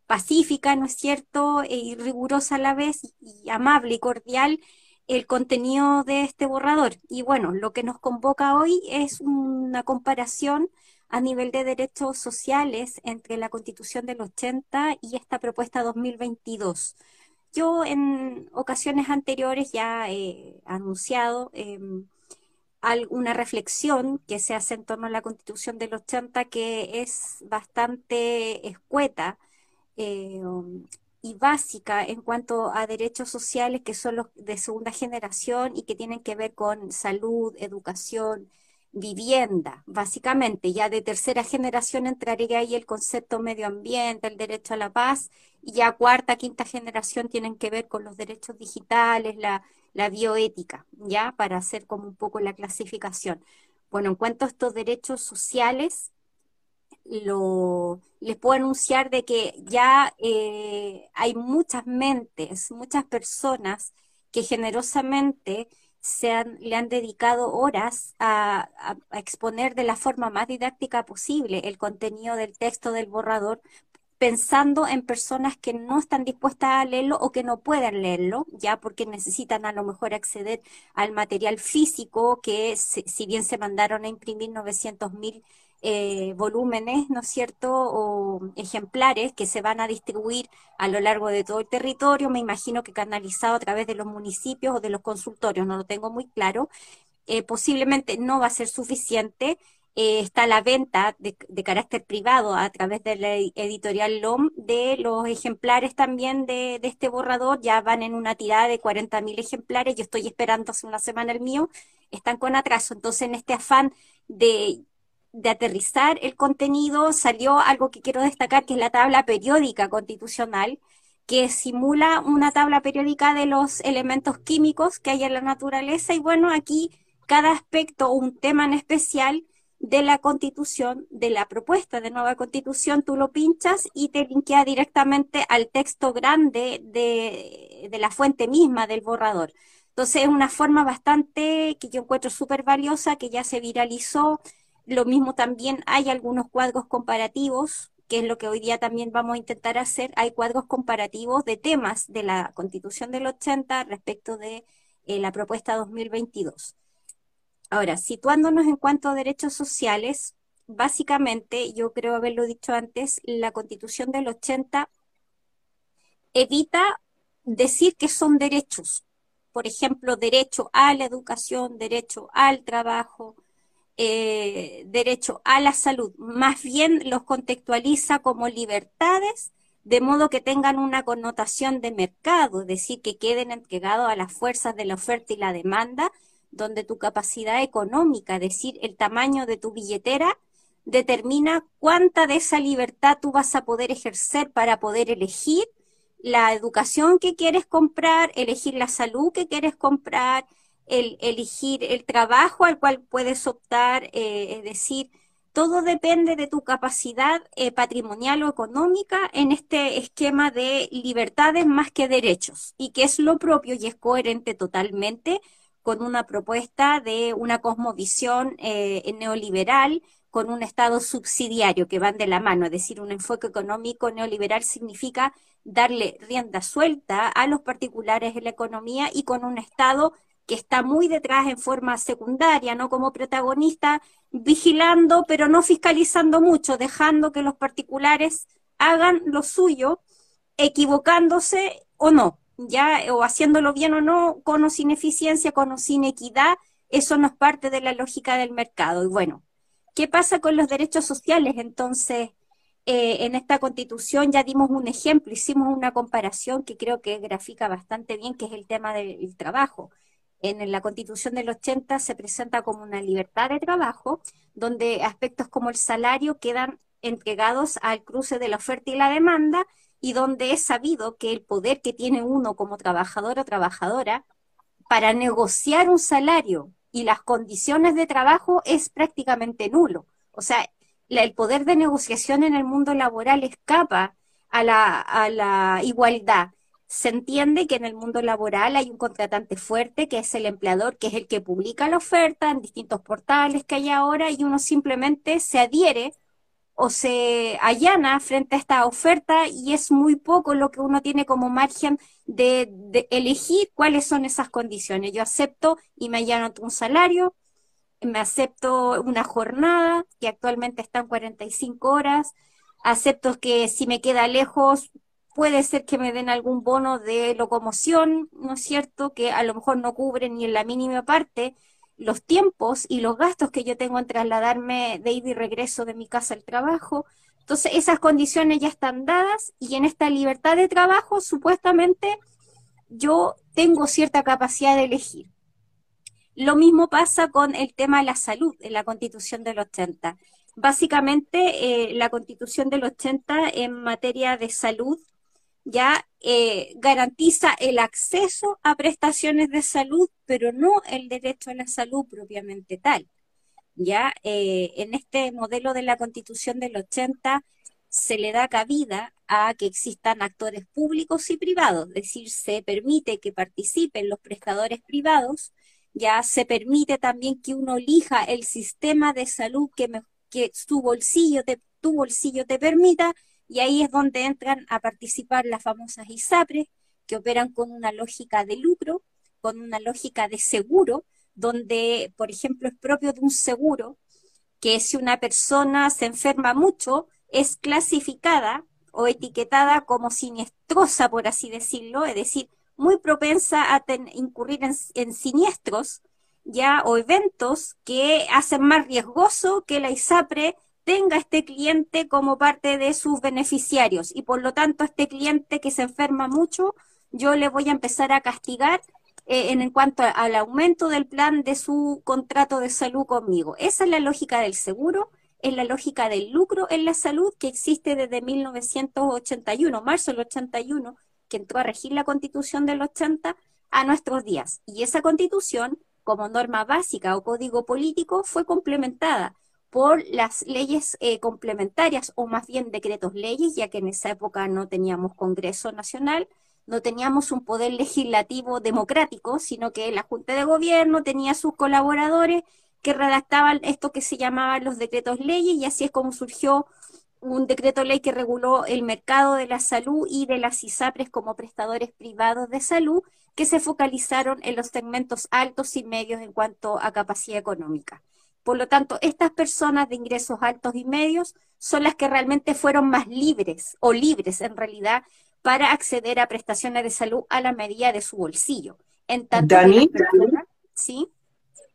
pacífica, ¿no es cierto?, y rigurosa a la vez, y amable y cordial, el contenido de este borrador. Y bueno, lo que nos convoca hoy es una comparación a nivel de derechos sociales entre la Constitución del 80 y esta propuesta 2022. Yo en ocasiones anteriores ya he anunciado alguna reflexión que se hace en torno a la Constitución del 80, que es bastante escueta y básica en cuanto a derechos sociales que son los de segunda generación y que tienen que ver con salud, educación, vivienda, básicamente. Ya de tercera generación entraría ahí el concepto medio ambiente, el derecho a la paz, y ya cuarta, quinta generación tienen que ver con los derechos digitales, la bioética, ya, para hacer como un poco la clasificación. Bueno, en cuanto a estos derechos sociales, les puedo anunciar de que ya hay muchas mentes, muchas personas que generosamente le han dedicado horas a exponer de la forma más didáctica posible el contenido del texto del borrador, pensando en personas que no están dispuestas a leerlo o que no pueden leerlo, ya porque necesitan a lo mejor acceder al material físico, que si bien se mandaron a imprimir 900.000 volúmenes, ¿no es cierto?, o ejemplares que se van a distribuir a lo largo de todo el territorio, me imagino que canalizado a través de los municipios o de los consultorios, no lo tengo muy claro, posiblemente no va a ser suficiente. Está la venta de carácter privado a través de la editorial LOM de los ejemplares también de este borrador. Ya van en una tirada de 40.000 ejemplares, yo estoy esperando hace una semana el mío, están con atraso. Entonces, en este afán de aterrizar el contenido, salió algo que quiero destacar, que es la tabla periódica constitucional, que simula una tabla periódica de los elementos químicos que hay en la naturaleza, y bueno, aquí cada aspecto o un tema en especial de la Constitución, de la propuesta de nueva Constitución, tú lo pinchas y te linkea directamente al texto grande de la fuente misma del borrador. Entonces, es una forma bastante, que yo encuentro súper valiosa, que ya se viralizó. Lo mismo también hay algunos cuadros comparativos, que es lo que hoy día también vamos a intentar hacer. Hay cuadros comparativos de temas de la Constitución del 80 respecto de la propuesta 2022. Ahora, situándonos en cuanto a derechos sociales, básicamente, yo creo haberlo dicho antes, la Constitución del 80 evita decir que son derechos. Por ejemplo, derecho a la educación, derecho al trabajo, derecho a la salud, más bien los contextualiza como libertades, de modo que tengan una connotación de mercado, es decir, que queden entregados a las fuerzas de la oferta y la demanda, donde tu capacidad económica, es decir, el tamaño de tu billetera, determina cuánta de esa libertad tú vas a poder ejercer para poder elegir la educación que quieres comprar, elegir la salud que quieres comprar, elegir el trabajo al cual puedes optar, es decir, todo depende de tu capacidad patrimonial o económica en este esquema de libertades más que derechos, y que es lo propio y es coherente totalmente con una propuesta de una cosmovisión neoliberal con un Estado subsidiario, que van de la mano. Es decir, un enfoque económico neoliberal significa darle rienda suelta a los particulares en la economía, y con un Estado que está muy detrás en forma secundaria, no como protagonista, vigilando pero no fiscalizando mucho, dejando que los particulares hagan lo suyo, equivocándose o no, ya, o haciéndolo bien o no, con o sin eficiencia, con o sin equidad. Eso no es parte de la lógica del mercado. Y bueno, ¿qué pasa con los derechos sociales? Entonces, en esta Constitución ya dimos un ejemplo, hicimos una comparación que creo que grafica bastante bien, que es el tema del trabajo. en la Constitución del 80 se presenta como una libertad de trabajo, donde aspectos como el salario quedan entregados al cruce de la oferta y la demanda, y donde es sabido que el poder que tiene uno como trabajador o trabajadora para negociar un salario y las condiciones de trabajo es prácticamente nulo. O sea, el poder de negociación en el mundo laboral escapa a la igualdad. Se entiende que en el mundo laboral hay un contratante fuerte, que es el empleador, que es el que publica la oferta en distintos portales que hay ahora, y uno simplemente se adhiere o se allana frente a esta oferta, y es muy poco lo que uno tiene como margen de elegir cuáles son esas condiciones. Yo acepto y me allano un salario, me acepto una jornada, que actualmente está en 45 horas, acepto que si me queda lejos puede ser que me den algún bono de locomoción, ¿no es cierto?, que a lo mejor no cubre ni en la mínima parte los tiempos y los gastos que yo tengo en trasladarme de ida y regreso de mi casa al trabajo. Entonces esas condiciones ya están dadas, y en esta libertad de trabajo supuestamente yo tengo cierta capacidad de elegir. Lo mismo pasa con el tema de la salud en la Constitución del 80. Básicamente la Constitución del 80 en materia de salud ya garantiza el acceso a prestaciones de salud, pero no el derecho a la salud propiamente tal. Ya en este modelo de la Constitución del 80 se le da cabida a que existan actores públicos y privados, es decir, se permite que participen los prestadores privados, ya se permite también que uno elija el sistema de salud que tu bolsillo te permita, y ahí es donde entran a participar las famosas ISAPRES, que operan con una lógica de lucro, con una lógica de seguro, donde, por ejemplo, es propio de un seguro, que si una persona se enferma mucho, es clasificada o etiquetada como siniestrosa, por así decirlo, es decir, muy propensa a incurrir en siniestros, ya, o eventos que hacen más riesgoso que la ISAPRE tenga este cliente como parte de sus beneficiarios, y por lo tanto este cliente que se enferma mucho, yo le voy a empezar a castigar en cuanto al aumento del plan de su contrato de salud conmigo. Esa es la lógica del seguro, es la lógica del lucro en la salud que existe desde 1981, marzo del 81, que entró a regir la Constitución del 80 a nuestros días. Y esa Constitución, como norma básica o código político, fue complementada por las leyes complementarias, o más bien decretos leyes, ya que en esa época no teníamos Congreso Nacional, no teníamos un poder legislativo democrático, sino que la Junta de Gobierno tenía sus colaboradores que redactaban esto que se llamaban los decretos leyes, y así es como surgió un decreto ley que reguló el mercado de la salud y de las ISAPRES como prestadores privados de salud, que se focalizaron en los segmentos altos y medios en cuanto a capacidad económica. Por lo tanto, estas personas de ingresos altos y medios son las que realmente fueron más libres, o libres en realidad, para acceder a prestaciones de salud a la medida de su bolsillo. En tanto, Dani, ¿sí?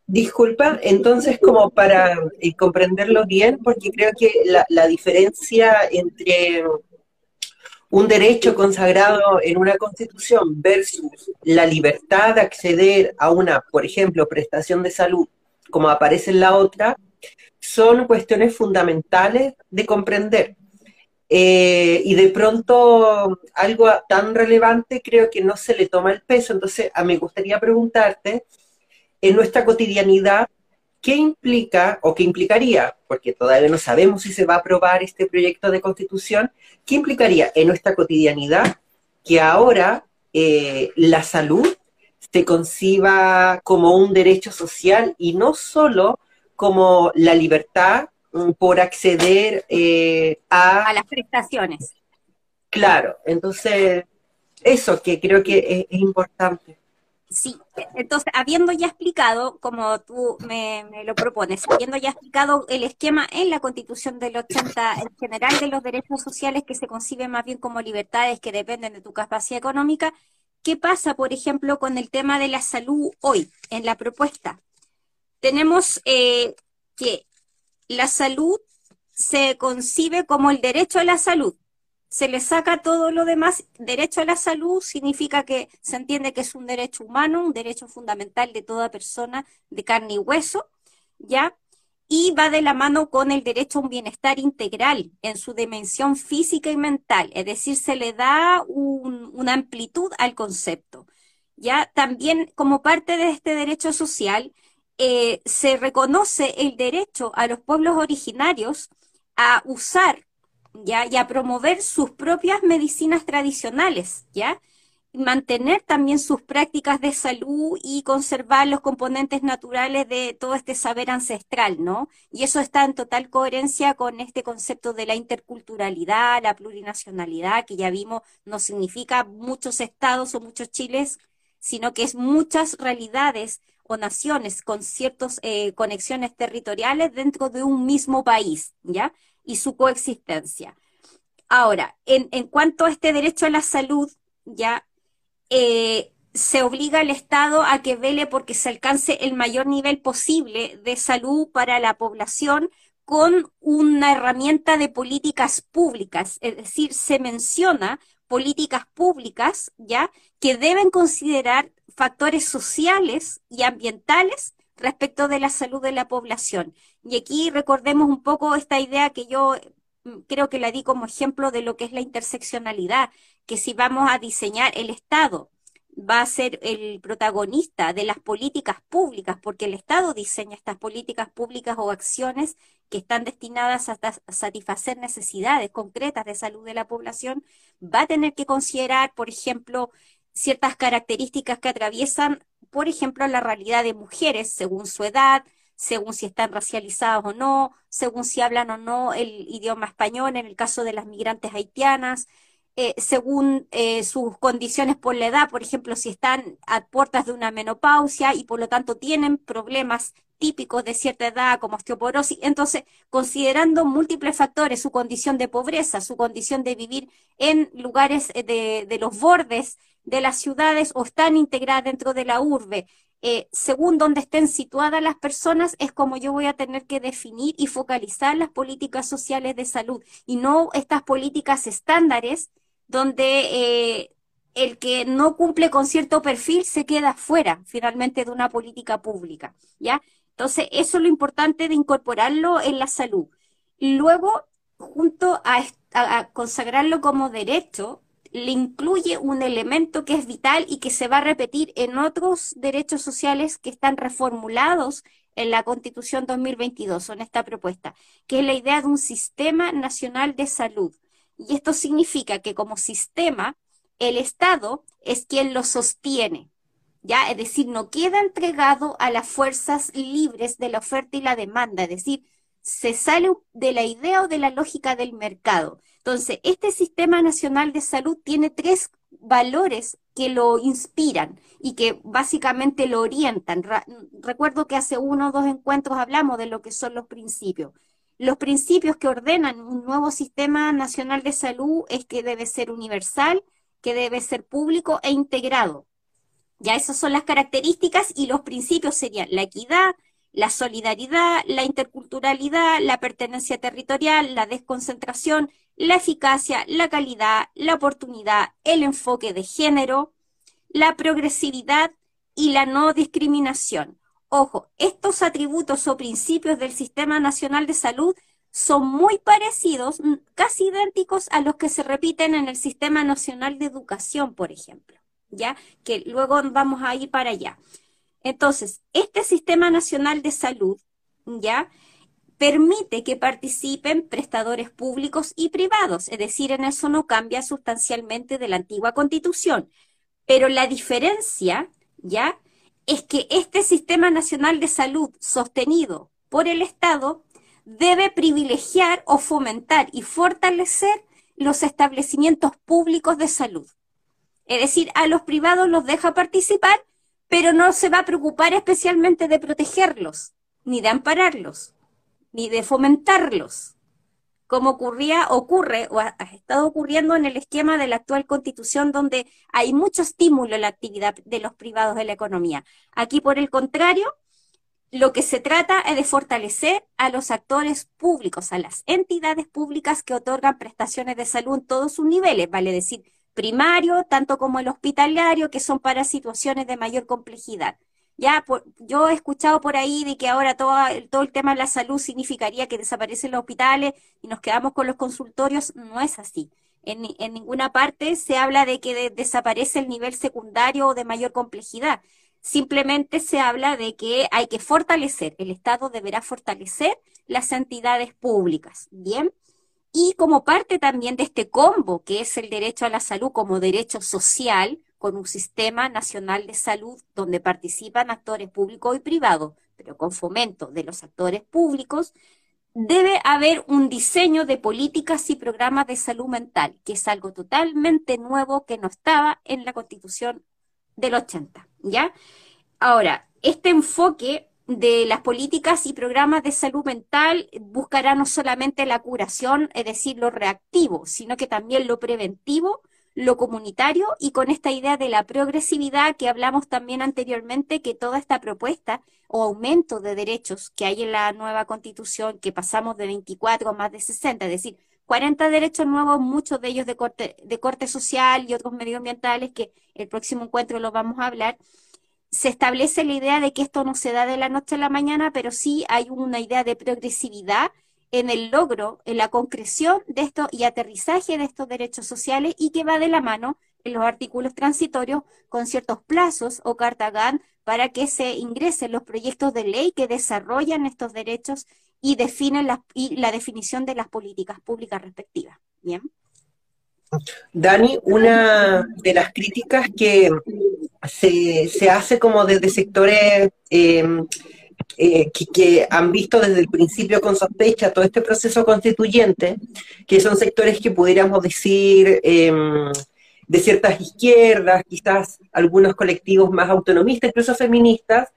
Disculpa, entonces como para comprenderlo bien, porque creo que la diferencia entre un derecho consagrado en una constitución versus la libertad de acceder a una, por ejemplo, prestación de salud, como aparece en la otra, son cuestiones fundamentales de comprender. Y de pronto algo tan relevante creo que no se le toma el peso. Entonces me gustaría preguntarte, en nuestra cotidianidad, ¿qué implica o qué implicaría? Porque todavía no sabemos si se va a aprobar este proyecto de constitución. ¿Qué implicaría en nuestra cotidianidad que ahora la salud se conciba como un derecho social y no solo como la libertad por acceder a las prestaciones? Claro, entonces eso que creo que es importante. Sí, entonces habiendo ya explicado, como tú me lo propones, habiendo ya explicado el esquema en la Constitución del 80 en general de los derechos sociales que se conciben más bien como libertades que dependen de tu capacidad económica, ¿qué pasa, por ejemplo, con el tema de la salud hoy, en la propuesta? Tenemos que la salud se concibe como el derecho a la salud, se le saca todo lo demás. Derecho a la salud significa que se entiende que es un derecho humano, un derecho fundamental de toda persona de carne y hueso, ¿ya? Y va de la mano con el derecho a un bienestar integral en su dimensión física y mental, es decir, se le da una amplitud al concepto. Ya también como parte de este derecho social se reconoce el derecho a los pueblos originarios a usar, ¿ya? Y a promover sus propias medicinas tradicionales, ¿ya? Mantener también sus prácticas de salud y conservar los componentes naturales de todo este saber ancestral, ¿no? Y eso está en total coherencia con este concepto de la interculturalidad, la plurinacionalidad, que ya vimos no significa muchos estados o muchos chiles, sino que es muchas realidades o naciones con ciertas conexiones territoriales dentro de un mismo país, ¿ya? Y su coexistencia. Ahora, en cuanto a este derecho a la salud, ¿ya? Se obliga al Estado a que vele porque se alcance el mayor nivel posible de salud para la población con una herramienta de políticas públicas, es decir, se menciona políticas públicas, ¿ya? Que deben considerar factores sociales y ambientales respecto de la salud de la población. Y aquí recordemos un poco esta idea que yo creo que la di como ejemplo de lo que es la interseccionalidad, que si vamos a diseñar el Estado, va a ser el protagonista de las políticas públicas, porque el Estado diseña estas políticas públicas o acciones que están destinadas a satisfacer necesidades concretas de salud de la población, va a tener que considerar, por ejemplo, ciertas características que atraviesan, por ejemplo, la realidad de mujeres según su edad, según si están racializadas o no, según si hablan o no el idioma español, en el caso de las migrantes haitianas, según sus condiciones por la edad, por ejemplo, si están a puertas de una menopausia y por lo tanto tienen problemas típicos de cierta edad como osteoporosis, entonces considerando múltiples factores, su condición de pobreza, su condición de vivir en lugares de los bordes de las ciudades o están integradas dentro de la urbe, según donde estén situadas las personas, es como yo voy a tener que definir y focalizar las políticas sociales de salud y no estas políticas estándares donde el que no cumple con cierto perfil se queda fuera, finalmente, de una política pública, ¿ya? Entonces, eso es lo importante de incorporarlo en la salud. Luego, junto a consagrarlo como derecho, le incluye un elemento que es vital y que se va a repetir en otros derechos sociales que están reformulados en la Constitución 2022, en esta propuesta, que es la idea de un sistema nacional de salud. Y esto significa que como sistema, el Estado es quien lo sostiene, ¿ya? Es decir, no queda entregado a las fuerzas libres de la oferta y la demanda, es decir, se sale de la idea o de la lógica del mercado. Entonces, este Sistema Nacional de Salud tiene tres valores que lo inspiran y que básicamente lo orientan. Recuerdo que hace uno o dos encuentros hablamos de lo que son los principios. Los principios que ordenan un nuevo Sistema Nacional de Salud es que debe ser universal, que debe ser público e integrado. Ya esas son las características y los principios serían la equidad, la solidaridad, la interculturalidad, la pertenencia territorial, la desconcentración, la eficacia, la calidad, la oportunidad, el enfoque de género, la progresividad y la no discriminación. Ojo, estos atributos o principios del Sistema Nacional de Salud son muy parecidos, casi idénticos a los que se repiten en el Sistema Nacional de Educación, por ejemplo, ¿ya? Que luego vamos a ir para allá. Entonces, este Sistema Nacional de Salud, ¿ya? Permite que participen prestadores públicos y privados, es decir, en eso no cambia sustancialmente de la antigua Constitución. Pero la diferencia, ¿ya? Es que este Sistema Nacional de Salud sostenido por el Estado debe privilegiar o fomentar y fortalecer los establecimientos públicos de salud. Es decir, a los privados los deja participar, pero no se va a preocupar especialmente de protegerlos, ni de ampararlos, ni de fomentarlos, como ocurre o ha estado ocurriendo en el esquema de la actual Constitución, donde hay mucho estímulo a la actividad de los privados en la economía. Aquí, por el contrario, lo que se trata es de fortalecer a los actores públicos, a las entidades públicas que otorgan prestaciones de salud en todos sus niveles, vale decir, primario, tanto como el hospitalario, que son para situaciones de mayor complejidad. Ya yo he escuchado por ahí de que ahora todo el tema de la salud significaría que desaparecen los hospitales y nos quedamos con los consultorios. No es así. En ninguna parte se habla de que desaparece el nivel secundario o de mayor complejidad. Simplemente se habla de que hay que fortalecer, el Estado deberá fortalecer las entidades públicas, ¿bien? Y como parte también de este combo, que es el derecho a la salud como derecho social, con un sistema nacional de salud donde participan actores públicos y privados, pero con fomento de los actores públicos, debe haber un diseño de políticas y programas de salud mental, que es algo totalmente nuevo que no estaba en la Constitución del 80, ¿ya? Ahora, este enfoque de las políticas y programas de salud mental buscará no solamente la curación, es decir, lo reactivo, sino que también lo preventivo, lo comunitario, y con esta idea de la progresividad que hablamos también anteriormente, que toda esta propuesta o aumento de derechos que hay en la nueva Constitución, que pasamos de 24 a más de 60, es decir, 40 derechos nuevos, muchos de ellos de corte social y otros medioambientales, que el próximo encuentro los vamos a hablar. Se establece la idea de que esto no se da de la noche a la mañana, pero sí hay una idea de progresividad en el logro, en la concreción de esto y aterrizaje de estos derechos sociales, y que va de la mano en los artículos transitorios con ciertos plazos o cartagán para que se ingresen los proyectos de ley que desarrollan estos derechos y definen la definición de las políticas públicas respectivas. Bien. Dani, una de las críticas que se hace como desde sectores que han visto desde el principio con sospecha todo este proceso constituyente, que son sectores que pudiéramos decir de ciertas izquierdas, quizás algunos colectivos más autonomistas, incluso feministas,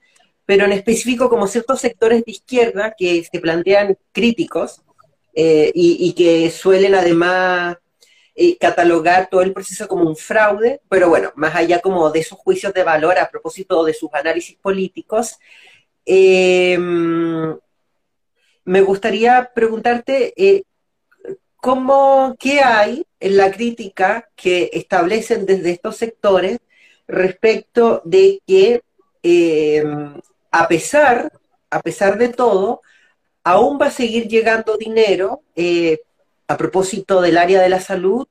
pero en específico como ciertos sectores de izquierda que se plantean críticos y que suelen además catalogar todo el proceso como un fraude, pero bueno, más allá como de esos juicios de valor a propósito de sus análisis políticos, me gustaría preguntarte ¿qué hay en la crítica que establecen desde estos sectores respecto de que a pesar de todo, aún va a seguir llegando dinero, a propósito del área de la salud,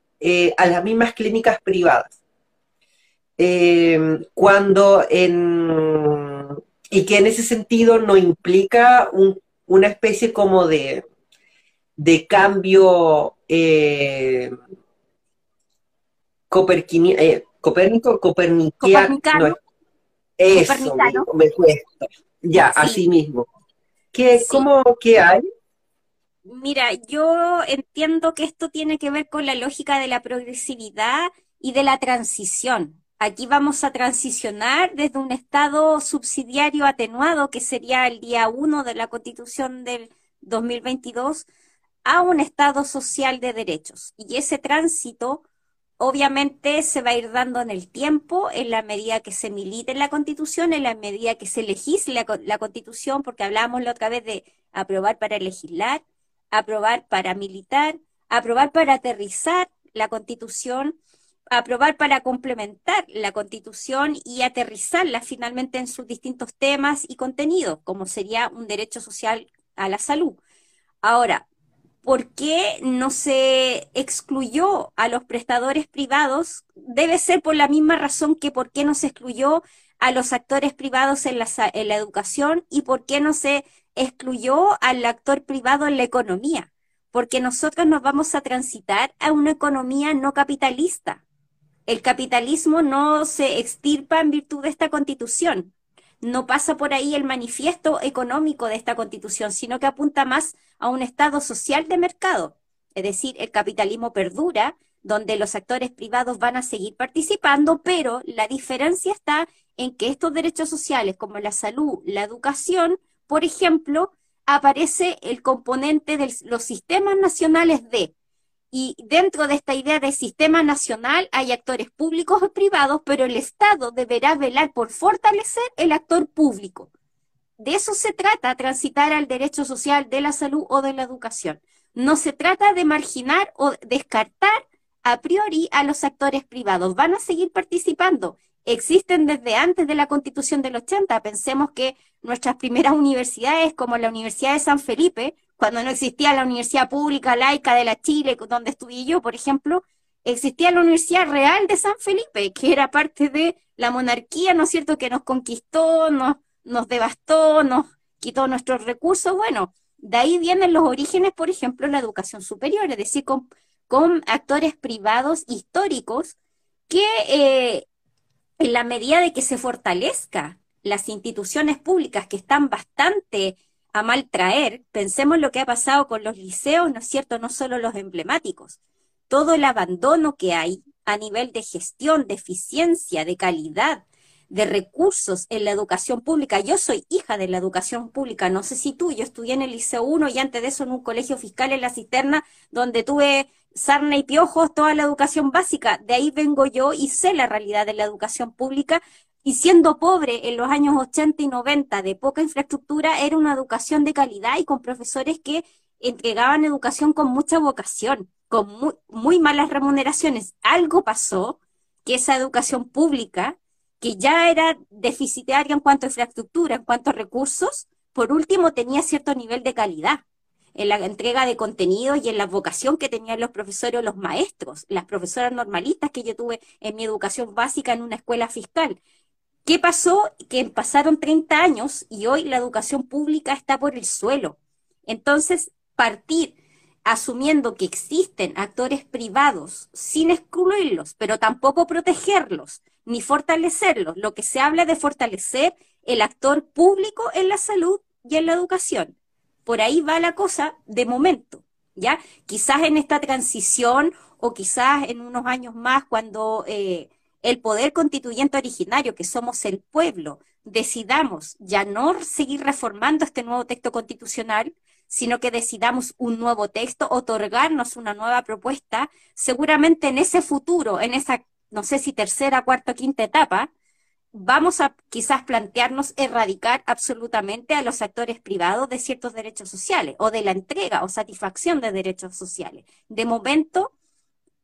a las mismas clínicas privadas? Y que en ese sentido no implica una especie como de cambio copernicano. Eso, me cuesta. Ya, sí. Así mismo. ¿Qué hay? Mira, yo entiendo que esto tiene que ver con la lógica de la progresividad y de la transición. Aquí vamos a transicionar desde un Estado subsidiario atenuado, que sería el día 1 de la Constitución del 2022, a un Estado social de derechos. Y ese tránsito obviamente se va a ir dando en el tiempo, en la medida que se milite en la Constitución, en la medida que se legisle la Constitución, porque hablábamos la otra vez de aprobar para legislar, aprobar para militar, aprobar para aterrizar la Constitución, aprobar para complementar la Constitución y aterrizarla finalmente en sus distintos temas y contenidos, como sería un derecho social a la salud. Ahora, ¿por qué no se excluyó a los prestadores privados? Debe ser por la misma razón que por qué no se excluyó a los actores privados en la educación y por qué no se excluyó al actor privado en la economía. Porque nosotros nos vamos a transitar a una economía no capitalista. El capitalismo no se extirpa en virtud de esta Constitución. No pasa por ahí el manifiesto económico de esta Constitución, sino que apunta más a un Estado social de mercado. Es decir, el capitalismo perdura, donde los actores privados van a seguir participando, pero la diferencia está en que estos derechos sociales, como la salud, la educación, por ejemplo, aparece el componente de los sistemas nacionales y dentro de esta idea de sistema nacional hay actores públicos o privados, pero el Estado deberá velar por fortalecer el actor público. De eso se trata, transitar al derecho social de la salud o de la educación. No se trata de marginar o descartar a priori a los actores privados. Van a seguir participando. Existen desde antes de la Constitución del 80. Pensemos que nuestras primeras universidades, como la Universidad de San Felipe, cuando no existía la Universidad Pública Laica de la Chile, donde estudié yo, por ejemplo, existía la Universidad Real de San Felipe, que era parte de la monarquía, ¿no es cierto?, que nos conquistó, nos devastó, nos quitó nuestros recursos. Bueno, de ahí vienen los orígenes, por ejemplo, la educación superior, es decir, con actores privados históricos que en la medida de que se fortalezca las instituciones públicas que están bastante a mal traer, pensemos lo que ha pasado con los liceos, ¿no es cierto?, no solo los emblemáticos, todo el abandono que hay a nivel de gestión, de eficiencia, de calidad, de recursos en la educación pública. Yo soy hija de la educación pública, no sé si tú, yo estudié en el Liceo 1 y antes de eso en un colegio fiscal en La Cisterna, donde tuve sarna y piojos, toda la educación básica. De ahí vengo yo y sé la realidad de la educación pública, y siendo pobre en los años 80 y 90, de poca infraestructura, era una educación de calidad y con profesores que entregaban educación con mucha vocación, con muy malas remuneraciones. Algo pasó que esa educación pública, que ya era deficitaria en cuanto a infraestructura, en cuanto a recursos, por último tenía cierto nivel de calidad en la entrega de contenidos y en la vocación que tenían los profesores o los maestros, las profesoras normalistas que yo tuve en mi educación básica en una escuela fiscal. ¿Qué pasó? Que pasaron 30 años y hoy la educación pública está por el suelo. Entonces, partir asumiendo que existen actores privados sin excluirlos, pero tampoco protegerlos, ni fortalecerlos. Lo que se habla de fortalecer el actor público en la salud y en la educación. Por ahí va la cosa de momento, ¿ya? Quizás en esta transición o quizás en unos años más, cuando el poder constituyente originario, que somos el pueblo, decidamos ya no seguir reformando este nuevo texto constitucional, sino que decidamos un nuevo texto, otorgarnos una nueva propuesta, seguramente en ese futuro, en esa no sé si tercera, cuarta o quinta etapa, vamos a quizás plantearnos erradicar absolutamente a los actores privados de ciertos derechos sociales, o de la entrega o satisfacción de derechos sociales. De momento,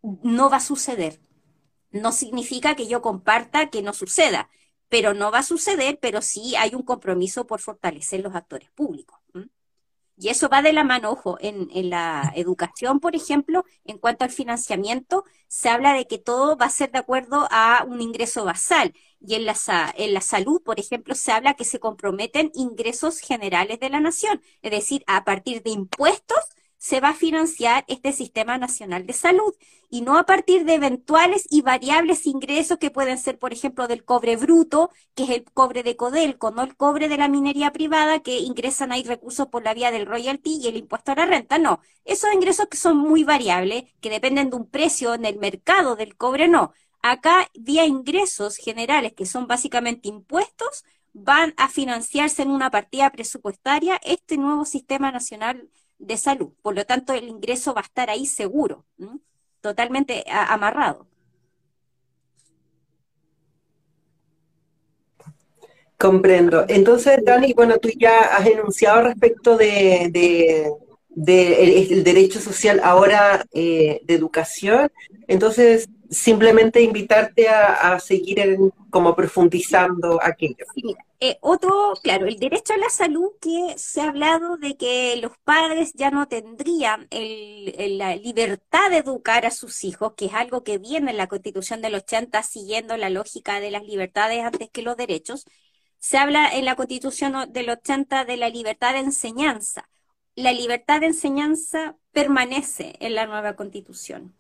no va a suceder. No significa que yo comparta que no suceda, pero no va a suceder, pero sí hay un compromiso por fortalecer los actores públicos. Y eso va de la mano, ojo, en la educación, por ejemplo, en cuanto al financiamiento, se habla de que todo va a ser de acuerdo a un ingreso basal, y en la salud, por ejemplo, se habla que se comprometen ingresos generales de la nación, es decir, a partir de impuestos se va a financiar este Sistema Nacional de Salud, y no a partir de eventuales y variables ingresos que pueden ser, por ejemplo, del cobre bruto, que es el cobre de Codelco, no el cobre de la minería privada, que ingresan ahí recursos por la vía del royalty y el impuesto a la renta. No, esos ingresos que son muy variables, que dependen de un precio en el mercado del cobre, no. Acá, vía ingresos generales, que son básicamente impuestos, van a financiarse en una partida presupuestaria este nuevo Sistema Nacional de Salud. Por lo tanto, el ingreso va a estar ahí seguro, ¿no? Totalmente amarrado. Comprendo. Entonces, Dani, bueno, tú ya has enunciado respecto del derecho social ahora de educación. Entonces, simplemente invitarte a seguir como profundizando aquello. Sí, mira, otro, claro, el derecho a la salud, que se ha hablado de que los padres ya no tendrían la libertad de educar a sus hijos, que es algo que viene en la Constitución del 80 siguiendo la lógica de las libertades antes que los derechos. Se habla en la Constitución del 80 de la libertad de enseñanza. La libertad de enseñanza permanece en la nueva Constitución.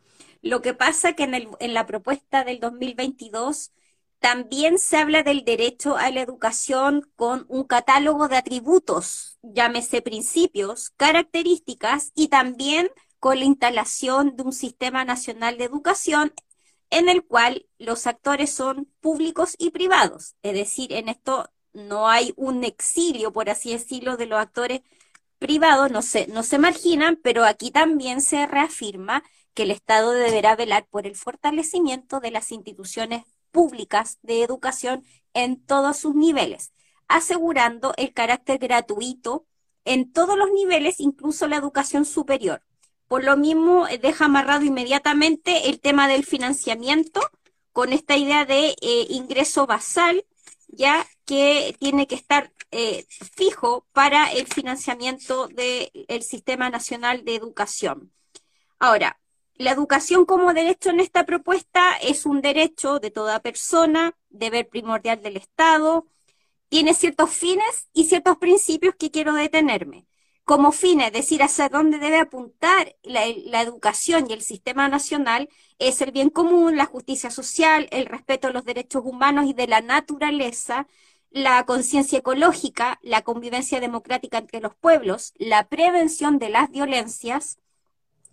Lo que pasa que en la propuesta del 2022 también se habla del derecho a la educación con un catálogo de atributos, llámese principios, características, y también con la instalación de un Sistema Nacional de Educación en el cual los actores son públicos y privados. Es decir, en esto no hay un exilio, por así decirlo, de los actores privados, no se marginan, pero aquí también se reafirma que el Estado deberá velar por el fortalecimiento de las instituciones públicas de educación en todos sus niveles. asegurando el carácter gratuito en todos los niveles, incluso la educación superior. Por lo mismo, deja amarrado inmediatamente el tema del financiamiento con esta idea de ingreso basal, ya que tiene que estar fijo para el financiamiento del Sistema Nacional de Educación. Ahora, la educación como derecho en esta propuesta es un derecho de toda persona, deber primordial del Estado, tiene ciertos fines y ciertos principios que quiero detenerme. Como fines, es decir, hacia dónde debe apuntar la educación y el sistema nacional, es el bien común, la justicia social, el respeto a los derechos humanos y de la naturaleza, la conciencia ecológica, la convivencia democrática entre los pueblos, la prevención de las violencias,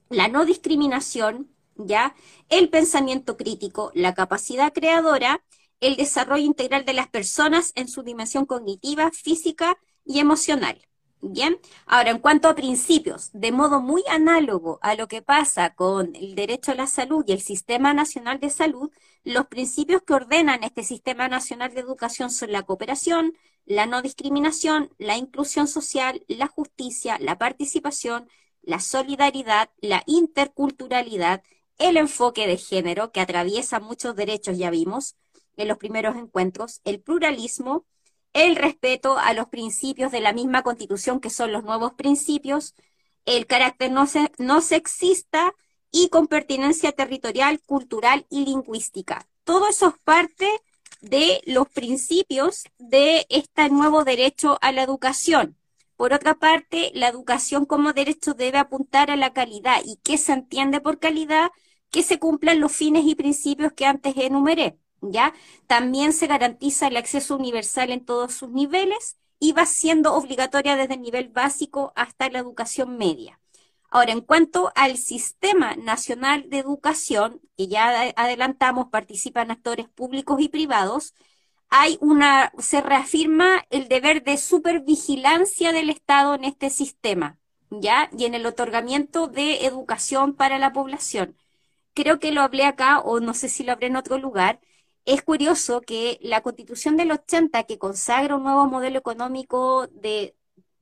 la no discriminación, ¿ya?, el pensamiento crítico, la capacidad creadora, el desarrollo integral de las personas en su dimensión cognitiva, física y emocional. Bien, ahora en cuanto a principios, de modo muy análogo a lo que pasa con el derecho a la salud y el Sistema Nacional de Salud, los principios que ordenan este Sistema Nacional de Educación son la cooperación, la no discriminación, la inclusión social, la justicia, la participación, la solidaridad, la interculturalidad, el enfoque de género que atraviesa muchos derechos, ya vimos en los primeros encuentros, el pluralismo, el respeto a los principios de la misma Constitución, que son los nuevos principios, el carácter no sexista y con pertinencia territorial, cultural y lingüística. Todo eso es parte de los principios de este nuevo derecho a la educación. Por otra parte, la educación como derecho debe apuntar a la calidad. ¿Y qué se entiende por calidad? Que se cumplan los fines y principios que antes enumeré. ¿Ya? También se garantiza el acceso universal en todos sus niveles y va siendo obligatoria desde el nivel básico hasta la educación media. Ahora, en cuanto al Sistema Nacional de Educación, que ya adelantamos, participan actores públicos y privados, se reafirma el deber de supervigilancia del Estado en este sistema, ¿ya? Y en el otorgamiento de educación para la población. Creo que lo hablé acá, o no sé si lo hablé en otro lugar. Es curioso que la Constitución del 80, que consagra un nuevo modelo económico de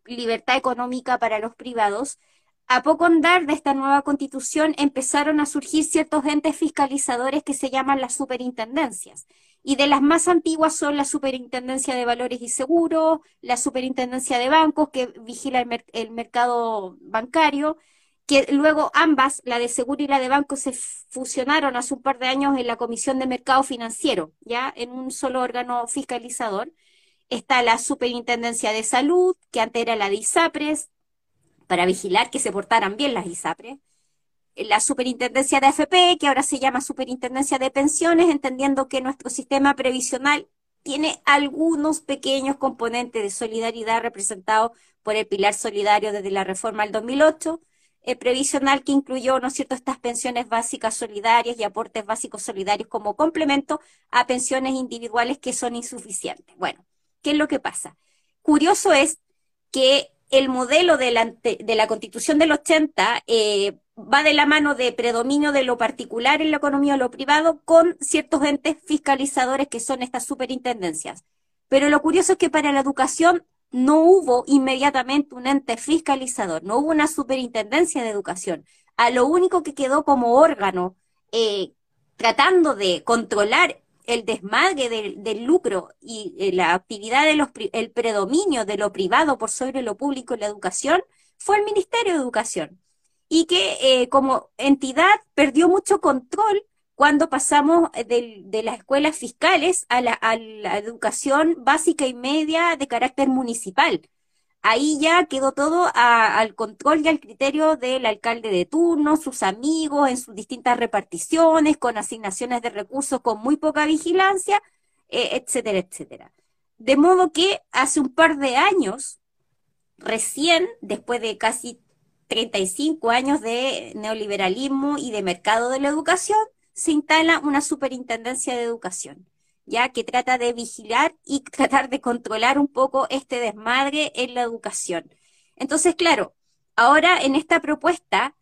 libertad económica para los privados, a poco andar de esta nueva Constitución empezaron a surgir ciertos entes fiscalizadores que se llaman las superintendencias. Y de las más antiguas son la Superintendencia de Valores y Seguros, la Superintendencia de Bancos, que vigila el mercado bancario, que luego ambas, la de seguro y la de banco, se fusionaron hace un par de años en la Comisión de Mercado Financiero, ya en un solo órgano fiscalizador. Está la Superintendencia de Salud, que antes era la de ISAPRES, para vigilar que se portaran bien las ISAPRES. La Superintendencia de AFP, que ahora se llama Superintendencia de Pensiones, entendiendo que nuestro sistema previsional tiene algunos pequeños componentes de solidaridad representados por el pilar solidario desde la reforma del 2008, previsional que incluyó, ¿no es cierto?, estas pensiones básicas solidarias y aportes básicos solidarios como complemento a pensiones individuales que son insuficientes. Bueno, ¿qué es lo que pasa? Curioso es que el modelo de la Constitución del 80 va de la mano de predominio de lo particular en la economía o lo privado con ciertos entes fiscalizadores que son estas superintendencias. Pero lo curioso es que para la educación no hubo inmediatamente un ente fiscalizador, no hubo una superintendencia de educación. A lo único que quedó como órgano tratando de controlar el desmadre del lucro y la actividad el predominio de lo privado por sobre lo público en la educación, fue el Ministerio de Educación. Y que como entidad perdió mucho control cuando pasamos de las escuelas fiscales a la educación básica y media de carácter municipal. Ahí ya quedó todo al control y al criterio del alcalde de turno, sus amigos, en sus distintas reparticiones, con asignaciones de recursos con muy poca vigilancia, etcétera, etcétera. De modo que hace un par de años, recién, después de casi 35 años de neoliberalismo y de mercado de la educación, se instala una superintendencia de educación, ya que trata de vigilar y tratar de controlar un poco este desmadre en la educación. Entonces, claro, ahora en esta propuesta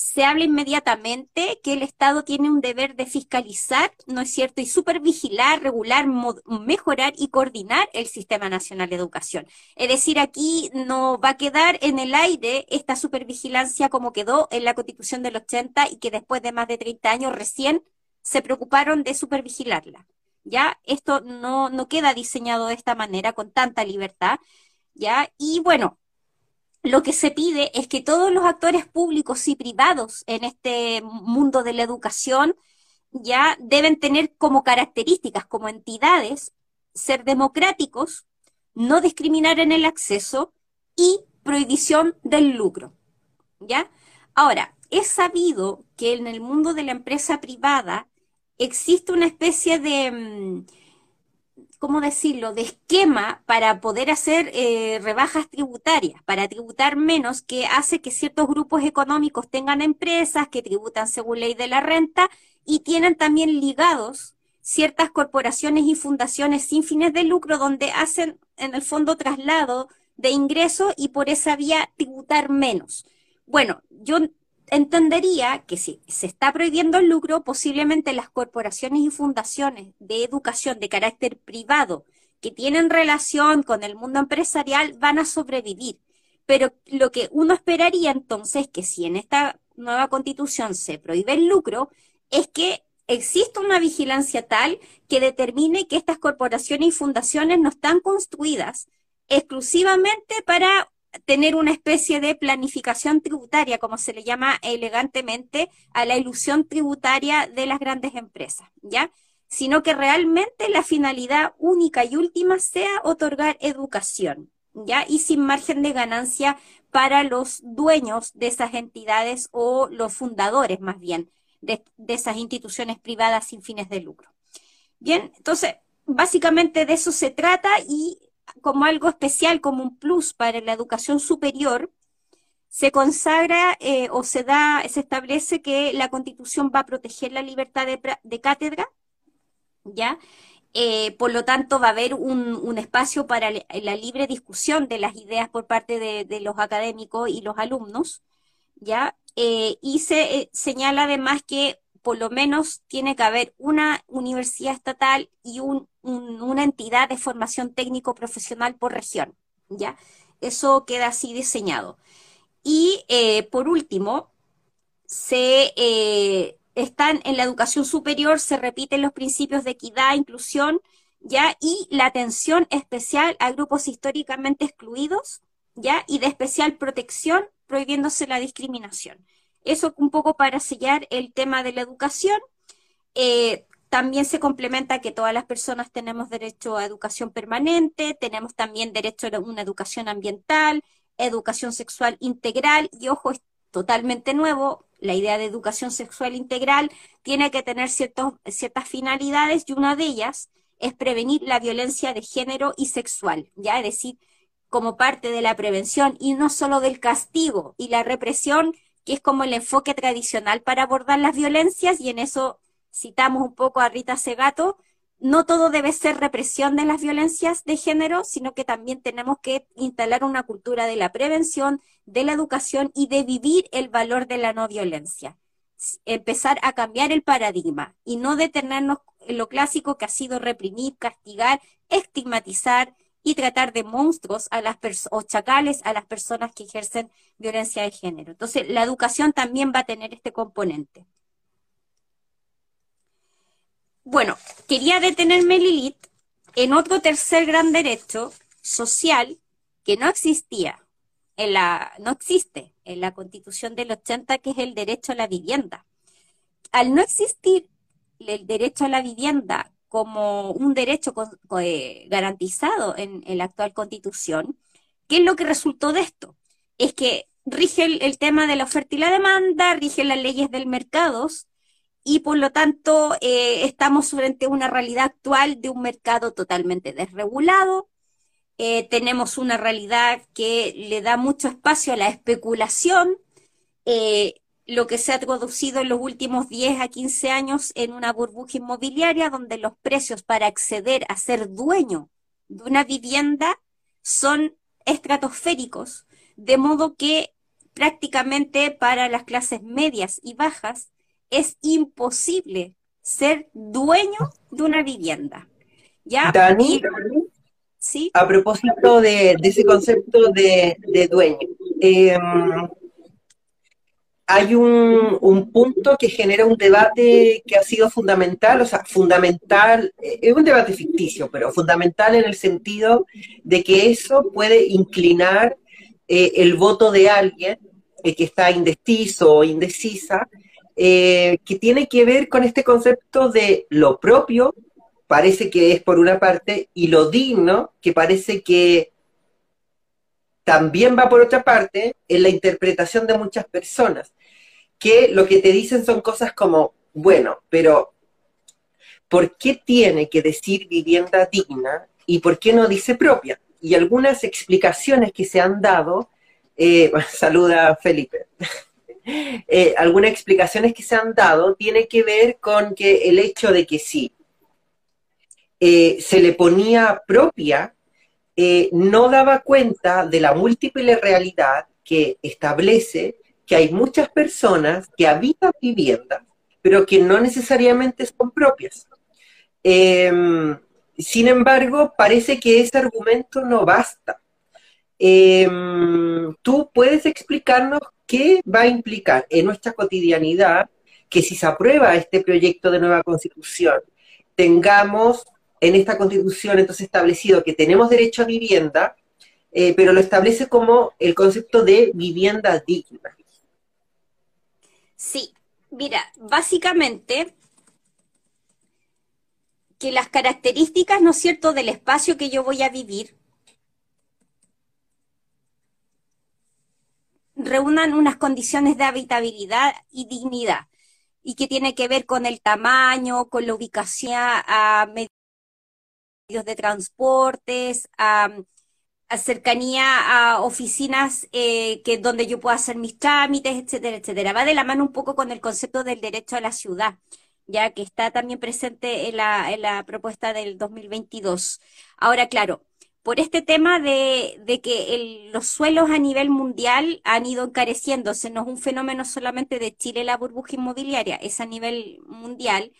se habla inmediatamente que el Estado tiene un deber de fiscalizar, ¿no es cierto?, y supervigilar, regular, mejorar y coordinar el Sistema Nacional de Educación. Es decir, aquí no va a quedar en el aire esta supervigilancia como quedó en la Constitución del 80 y que después de más de 30 años recién se preocuparon de supervigilarla. ¿Ya? Esto no queda diseñado de esta manera, con tanta libertad, ¿ya? Y bueno, lo que se pide es que todos los actores públicos y privados en este mundo de la educación ya deben tener como características, como entidades, ser democráticos, no discriminar en el acceso y prohibición del lucro, ¿ya? Ahora, es sabido que en el mundo de la empresa privada existe una especie de, ¿cómo decirlo?, de esquema para poder hacer rebajas tributarias, para tributar menos, que hace que ciertos grupos económicos tengan empresas que tributan según ley de la renta y tienen también ligados ciertas corporaciones y fundaciones sin fines de lucro donde hacen en el fondo traslado de ingresos y por esa vía tributar menos. Bueno, yo entendería que si se está prohibiendo el lucro, posiblemente las corporaciones y fundaciones de educación de carácter privado que tienen relación con el mundo empresarial van a sobrevivir. Pero lo que uno esperaría entonces, que si en esta nueva Constitución se prohíbe el lucro, es que exista una vigilancia tal que determine que estas corporaciones y fundaciones no están construidas exclusivamente para tener una especie de planificación tributaria, como se le llama elegantemente a la ilusión tributaria de las grandes empresas, ¿ya? Sino que realmente la finalidad única y última sea otorgar educación, ¿ya? Y sin margen de ganancia para los dueños de esas entidades o los fundadores, más bien, de esas instituciones privadas sin fines de lucro. Bien, entonces, básicamente de eso se trata y como algo especial, como un plus para la educación superior, se consagra o se establece que la Constitución va a proteger la libertad de cátedra, ¿ya? Por lo tanto va a haber un espacio para la libre discusión de las ideas por parte de los académicos y los alumnos, ¿ya? Y se señala además que por lo menos tiene que haber una universidad estatal y una entidad de formación técnico-profesional por región, ¿ya? Eso queda así diseñado. Y por último, están en la educación superior, se repiten los principios de equidad, inclusión, ¿ya? Y la atención especial a grupos históricamente excluidos, ¿ya? Y de especial protección, prohibiéndose la discriminación. Eso un poco para sellar el tema de la educación. También se complementa que todas las personas tenemos derecho a educación permanente, tenemos también derecho a una educación ambiental, educación sexual integral, y ojo, es totalmente nuevo, la idea de educación sexual integral tiene que tener ciertas finalidades, y una de ellas es prevenir la violencia de género y sexual, ¿ya? Es decir, como parte de la prevención, y no solo del castigo y la represión, que es como el enfoque tradicional para abordar las violencias, y en eso citamos un poco a Rita Segato, no todo debe ser represión de las violencias de género, sino que también tenemos que instalar una cultura de la prevención, de la educación y de vivir el valor de la no violencia. Empezar a cambiar el paradigma y no detenernos en lo clásico que ha sido reprimir, castigar, estigmatizar y tratar de monstruos a las o chacales a las personas que ejercen violencia de género. Entonces, la educación también va a tener este componente. Bueno, quería detenerme, Lilith, en otro tercer gran derecho social que no existía, no existe en la Constitución del 80, que es el derecho a la vivienda. Al no existir el derecho a la vivienda como un derecho garantizado en la actual Constitución, ¿qué es lo que resultó de esto? Es que rige el tema de la oferta y la demanda, rige las leyes del mercado, y por lo tanto estamos frente a una realidad actual de un mercado totalmente desregulado, tenemos una realidad que le da mucho espacio a la especulación, lo que se ha traducido en los últimos 10 a 15 años en una burbuja inmobiliaria donde los precios para acceder a ser dueño de una vivienda son estratosféricos, de modo que prácticamente para las clases medias y bajas es imposible ser dueño de una vivienda. ¿Ya? Dani, ¿sí? A propósito de ese concepto de dueño, hay un punto que genera un debate que ha sido fundamental, o sea, fundamental, es un debate ficticio, pero fundamental en el sentido de que eso puede inclinar el voto de alguien que está indeciso o indecisa, que tiene que ver con este concepto de lo propio, parece que es por una parte, y lo digno, que parece que también va por otra parte, en la interpretación de muchas personas, que lo que te dicen son cosas como, bueno, pero ¿por qué tiene que decir vivienda digna y por qué no dice propia? Y algunas explicaciones que se han dado, saluda Felipe, algunas explicaciones que se han dado tiene que ver con que el hecho de que sí, se le ponía propia, no daba cuenta de la múltiple realidad que establece que hay muchas personas que habitan viviendas, pero que no necesariamente son propias. Sin embargo, parece que ese argumento no basta. ¿Tú puedes explicarnos qué va a implicar en nuestra cotidianidad que si se aprueba este proyecto de nueva constitución, tengamos en esta Constitución entonces establecido que tenemos derecho a vivienda, pero lo establece como el concepto de vivienda digna? Sí, mira, básicamente que las características, ¿no es cierto?, del espacio que yo voy a vivir reúnan unas condiciones de habitabilidad y dignidad, y que tiene que ver con el tamaño, con la ubicación a medios de transportes, a cercanía a oficinas donde yo pueda hacer mis trámites, etcétera, etcétera. Va de la mano un poco con el concepto del derecho a la ciudad, ya que está también presente en la propuesta del 2022. Ahora, claro, por este tema de que los suelos a nivel mundial han ido encareciéndose, no es un fenómeno solamente de Chile la burbuja inmobiliaria, es a nivel mundial.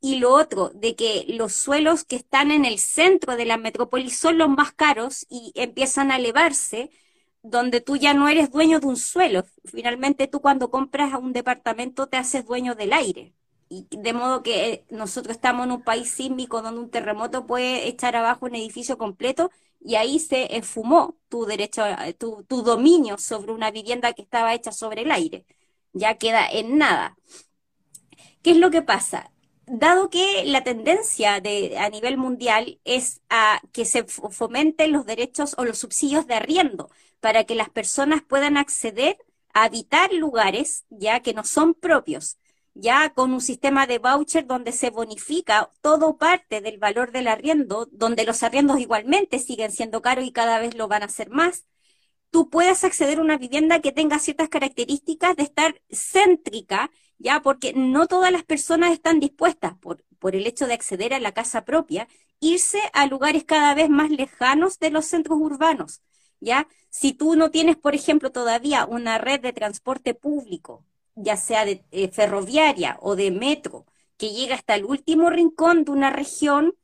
Y lo otro, de que los suelos que están en el centro de la metrópoli son los más caros y empiezan a elevarse, donde tú ya no eres dueño de un suelo. Finalmente tú cuando compras un departamento te haces dueño del aire. Y de modo que nosotros estamos en un país sísmico donde un terremoto puede echar abajo un edificio completo y ahí se esfumó tu derecho, tu dominio sobre una vivienda que estaba hecha sobre el aire. Ya queda en nada. ¿Qué es lo que pasa? Dado que la tendencia a nivel mundial es a que se fomenten los derechos o los subsidios de arriendo para que las personas puedan acceder a habitar lugares ya que no son propios, ya con un sistema de voucher donde se bonifica todo parte del valor del arriendo, donde los arriendos igualmente siguen siendo caros y cada vez lo van a hacer más, tú puedas acceder a una vivienda que tenga ciertas características de estar céntrica, ya porque no todas las personas están dispuestas, por el hecho de acceder a la casa propia, irse a lugares cada vez más lejanos de los centros urbanos, ya. Si tú no tienes, por ejemplo, todavía una red de transporte público, ya sea de ferroviaria o de metro, que llega hasta el último rincón de una región,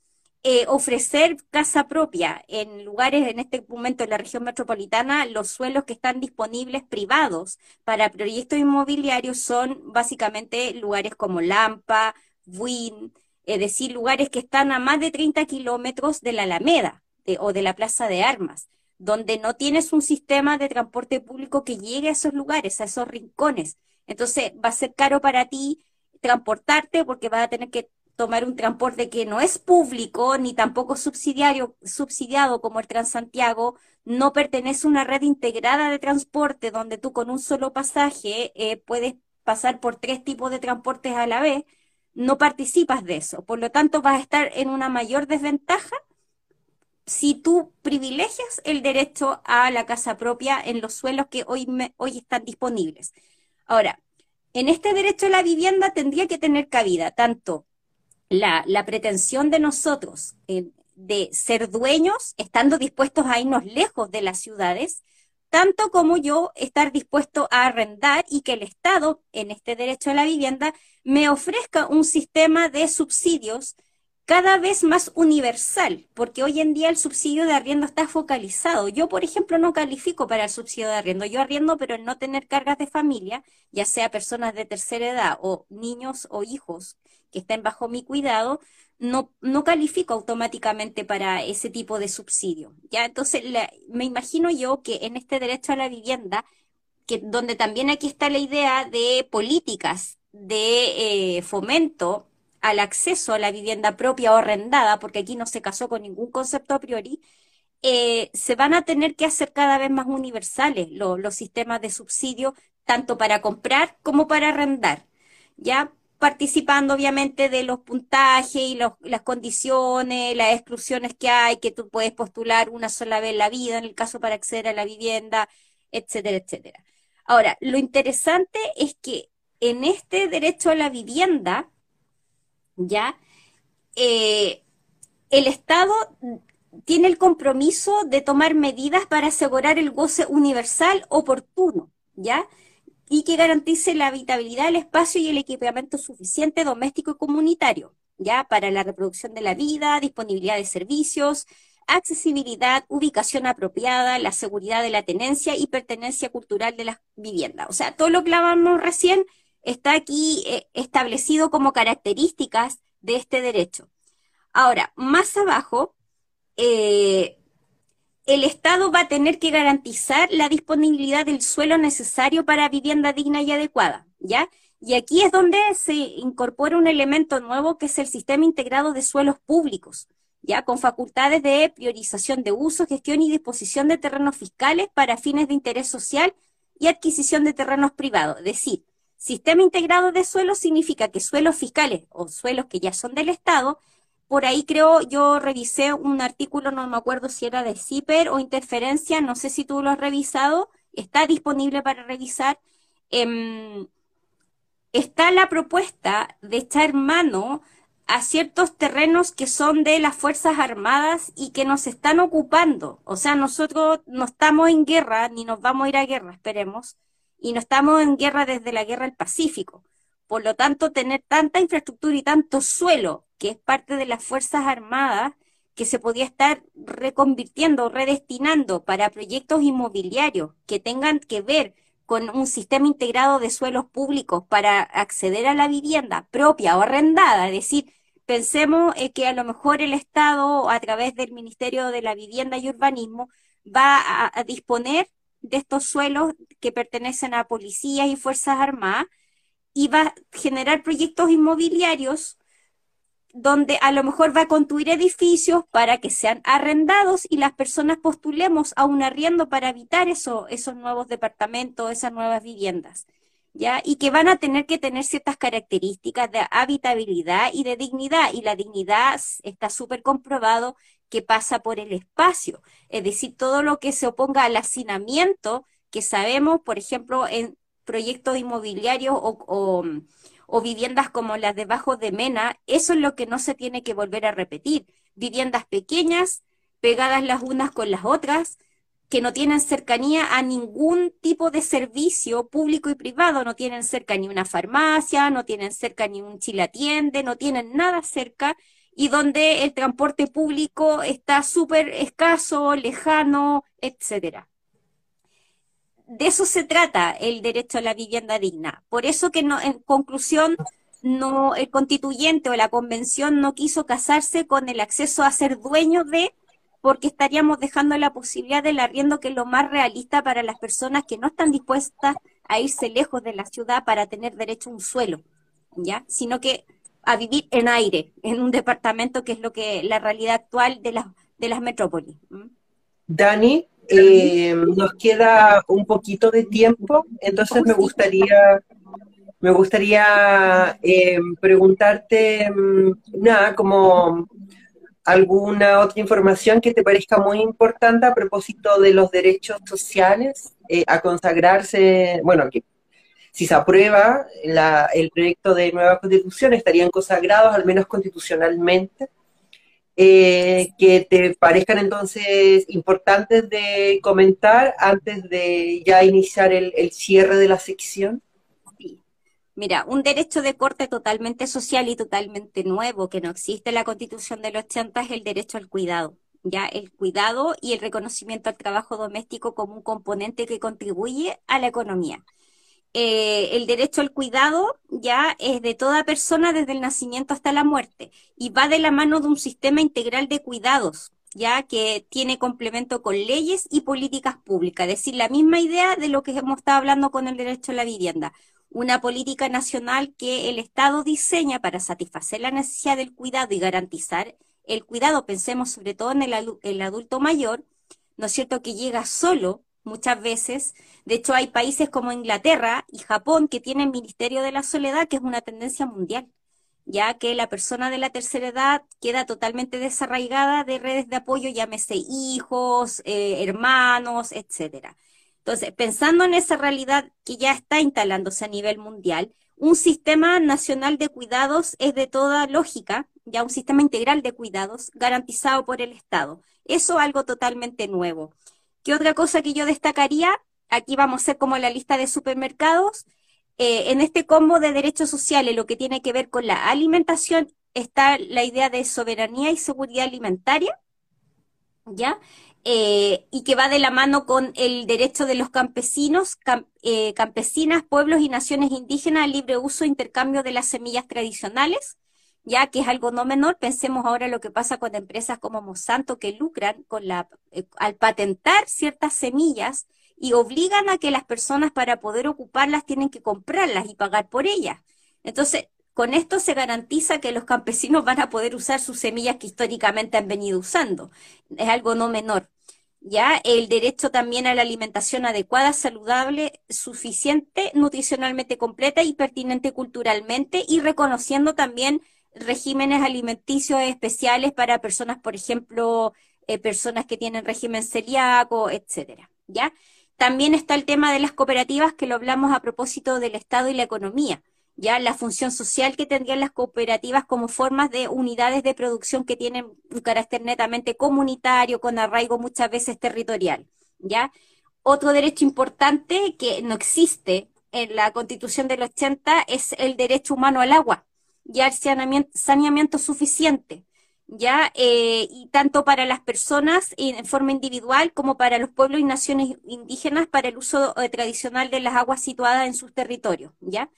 ofrecer casa propia en lugares, en este momento en la región metropolitana, los suelos que están disponibles privados para proyectos inmobiliarios son básicamente lugares como Lampa, Buin, es decir, lugares que están a más de 30 kilómetros de la Alameda o de la Plaza de Armas, donde no tienes un sistema de transporte público que llegue a esos lugares, a esos rincones. Entonces va a ser caro para ti transportarte porque vas a tener que tomar un transporte que no es público ni tampoco subsidiado como el Transantiago, no pertenece a una red integrada de transporte donde tú con un solo pasaje puedes pasar por 3 tipos de transportes a la vez, no participas de eso, por lo tanto vas a estar en una mayor desventaja si tú privilegias el derecho a la casa propia en los suelos que hoy están disponibles. Ahora, en este derecho a la vivienda tendría que tener cabida tanto la pretensión de nosotros de ser dueños, estando dispuestos a irnos lejos de las ciudades, tanto como yo estar dispuesto a arrendar y que el Estado, en este derecho a la vivienda, me ofrezca un sistema de subsidios cada vez más universal, porque hoy en día el subsidio de arriendo está focalizado. Yo, por ejemplo, no califico para el subsidio de arriendo. Yo arriendo, pero en no tener cargas de familia, ya sea personas de tercera edad o niños o hijos que estén bajo mi cuidado, no califico automáticamente para ese tipo de subsidio. ¿Ya? Entonces, me imagino yo que en este derecho a la vivienda, donde también aquí está la idea de políticas de fomento al acceso a la vivienda propia o arrendada, porque aquí no se casó con ningún concepto a priori, se van a tener que hacer cada vez más universales los sistemas de subsidio, tanto para comprar como para arrendar, ¿ya? Participando obviamente de los puntajes y las condiciones, las exclusiones que hay, que tú puedes postular una sola vez en la vida, en el caso para acceder a la vivienda, etcétera, etcétera. Ahora, lo interesante es que en este derecho a la vivienda, ¿ya? El Estado tiene el compromiso de tomar medidas para asegurar el goce universal oportuno, ¿ya? Y que garantice la habitabilidad, el espacio y el equipamiento suficiente doméstico y comunitario, ¿ya? Para la reproducción de la vida, disponibilidad de servicios, accesibilidad, ubicación apropiada, la seguridad de la tenencia y pertenencia cultural de las viviendas. O sea, todo lo que hablamos recién está aquí establecido como características de este derecho. Ahora, más abajo, el Estado va a tener que garantizar la disponibilidad del suelo necesario para vivienda digna y adecuada, ¿ya? Y aquí es donde se incorpora un elemento nuevo que es el sistema integrado de suelos públicos, ¿ya? Con facultades de priorización de uso, gestión y disposición de terrenos fiscales para fines de interés social y adquisición de terrenos privados, es decir, sistema integrado de suelos significa que suelos fiscales o suelos que ya son del Estado, por ahí creo, yo revisé un artículo, no me acuerdo si era de CIPER o Interferencia, no sé si tú lo has revisado, está disponible para revisar. Está la propuesta de echar mano a ciertos terrenos que son de las Fuerzas Armadas y que nos están ocupando. O sea, nosotros no estamos en guerra, ni nos vamos a ir a guerra, esperemos. Y no estamos en guerra desde la Guerra del Pacífico. Por lo tanto, tener tanta infraestructura y tanto suelo, que es parte de las Fuerzas Armadas, que se podía estar reconvirtiendo, redestinando para proyectos inmobiliarios que tengan que ver con un sistema integrado de suelos públicos para acceder a la vivienda propia o arrendada. Es decir, pensemos que a lo mejor el Estado, a través del Ministerio de la Vivienda y Urbanismo, va a disponer de estos suelos que pertenecen a policías y fuerzas armadas, y va a generar proyectos inmobiliarios donde a lo mejor va a construir edificios para que sean arrendados y las personas postulemos a un arriendo para habitar esos nuevos departamentos, esas nuevas viviendas, ¿ya? Y que van a tener que tener ciertas características de habitabilidad y de dignidad, y la dignidad está súper comprobado que pasa por el espacio, es decir, todo lo que se oponga al hacinamiento, que sabemos, por ejemplo, en proyectos inmobiliarios o viviendas como las de Bajos de Mena, eso es lo que no se tiene que volver a repetir, viviendas pequeñas, pegadas las unas con las otras, que no tienen cercanía a ningún tipo de servicio público y privado, no tienen cerca ni una farmacia, no tienen cerca ni un Chilatiende, no tienen nada cerca, y donde el transporte público está súper escaso, lejano, etcétera. De eso se trata el derecho a la vivienda digna. Por eso que no, en conclusión, no, el constituyente o la convención no quiso casarse con el acceso a ser dueño de, porque estaríamos dejando la posibilidad del arriendo, que es lo más realista para las personas que no están dispuestas a irse lejos de la ciudad para tener derecho a un suelo, ¿ya? Sino que a vivir en aire, en un departamento, que es lo que la realidad actual de las metrópolis. Dani, nos queda un poquito de tiempo, entonces me gustaría preguntarte nada, como alguna otra información que te parezca muy importante a propósito de los derechos sociales a consagrarse, bueno, que si se aprueba el proyecto de nueva constitución, estarían consagrados, al menos constitucionalmente, que te parezcan entonces importantes de comentar antes de ya iniciar el cierre de la sección. Mira, un derecho de corte totalmente social y totalmente nuevo, que no existe en la Constitución del 80, es el derecho al cuidado. Ya, el cuidado y el reconocimiento al trabajo doméstico como un componente que contribuye a la economía. El derecho al cuidado ya es de toda persona desde el nacimiento hasta la muerte, y va de la mano de un sistema integral de cuidados, ya que tiene complemento con leyes y políticas públicas. Es decir, la misma idea de lo que hemos estado hablando con el derecho a la vivienda. Una política nacional que el Estado diseña para satisfacer la necesidad del cuidado y garantizar el cuidado. Pensemos sobre todo en el adulto mayor, ¿no es cierto?, que llega solo muchas veces. De hecho, hay países como Inglaterra y Japón que tienen Ministerio de la Soledad, que es una tendencia mundial, ya que la persona de la tercera edad queda totalmente desarraigada de redes de apoyo, llámese hijos, hermanos, etcétera. Entonces, pensando en esa realidad que ya está instalándose a nivel mundial, un sistema nacional de cuidados es de toda lógica, ya un sistema integral de cuidados garantizado por el Estado. Eso es algo totalmente nuevo. ¿Qué otra cosa que yo destacaría? Aquí vamos a hacer como la lista de supermercados. En este combo de derechos sociales, lo que tiene que ver con la alimentación, está la idea de soberanía y seguridad alimentaria, ¿ya? Y que va de la mano con el derecho de los campesinos, campesinas, pueblos y naciones indígenas al libre uso e intercambio de las semillas tradicionales, ya que es algo no menor. Pensemos ahora lo que pasa con empresas como Monsanto, que lucran con la, al patentar ciertas semillas y obligan a que las personas, para poder ocuparlas, tienen que comprarlas y pagar por ellas. Entonces, con esto se garantiza que los campesinos van a poder usar sus semillas que históricamente han venido usando. Es algo no menor. Ya, el derecho también a la alimentación adecuada, saludable, suficiente, nutricionalmente completa y pertinente culturalmente, y reconociendo también regímenes alimenticios especiales para personas, por ejemplo, personas que tienen régimen celíaco, etcétera, ¿ya? También está el tema de las cooperativas, que lo hablamos a propósito del Estado y la economía, ya la función social que tendrían las cooperativas como formas de unidades de producción que tienen un carácter netamente comunitario, con arraigo muchas veces territorial, ¿ya? Otro derecho importante que no existe en la Constitución del 80 es el derecho humano al agua, ya el saneamiento suficiente, ya y tanto para las personas en forma individual como para los pueblos y naciones indígenas, para el uso tradicional de las aguas situadas en sus territorios, ¿ya?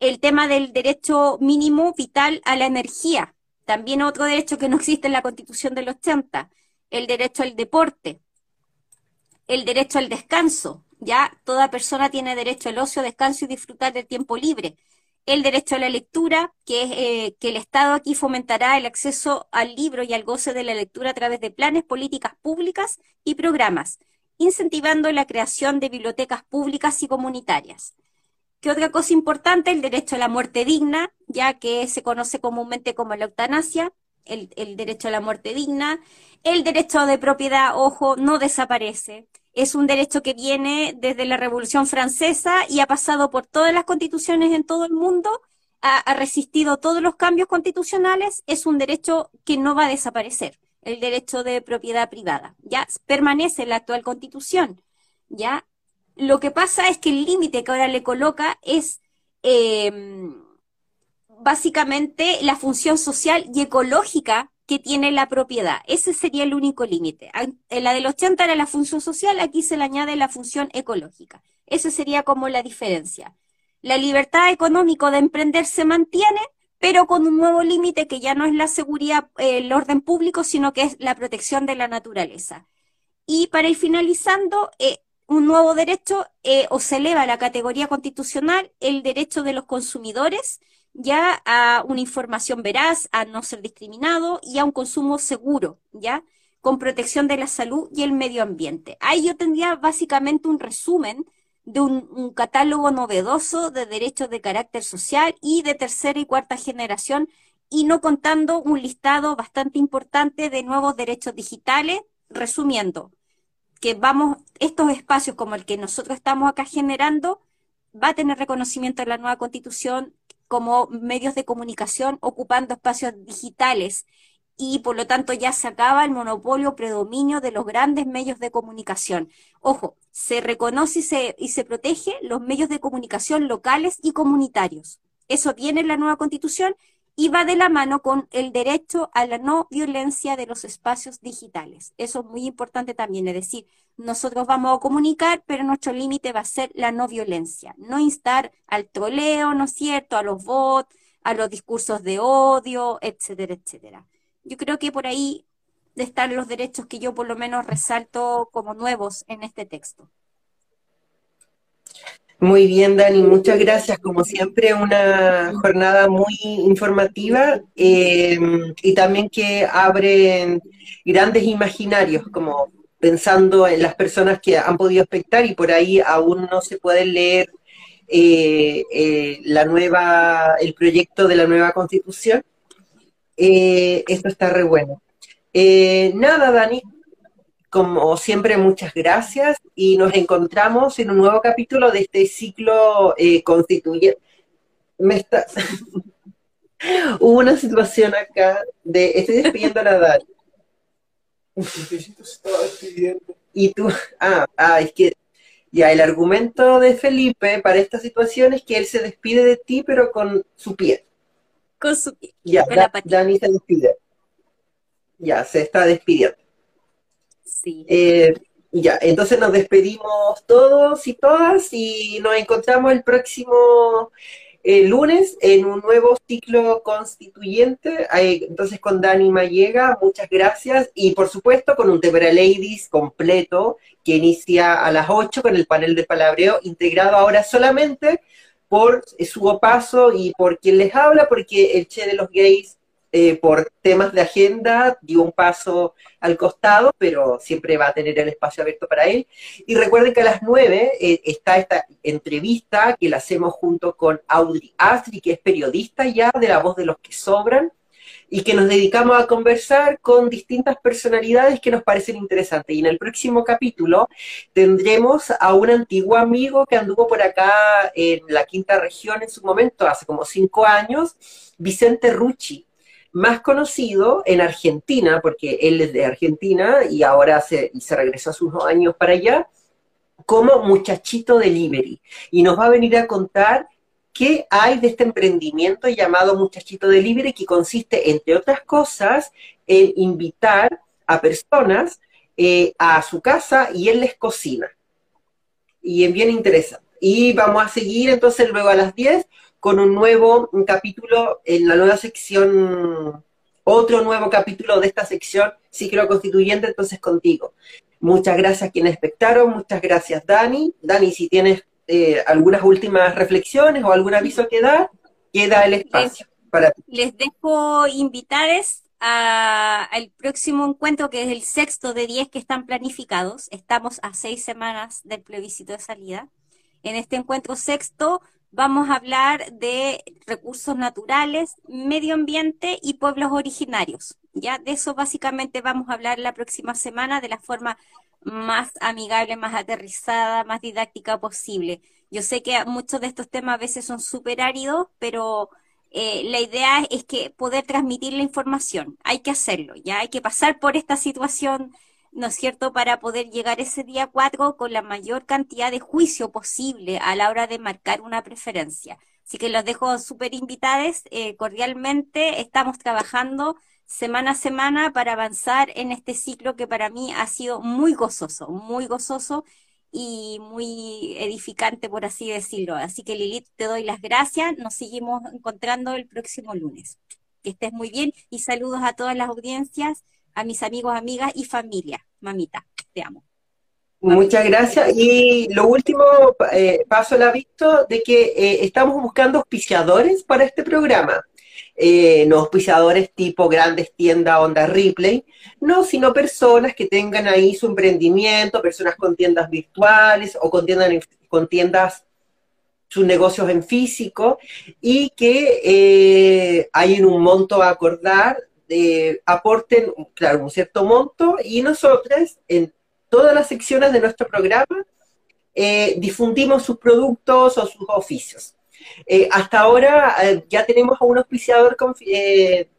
El tema del derecho mínimo vital a la energía, también otro derecho que no existe en la Constitución del 80, el derecho al deporte, el derecho al descanso, ya toda persona tiene derecho al ocio, descanso y disfrutar del tiempo libre, el derecho a la lectura, que es que el Estado aquí fomentará el acceso al libro y al goce de la lectura a través de planes, políticas públicas y programas, incentivando la creación de bibliotecas públicas y comunitarias. ¿Qué otra cosa importante? El derecho a la muerte digna, ya que se conoce comúnmente como la eutanasia, el derecho a la muerte digna, el derecho de propiedad, ojo, no desaparece, es un derecho que viene desde la Revolución Francesa y ha pasado por todas las constituciones en todo el mundo, ha resistido todos los cambios constitucionales, es un derecho que no va a desaparecer, el derecho de propiedad privada, ya permanece en la actual constitución, ya. Lo que pasa es que el límite que ahora le coloca es básicamente la función social y ecológica que tiene la propiedad. Ese sería el único límite. En la del 80 era la función social, aquí se le añade la función ecológica. Esa sería como la diferencia. La libertad económica de emprender se mantiene, pero con un nuevo límite que ya no es la seguridad, el orden público, sino que es la protección de la naturaleza. Y para ir finalizando... un nuevo derecho, o se eleva a la categoría constitucional, el derecho de los consumidores ya a una información veraz, a no ser discriminado y a un consumo seguro, ya con protección de la salud y el medio ambiente. Ahí yo tendría básicamente un resumen de un catálogo novedoso de derechos de carácter social y de tercera y cuarta generación, y no contando un listado bastante importante de nuevos derechos digitales. Resumiendo, que vamos, estos espacios como el que nosotros estamos acá generando, va a tener reconocimiento en la nueva Constitución como medios de comunicación ocupando espacios digitales y por lo tanto ya se acaba el monopolio predominio de los grandes medios de comunicación. Ojo, se reconoce y se protege los medios de comunicación locales y comunitarios. Eso viene en la nueva Constitución y va de la mano con el derecho a la no violencia de los espacios digitales. Eso es muy importante también, es decir, nosotros vamos a comunicar, pero nuestro límite va a ser la no violencia, no instar al troleo, ¿no es cierto?, a los bots, a los discursos de odio, etcétera, etcétera. Yo creo que por ahí están los derechos que yo por lo menos resalto como nuevos en este texto. Muy bien, Dani, muchas gracias. Como siempre, una jornada muy informativa y también que abre grandes imaginarios, como pensando en las personas que han podido espectar y por ahí aún no se puede leer el proyecto de la nueva Constitución. Esto está re bueno. Nada, Dani. Como siempre, muchas gracias y nos encontramos en un nuevo capítulo de este ciclo constituyente. Hubo una situación acá de... Estoy despidiendo a la Dani. Y tú... es que... Ya, el argumento de Felipe para esta situación es que él se despide de ti, pero con su pie. Con su pie. Ya, Dani se despide. Ya, se está despidiendo. Sí. Ya, entonces nos despedimos todos y todas y nos encontramos el próximo lunes en un nuevo ciclo constituyente, entonces con Dani Mallega, muchas gracias, y por supuesto con un Te Para Ladies completo que inicia a las 8 con el panel de palabreo integrado ahora solamente por su opaso y por quien les habla, porque el Che de los Gays por temas de agenda dio un paso al costado, pero siempre va a tener el espacio abierto para él. Y recuerden que a las 9 está esta entrevista que la hacemos junto con Audrey Astrid, que es periodista ya de La Voz de los que Sobran, y que nos dedicamos a conversar con distintas personalidades que nos parecen interesantes. Y en el próximo capítulo tendremos a un antiguo amigo que anduvo por acá en la quinta región en su momento, hace como 5 años, Vicente Rucci, más conocido en Argentina, porque él es de Argentina y ahora se regresó a sus años para allá, como Muchachito Delivery. Y nos va a venir a contar qué hay de este emprendimiento llamado Muchachito Delivery, que consiste, entre otras cosas, en invitar a personas a su casa y él les cocina. Y es bien interesante. Y vamos a seguir entonces luego a las 10 con un capítulo en la nueva sección, otro nuevo capítulo de esta sección, ciclo constituyente, entonces contigo. Muchas gracias quienes espectaron, muchas gracias Dani. Dani, si tienes algunas últimas reflexiones o algún aviso que dar, queda el espacio para ti. Les dejo invitados al próximo encuentro, que es el sexto de 10 que están planificados. Estamos a 6 semanas del plebiscito de salida. En este encuentro sexto vamos a hablar de recursos naturales, medio ambiente y pueblos originarios. Ya de eso básicamente vamos a hablar la próxima semana de la forma más amigable, más aterrizada, más didáctica posible. Yo sé que muchos de estos temas a veces son súper áridos, pero la idea es que poder transmitir la información. Hay que hacerlo, ya hay que pasar por esta situación, ¿no es cierto?, para poder llegar ese día 4 con la mayor cantidad de juicio posible a la hora de marcar una preferencia. Así que los dejo súper invitados, cordialmente. Estamos trabajando semana a semana para avanzar en este ciclo que para mí ha sido muy gozoso y muy edificante, por así decirlo. Así que Lilith, te doy las gracias. Nos seguimos encontrando el próximo lunes. Que estés muy bien y saludos a todas las audiencias, a mis amigos, amigas y familia. Mamita, te amo. Mamita. Muchas gracias. Y lo último, paso la visto, de que estamos buscando auspiciadores para este programa. No auspiciadores tipo grandes tiendas, onda Ripley, no, sino personas que tengan ahí su emprendimiento, personas con tiendas virtuales o con tiendas, sus negocios en físico, y que hay un monto a acordar. Aporten, claro, un cierto monto, y nosotros, en todas las secciones de nuestro programa, difundimos sus productos o sus oficios. Hasta ahora ya tenemos a un auspiciador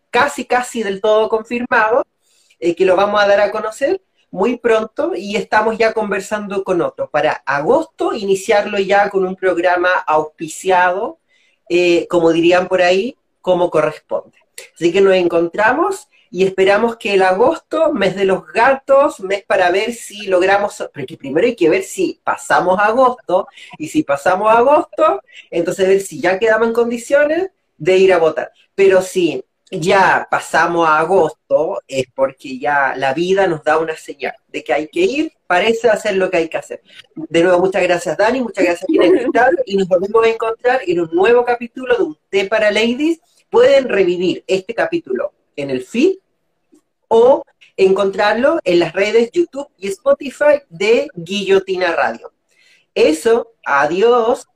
casi del todo confirmado, que lo vamos a dar a conocer muy pronto, y estamos ya conversando con otros para agosto, iniciarlo ya con un programa auspiciado, como dirían por ahí, como corresponde. Así que nos encontramos y esperamos que el agosto, mes de los gatos, mes para ver si logramos, porque primero hay que ver si pasamos agosto, y si pasamos agosto, entonces ver si ya quedamos en condiciones de ir a votar. Pero si ya pasamos a agosto, es porque ya la vida nos da una señal de que hay que ir, parece hacer lo que hay que hacer. De nuevo, muchas gracias Dani, muchas gracias por invitarnos, y nos volvemos a encontrar en un nuevo capítulo de Un Té para Ladies. Pueden revivir este capítulo en el feed o encontrarlo en las redes YouTube y Spotify de Guillotina Radio. Eso, adiós.